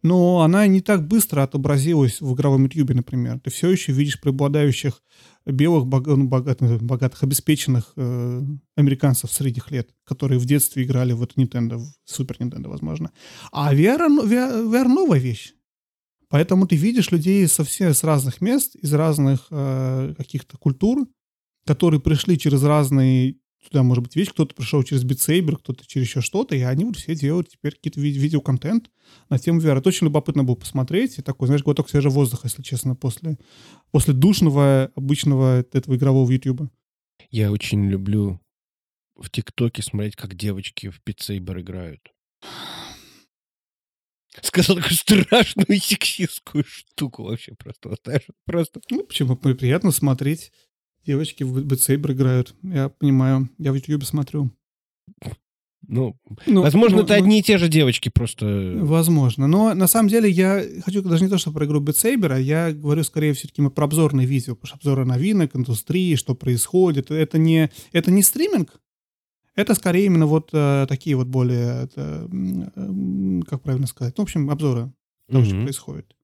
но она не так быстро отобразилась в игровом YouTube, например. Ты все еще видишь преобладающих белых, богатых, обеспеченных американцев средних лет, которые в детстве играли в Nintendo, в Super Nintendo, возможно. А VR новая вещь. Поэтому ты видишь людей с разных мест, из разных каких-то культур, которые пришли через разные... Туда, может быть, вещь, кто-то пришел через Beat Saber, кто-то через еще что-то, и они вот все делают теперь какие-то видеоконтент на тему VR. Это очень любопытно было посмотреть. И такой, знаешь, глоток свежего воздуха, если честно, после душного, обычного этого игрового Ютуба. Я очень люблю в ТикТоке смотреть, как девочки в Beat Saber играют. Сказал такую страшную сексистскую штуку вообще просто. Просто. Ну, почему? Приятно смотреть. Девочки в Beat Saber играют. Я понимаю. Я в Ютьюбе смотрю. Ну, возможно, это одни и те же девочки просто. Возможно. Но на самом деле я хочу даже не то, что про игру Beat Saber, а я говорю скорее все-таки про обзорные видео, потому что обзоры новинок, индустрии, что происходит. Это не стриминг. Это скорее именно вот такие вот более, как правильно сказать, в общем, обзоры того, что происходит.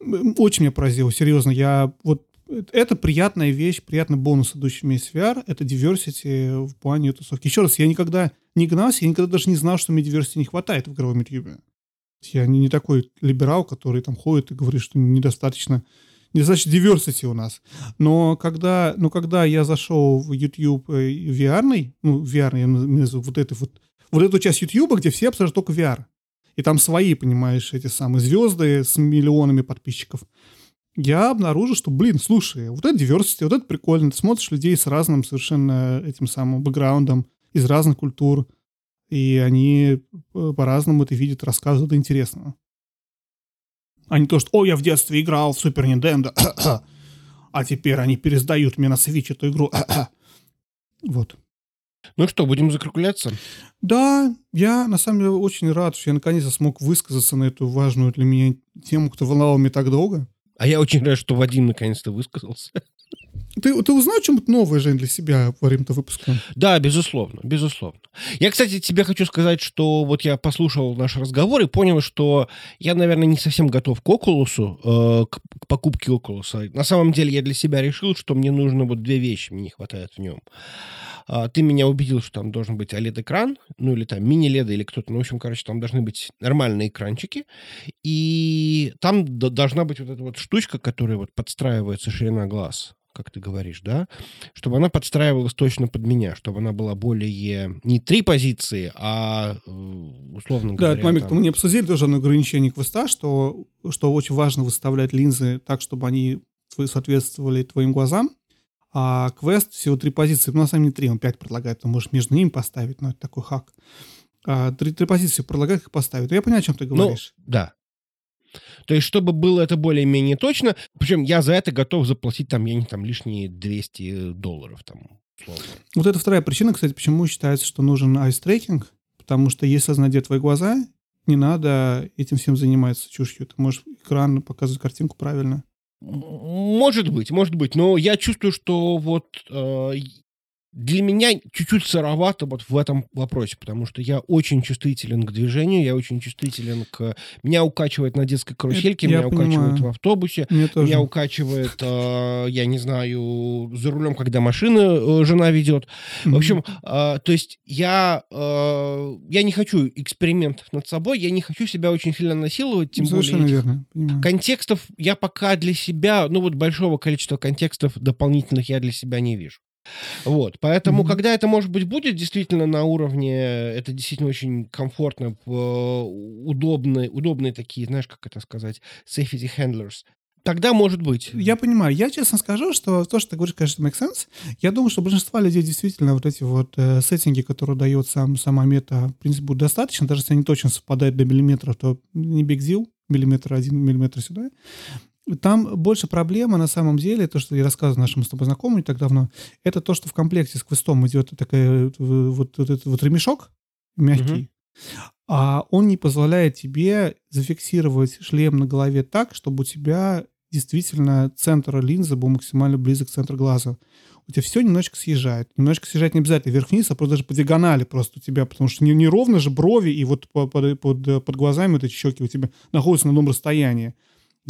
Очень меня поразило, серьезно. Это приятная вещь, приятный бонус, идущий вместе с VR, это diversity в плане тусовки. Еще раз, я никогда не гнался, я никогда даже не знал, что мне diversity не хватает в игровом YouTube. Я не такой либерал, который там ходит и говорит, что недостаточно diversity у нас. Но когда я зашел в YouTube VR-ный, вот эту часть YouTube, где все обсуждают только VR. И там свои, понимаешь, эти самые звезды с миллионами подписчиков. Я обнаружил, что, слушай, вот это diversity, вот это прикольно. Ты смотришь людей с разным совершенно этим самым бэкграундом, из разных культур. И они по-разному это видят, рассказывают, интересно. А не то, что, я в детстве играл в Супер Нинтендо, а теперь они пересдают мне на Switch эту игру. Вот. Ну что, будем закругляться? Да, я на самом деле очень рад, что я наконец-то смог высказаться на эту важную для меня тему, кто волновал меня так долго. А я очень рад, что Вадим наконец-то высказался. Ты узнал чем-то новое, Жень, для себя во время этого выпуска? Да, безусловно. Я, кстати, тебе хочу сказать, что вот я послушал наш разговор и понял, что я, наверное, не совсем готов к Oculus, к покупке Oculus. На самом деле я для себя решил, что мне нужно вот две вещи, мне не хватает в нем. Ты меня убедил, что там должен быть OLED-экран, или там мини-LED, или кто-то, там должны быть нормальные экранчики, и там должна быть вот эта вот штучка, которая вот подстраивается ширина глаз, как ты говоришь, да, чтобы она подстраивалась точно под меня, чтобы она была более не три позиции, а условно говоря... Да, этот момент, мы не обсудили тоже на ограничении квеста, что очень важно выставлять линзы так, чтобы они соответствовали твоим глазам. А квест всего 3 позиции. На самом деле 3, он 5 предлагает. Ты можешь между ними поставить, но это такой хак. 3 позиции предлагает, их поставить. Я понял, о чем ты говоришь. Да. То есть, чтобы было это более-менее точно. Причем я за это готов заплатить лишние $200. Вот это вторая причина, кстати, почему считается, что нужен айс-трекинг. Потому что если знать твои глаза, не надо этим всем заниматься чушью. Ты можешь экран показывать картинку правильно. Может быть, но я чувствую, что для меня чуть-чуть сыровато в этом вопросе, потому что я очень чувствителен к движению, я очень чувствителен к... Меня укачивает на детской карусельке, меня укачивает в автобусе, меня укачивает, я не знаю, за рулем, когда машина жена ведет. В общем, то есть я не хочу экспериментов над собой, я не хочу себя очень сильно насиловать, тем более контекстов я пока для себя, большого количества контекстов дополнительных я для себя не вижу. Поэтому, когда это, может быть, будет действительно на уровне, это действительно очень комфортно, удобные такие, safety handlers, тогда может быть. Я понимаю. Я честно скажу, что то, что ты говоришь, конечно, makes sense. Я думаю, что большинство людей действительно сеттинги, которые дает сама мета, в принципе, будут достаточно, даже если они точно совпадают до миллиметра, то не big deal, миллиметр один, миллиметр сюда. Там больше проблема, на самом деле, то, что я рассказывал нашему с тобой знакомому не так давно, это то, что в комплекте с квестом идет такой вот ремешок мягкий, а он не позволяет тебе зафиксировать шлем на голове так, чтобы у тебя действительно центр линзы был максимально близок к центру глаза. У тебя все немножечко съезжает. Немножечко съезжать не обязательно вверх-вниз, а просто даже по диагонали просто у тебя, потому что неровно же брови, и под глазами эти щеки у тебя находятся на одном расстоянии.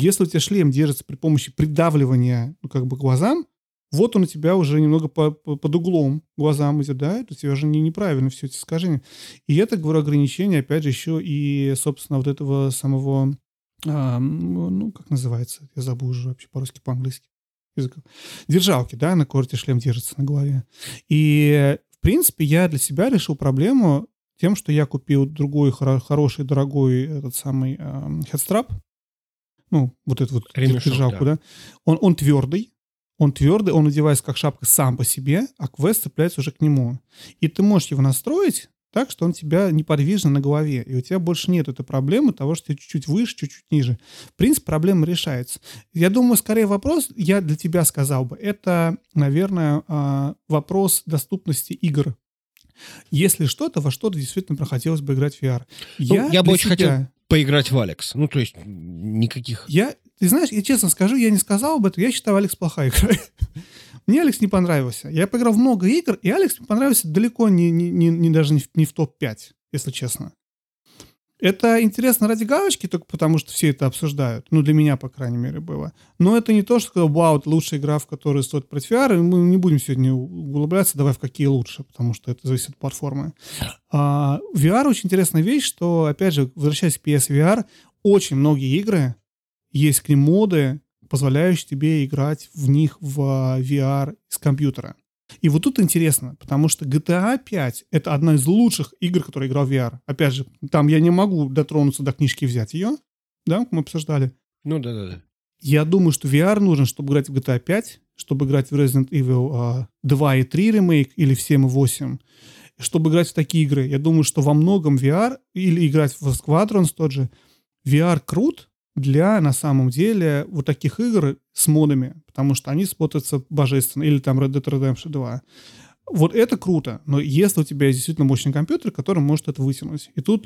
Если у тебя шлем держится при помощи придавливания глазам, он у тебя уже немного под углом глазам идет, да, это у тебя уже неправильно все эти искажения. И это, говорю, ограничение, опять же, еще и, собственно, вот этого самого, как называется, я забыл уже вообще по-русски, по-английски языком, держалки, да, на корте шлем держится на голове. И, в принципе, я для себя решил проблему тем, что я купил другой хороший, дорогой этот самый хедстрап, вот эту держалку, да. Он твердый, Он твердый, он надевается как шапка сам по себе, а квест цепляется уже к нему. И ты можешь его настроить так, что он тебя неподвижно на голове. И у тебя больше нет этой проблемы того, что ты чуть-чуть выше, чуть-чуть ниже. В принципе, проблема решается. Я думаю, скорее вопрос, я для тебя сказал бы, это, наверное, вопрос доступности игр. Если что-то, во что-то действительно хотелось бы играть в VR. Я бы очень хотел поиграть в Алекс. Ну, то есть, никаких... Ты знаешь, я честно скажу, я не сказал об этом, я считаю, Алекс плохая игра. Мне Алекс не понравился. Я поиграл в много игр, и Алекс мне понравился далеко не в топ-5, если честно. Это интересно ради галочки, только потому что все это обсуждают. Ну, для меня, по крайней мере, было. Но это не то, что, вау, лучшая игра, в которой стоит против VR, и мы не будем сегодня углубляться, давай в какие лучше, потому что это зависит от платформы. VR очень интересная вещь, что, опять же, возвращаясь к PSVR, очень многие игры... Есть к ним моды, позволяющие тебе играть в них в VR с компьютера. И вот тут интересно, потому что GTA 5 — это одна из лучших игр, которые играл в VR. Опять же, там я не могу дотронуться до книжки и взять ее. Да, мы обсуждали. Ну, да-да-да. Я думаю, что VR нужен, чтобы играть в GTA 5, чтобы играть в Resident Evil 2 и 3 ремейк или в 7 и 8. Чтобы играть в такие игры. Я думаю, что во многом VR, или играть в Squadrons тот же, VR крут, для, на самом деле, вот таких игр с модами, потому что они смотрятся божественно, или там Red Dead Redemption 2. Вот это круто, но если у тебя есть действительно мощный компьютер, который может это вытянуть. И тут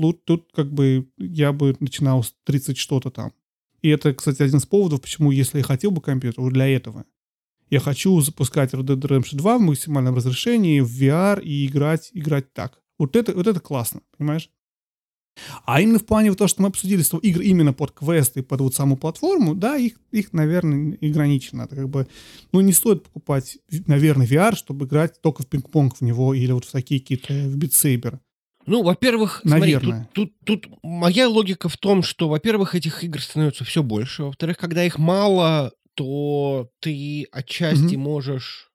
как бы я бы начинал с 30 что-то там. И это, кстати, один из поводов, почему, если я хотел бы компьютер, для этого. Я хочу запускать Red Dead Redemption 2 в максимальном разрешении, в VR и играть так. Вот это классно, понимаешь? А именно в плане того, что мы обсудили, что игр именно под квесты и под вот саму платформу, да, их наверное, ограничено. Это как бы, ну, не стоит покупать, наверное, VR, чтобы играть только в пинг-понг в него или вот в такие какие-то, в Beat Saber. Ну, во-первых, наверное. Смотри, тут моя логика в том, что, во-первых, этих игр становится все больше, во-вторых, когда их мало, то ты отчасти можешь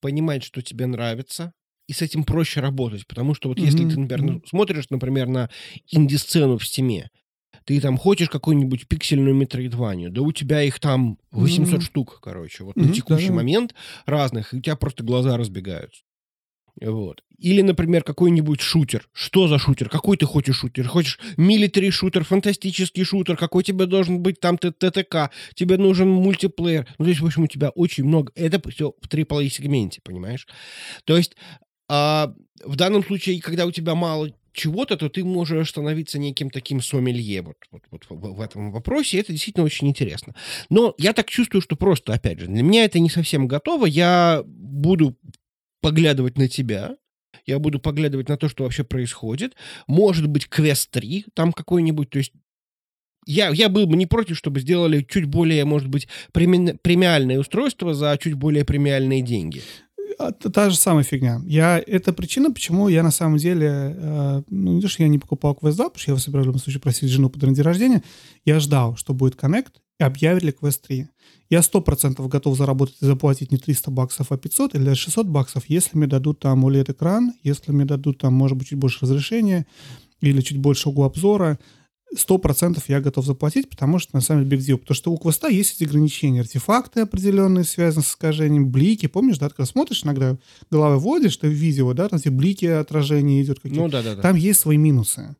понимать, что тебе нравится. И с этим проще работать, потому что вот если ты, например, смотришь, например, на инди-сцену в Стиме, ты там хочешь какую-нибудь пиксельную метроидванию, да у тебя их там 800 штук, короче, вот на текущий момент разных, и у тебя просто глаза разбегаются. Вот. Или, например, какой-нибудь шутер. Что за шутер? Какой ты хочешь шутер? Хочешь милитари-шутер, фантастический шутер? Какой тебе должен быть там ТТК? Тебе нужен мультиплеер? Ну, то есть, в общем, у тебя очень много... Это все в AAA-сегменте, понимаешь? То есть... в данном случае, когда у тебя мало чего-то, то ты можешь становиться неким таким сомелье вот в этом вопросе. Это действительно очень интересно. Но я так чувствую, что просто, опять же, для меня это не совсем готово. Я буду поглядывать на тебя. Я буду поглядывать на то, что вообще происходит. Может быть, квест 3 там какой-нибудь, то есть я был бы не против, чтобы сделали чуть более, может быть, премиальное устройство за чуть более премиальные деньги. Та же самая фигня. Это причина, почему я на самом деле... не то, что я не покупал Quest 2, потому что я его собирал в любом случае просить жену под день рождения. Я ждал, что будет Connect, и объявили Quest 3. Я 100% готов заработать и заплатить не $300, а $500 или $600, если мне дадут там OLED-экран, если мне дадут там, может быть, чуть больше разрешения или чуть больше угла обзора. 100% я готов заплатить, потому что, на самом деле, big deal. Потому что у Quest'а есть эти ограничения. Артефакты определенные, связанные с искажением, блики. Помнишь, да, когда смотришь иногда, головой вводишь, ты в видео, да, там эти блики, отражения идет какие-то. Ну, да. Там есть свои минусы.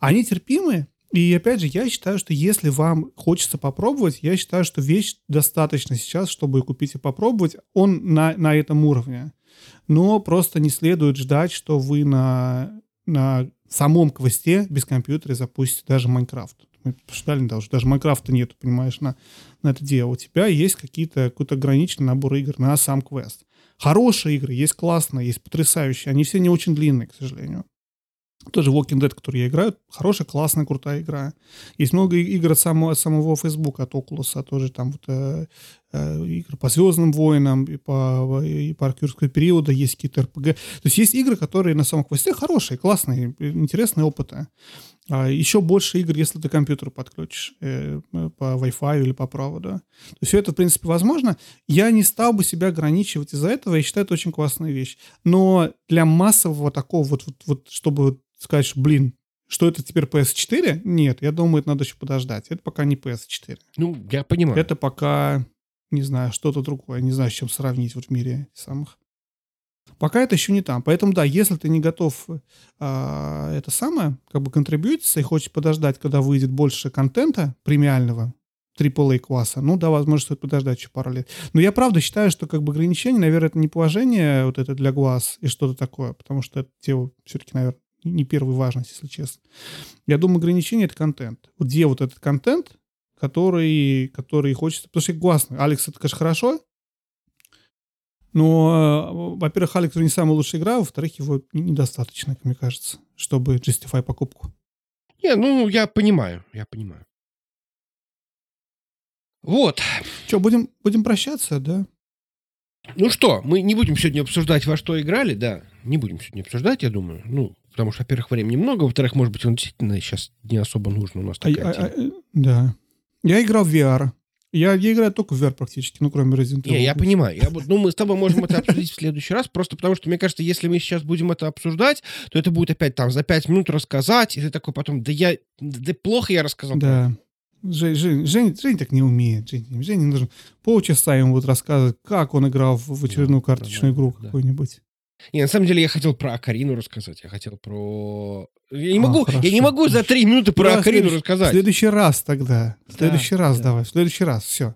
Они терпимы. И, опять же, я считаю, что если вам хочется попробовать, я считаю, что вещь достаточно сейчас, чтобы купить и попробовать. Он на этом уровне. Но просто не следует ждать, что вы на самом квесте без компьютера запустите даже Майнкрафт. Мы посчитали, даже Майнкрафта нет, понимаешь, на это дело. У тебя есть какой-то ограниченный набор игр на сам квест. Хорошие игры, есть классные, есть потрясающие. Они все не очень длинные, к сожалению. Тоже Walking Dead, который я играю, хорошая, классная, крутая игра. Есть много игр от самого Facebook, от Oculus, тоже там вот, игры по Звездным войнам и по Аркюрскому периоду, есть какие-то RPG. То есть есть игры, которые на самом квесте хорошие, классные, интересные опыты. Еще больше игр, если ты компьютер подключишь по Wi-Fi или по проводу. То есть все это, в принципе, возможно. Я не стал бы себя ограничивать из-за этого. Я считаю, это очень классная вещь. Но для массового такого вот чтобы сказать, что, блин, что это теперь PS4? Нет, я думаю, это надо еще подождать. Это пока не PS4. Ну, я понимаю. Это пока... не знаю, что-то другое. Не знаю, с чем сравнить вот в мире самых. Пока это еще не там. Поэтому, да, если ты не готов это самое, как бы контрибьютиться и хочешь подождать, когда выйдет больше контента премиального, AAA-класса, ну да, возможно, стоит подождать еще пару лет. Но я правда считаю, что как бы ограничение, наверное, это не положение вот это для глаз и что-то такое, потому что это дело все-таки, наверное, не первой важности, если честно. Я думаю, ограничение — это контент. Где вот этот контент, который хочется... Потому что я классно. Алекс — это, конечно, хорошо, но, во-первых, Алекс не самая лучшая игра, во-вторых, его недостаточно, как мне кажется, чтобы justify покупку. Не, ну, я понимаю. Вот. Что, будем прощаться, да? Ну что, мы не будем сегодня обсуждать, во что играли, да. Не будем сегодня обсуждать, я думаю. Ну, потому что, во-первых, времени много, во-вторых, может быть, он действительно сейчас не особо нужен у нас такая тема. Да. Я играл в VR. Я играю только в VR практически, ну, кроме Resident Evil. Не, я понимаю. Мы с тобой можем это обсудить в следующий раз, просто потому что, мне кажется, если мы сейчас будем это обсуждать, то это будет опять там за 5 минут рассказать, и ты такой потом, да плохо я рассказал. Да. Женя так не умеет. Женя не нужно полчаса ему будет рассказывать, как он играл в очередную карточную игру какую-нибудь. Не, на самом деле я хотел про Окарину рассказать. Я хотел про... Я не могу за 3 минуты про Окарину рассказать. В следующий раз тогда. В следующий раз давай. В следующий раз. Все.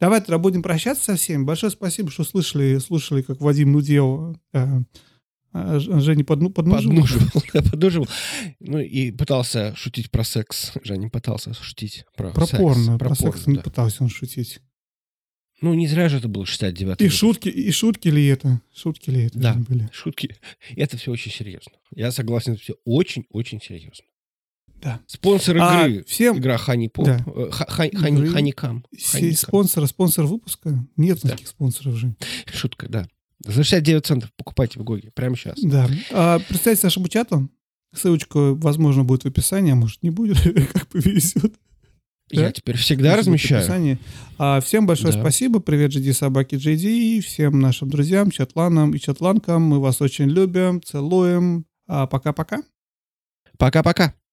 Давай тогда будем прощаться со всеми. Большое спасибо, что слушали, как Вадим нудел... Женя поднуживал. Ну, и пытался шутить про секс. Женя пытался шутить про секс. Порно. Про секс да. Не пытался он шутить. Ну, не зря же это было 69-й. И шутки ли это? Шутки ли это? Да, были? Шутки. Это все очень серьезно. Я согласен, это все очень-очень серьезно. Да. Спонсор игры. Всем... Игра Honeycam. Спонсор выпуска? Нет таких спонсоров, Жень. Шутка, да. За 69 центов покупайте в Гоге прямо сейчас. Да. Представьте нашему чату. Ссылочку, возможно, будет в описании, а может, не будет, как повезет. Я теперь всегда размещаю. Всем большое спасибо. Привет, GD, собаки GD. Всем нашим друзьям, чатланам и чатланкам. Мы вас очень любим, целуем. Пока-пока. Пока-пока.